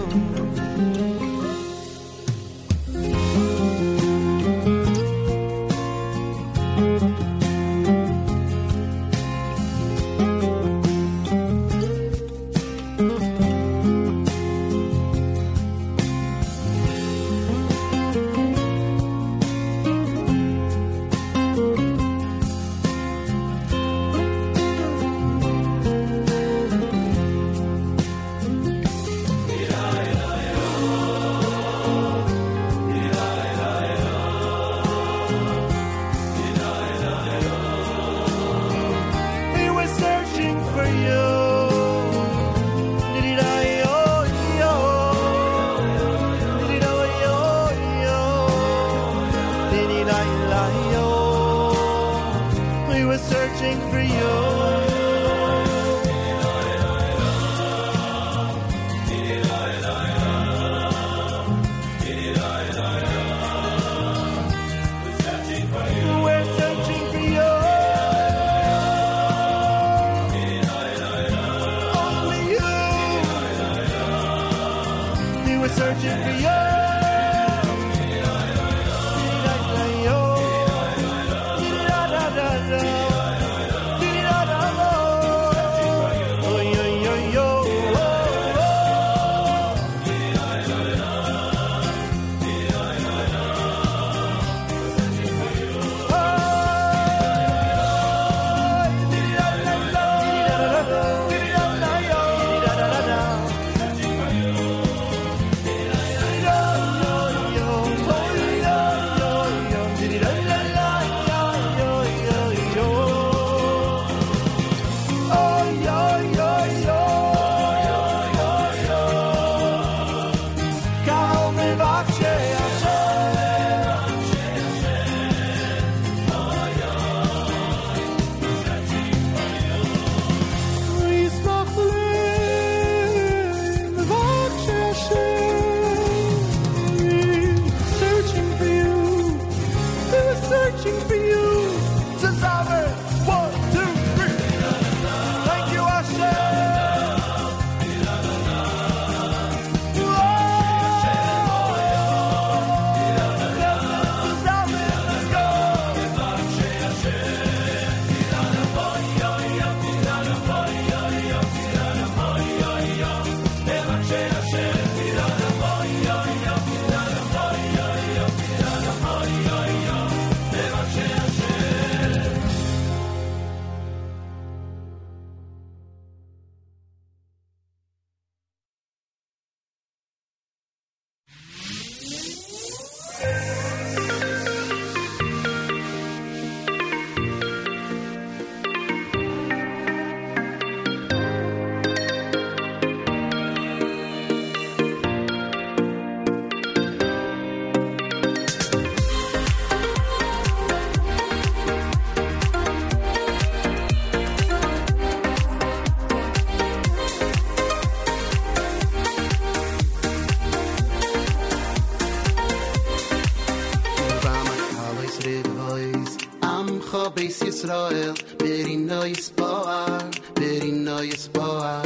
Israel, very nice boar, very nice boar.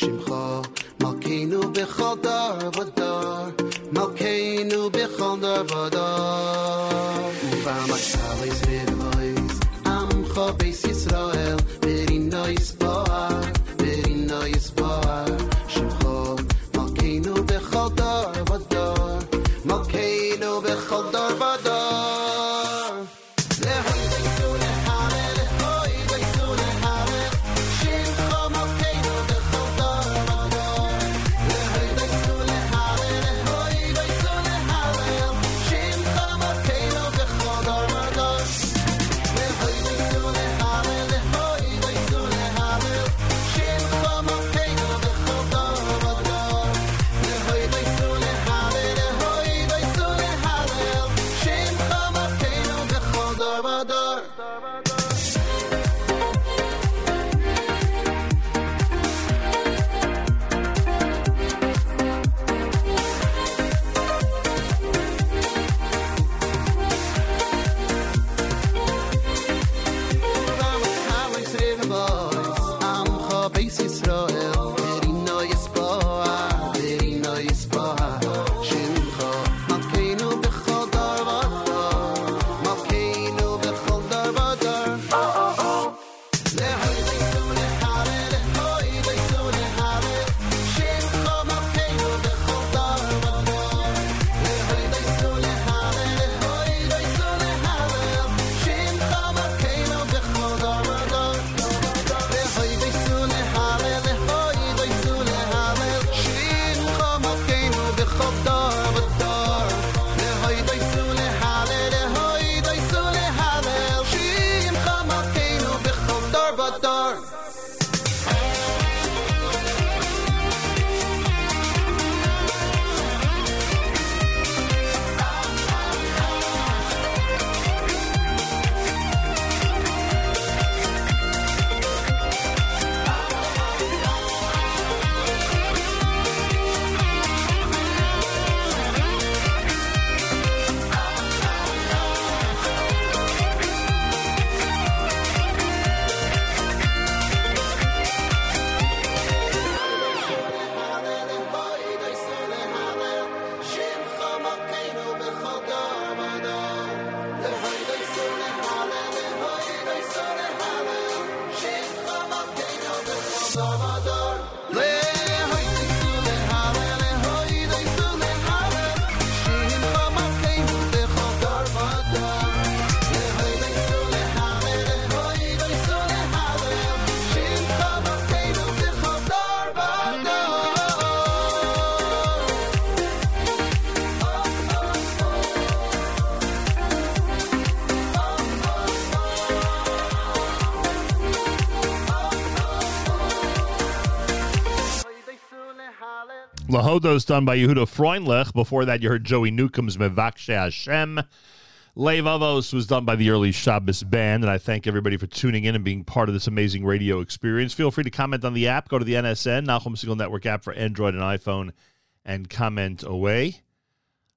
Shimcha, Malkeinu bechol dar vadar, Malkeinu bechol dar vadar. Uva mashal Israel, Amcha beis Israel, very nice boar, very nice boar. Shimcha, Malkeinu bechol dar vadar, Malkeinu bechol dar vadar. Let Lahodo's done by Yehuda Freundlich. Before that, you heard Joey Newcomb's Mevakshe Hashem. Levavos was done by the Early Shabbos Band, and I thank everybody for tuning in and being part of this amazing radio experience. Feel free to comment on the app. Go to the N S N, Nahum Single Network app for Android and iPhone, and comment away.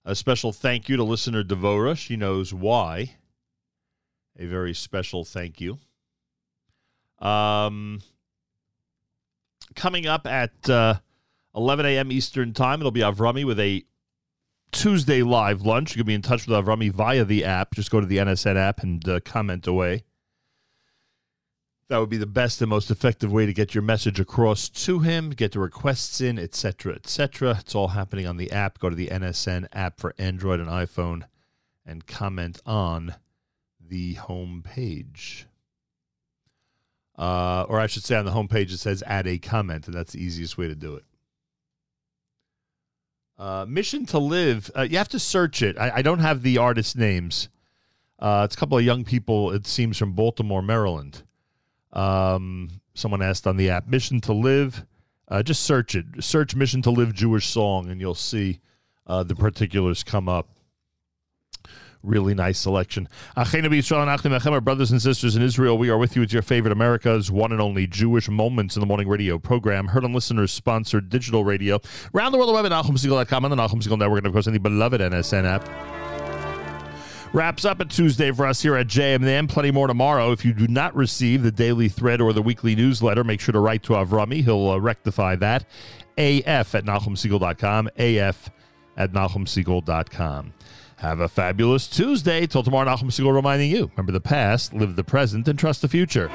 A special thank you to listener Devorah. She knows why. A very special thank you. Um, coming up at uh, eleven a.m. Eastern Time, it'll be Avrami with a Tuesday live lunch. You can be in touch with Avrami via the app. Just go to the N S N app and uh, comment away. That would be the best and most effective way to get your message across to him, get the requests in, et cetera, et cetera. It's all happening on the app. Go to the N S N app for Android and iPhone and comment on the homepage. Uh, or I should say on the homepage it says add a comment, and that's the easiest way to do it. Uh, Mission to Live, uh, you have to search it. I, I don't have the artist names. Uh, it's a couple of young people, it seems, from Baltimore, Maryland. Um, someone asked on the app, Mission to Live. Uh, just search it. Search Mission to Live Jewish Song, and you'll see uh, the particulars come up. Really nice selection. Achenu b'Yisrael anachnu mechem, our brothers and sisters in Israel, we are with you. It's your favorite America's one and only Jewish Moments in the Morning radio program, heard on listeners-sponsored digital radio. Around the world, web at Nahum Single dot com on the Nahum Single Network, and of course, on the beloved N S N app. Wraps up a Tuesday for us here at J M N. Plenty more tomorrow. If you do not receive the daily thread or the weekly newsletter, make sure to write to Avrami. He'll uh, rectify that. A F at Nahum Single dot com. A F at Nahum Single dot com. Have a fabulous Tuesday. Till tomorrow, Nahum Single reminding you, remember the past, live the present, and trust the future.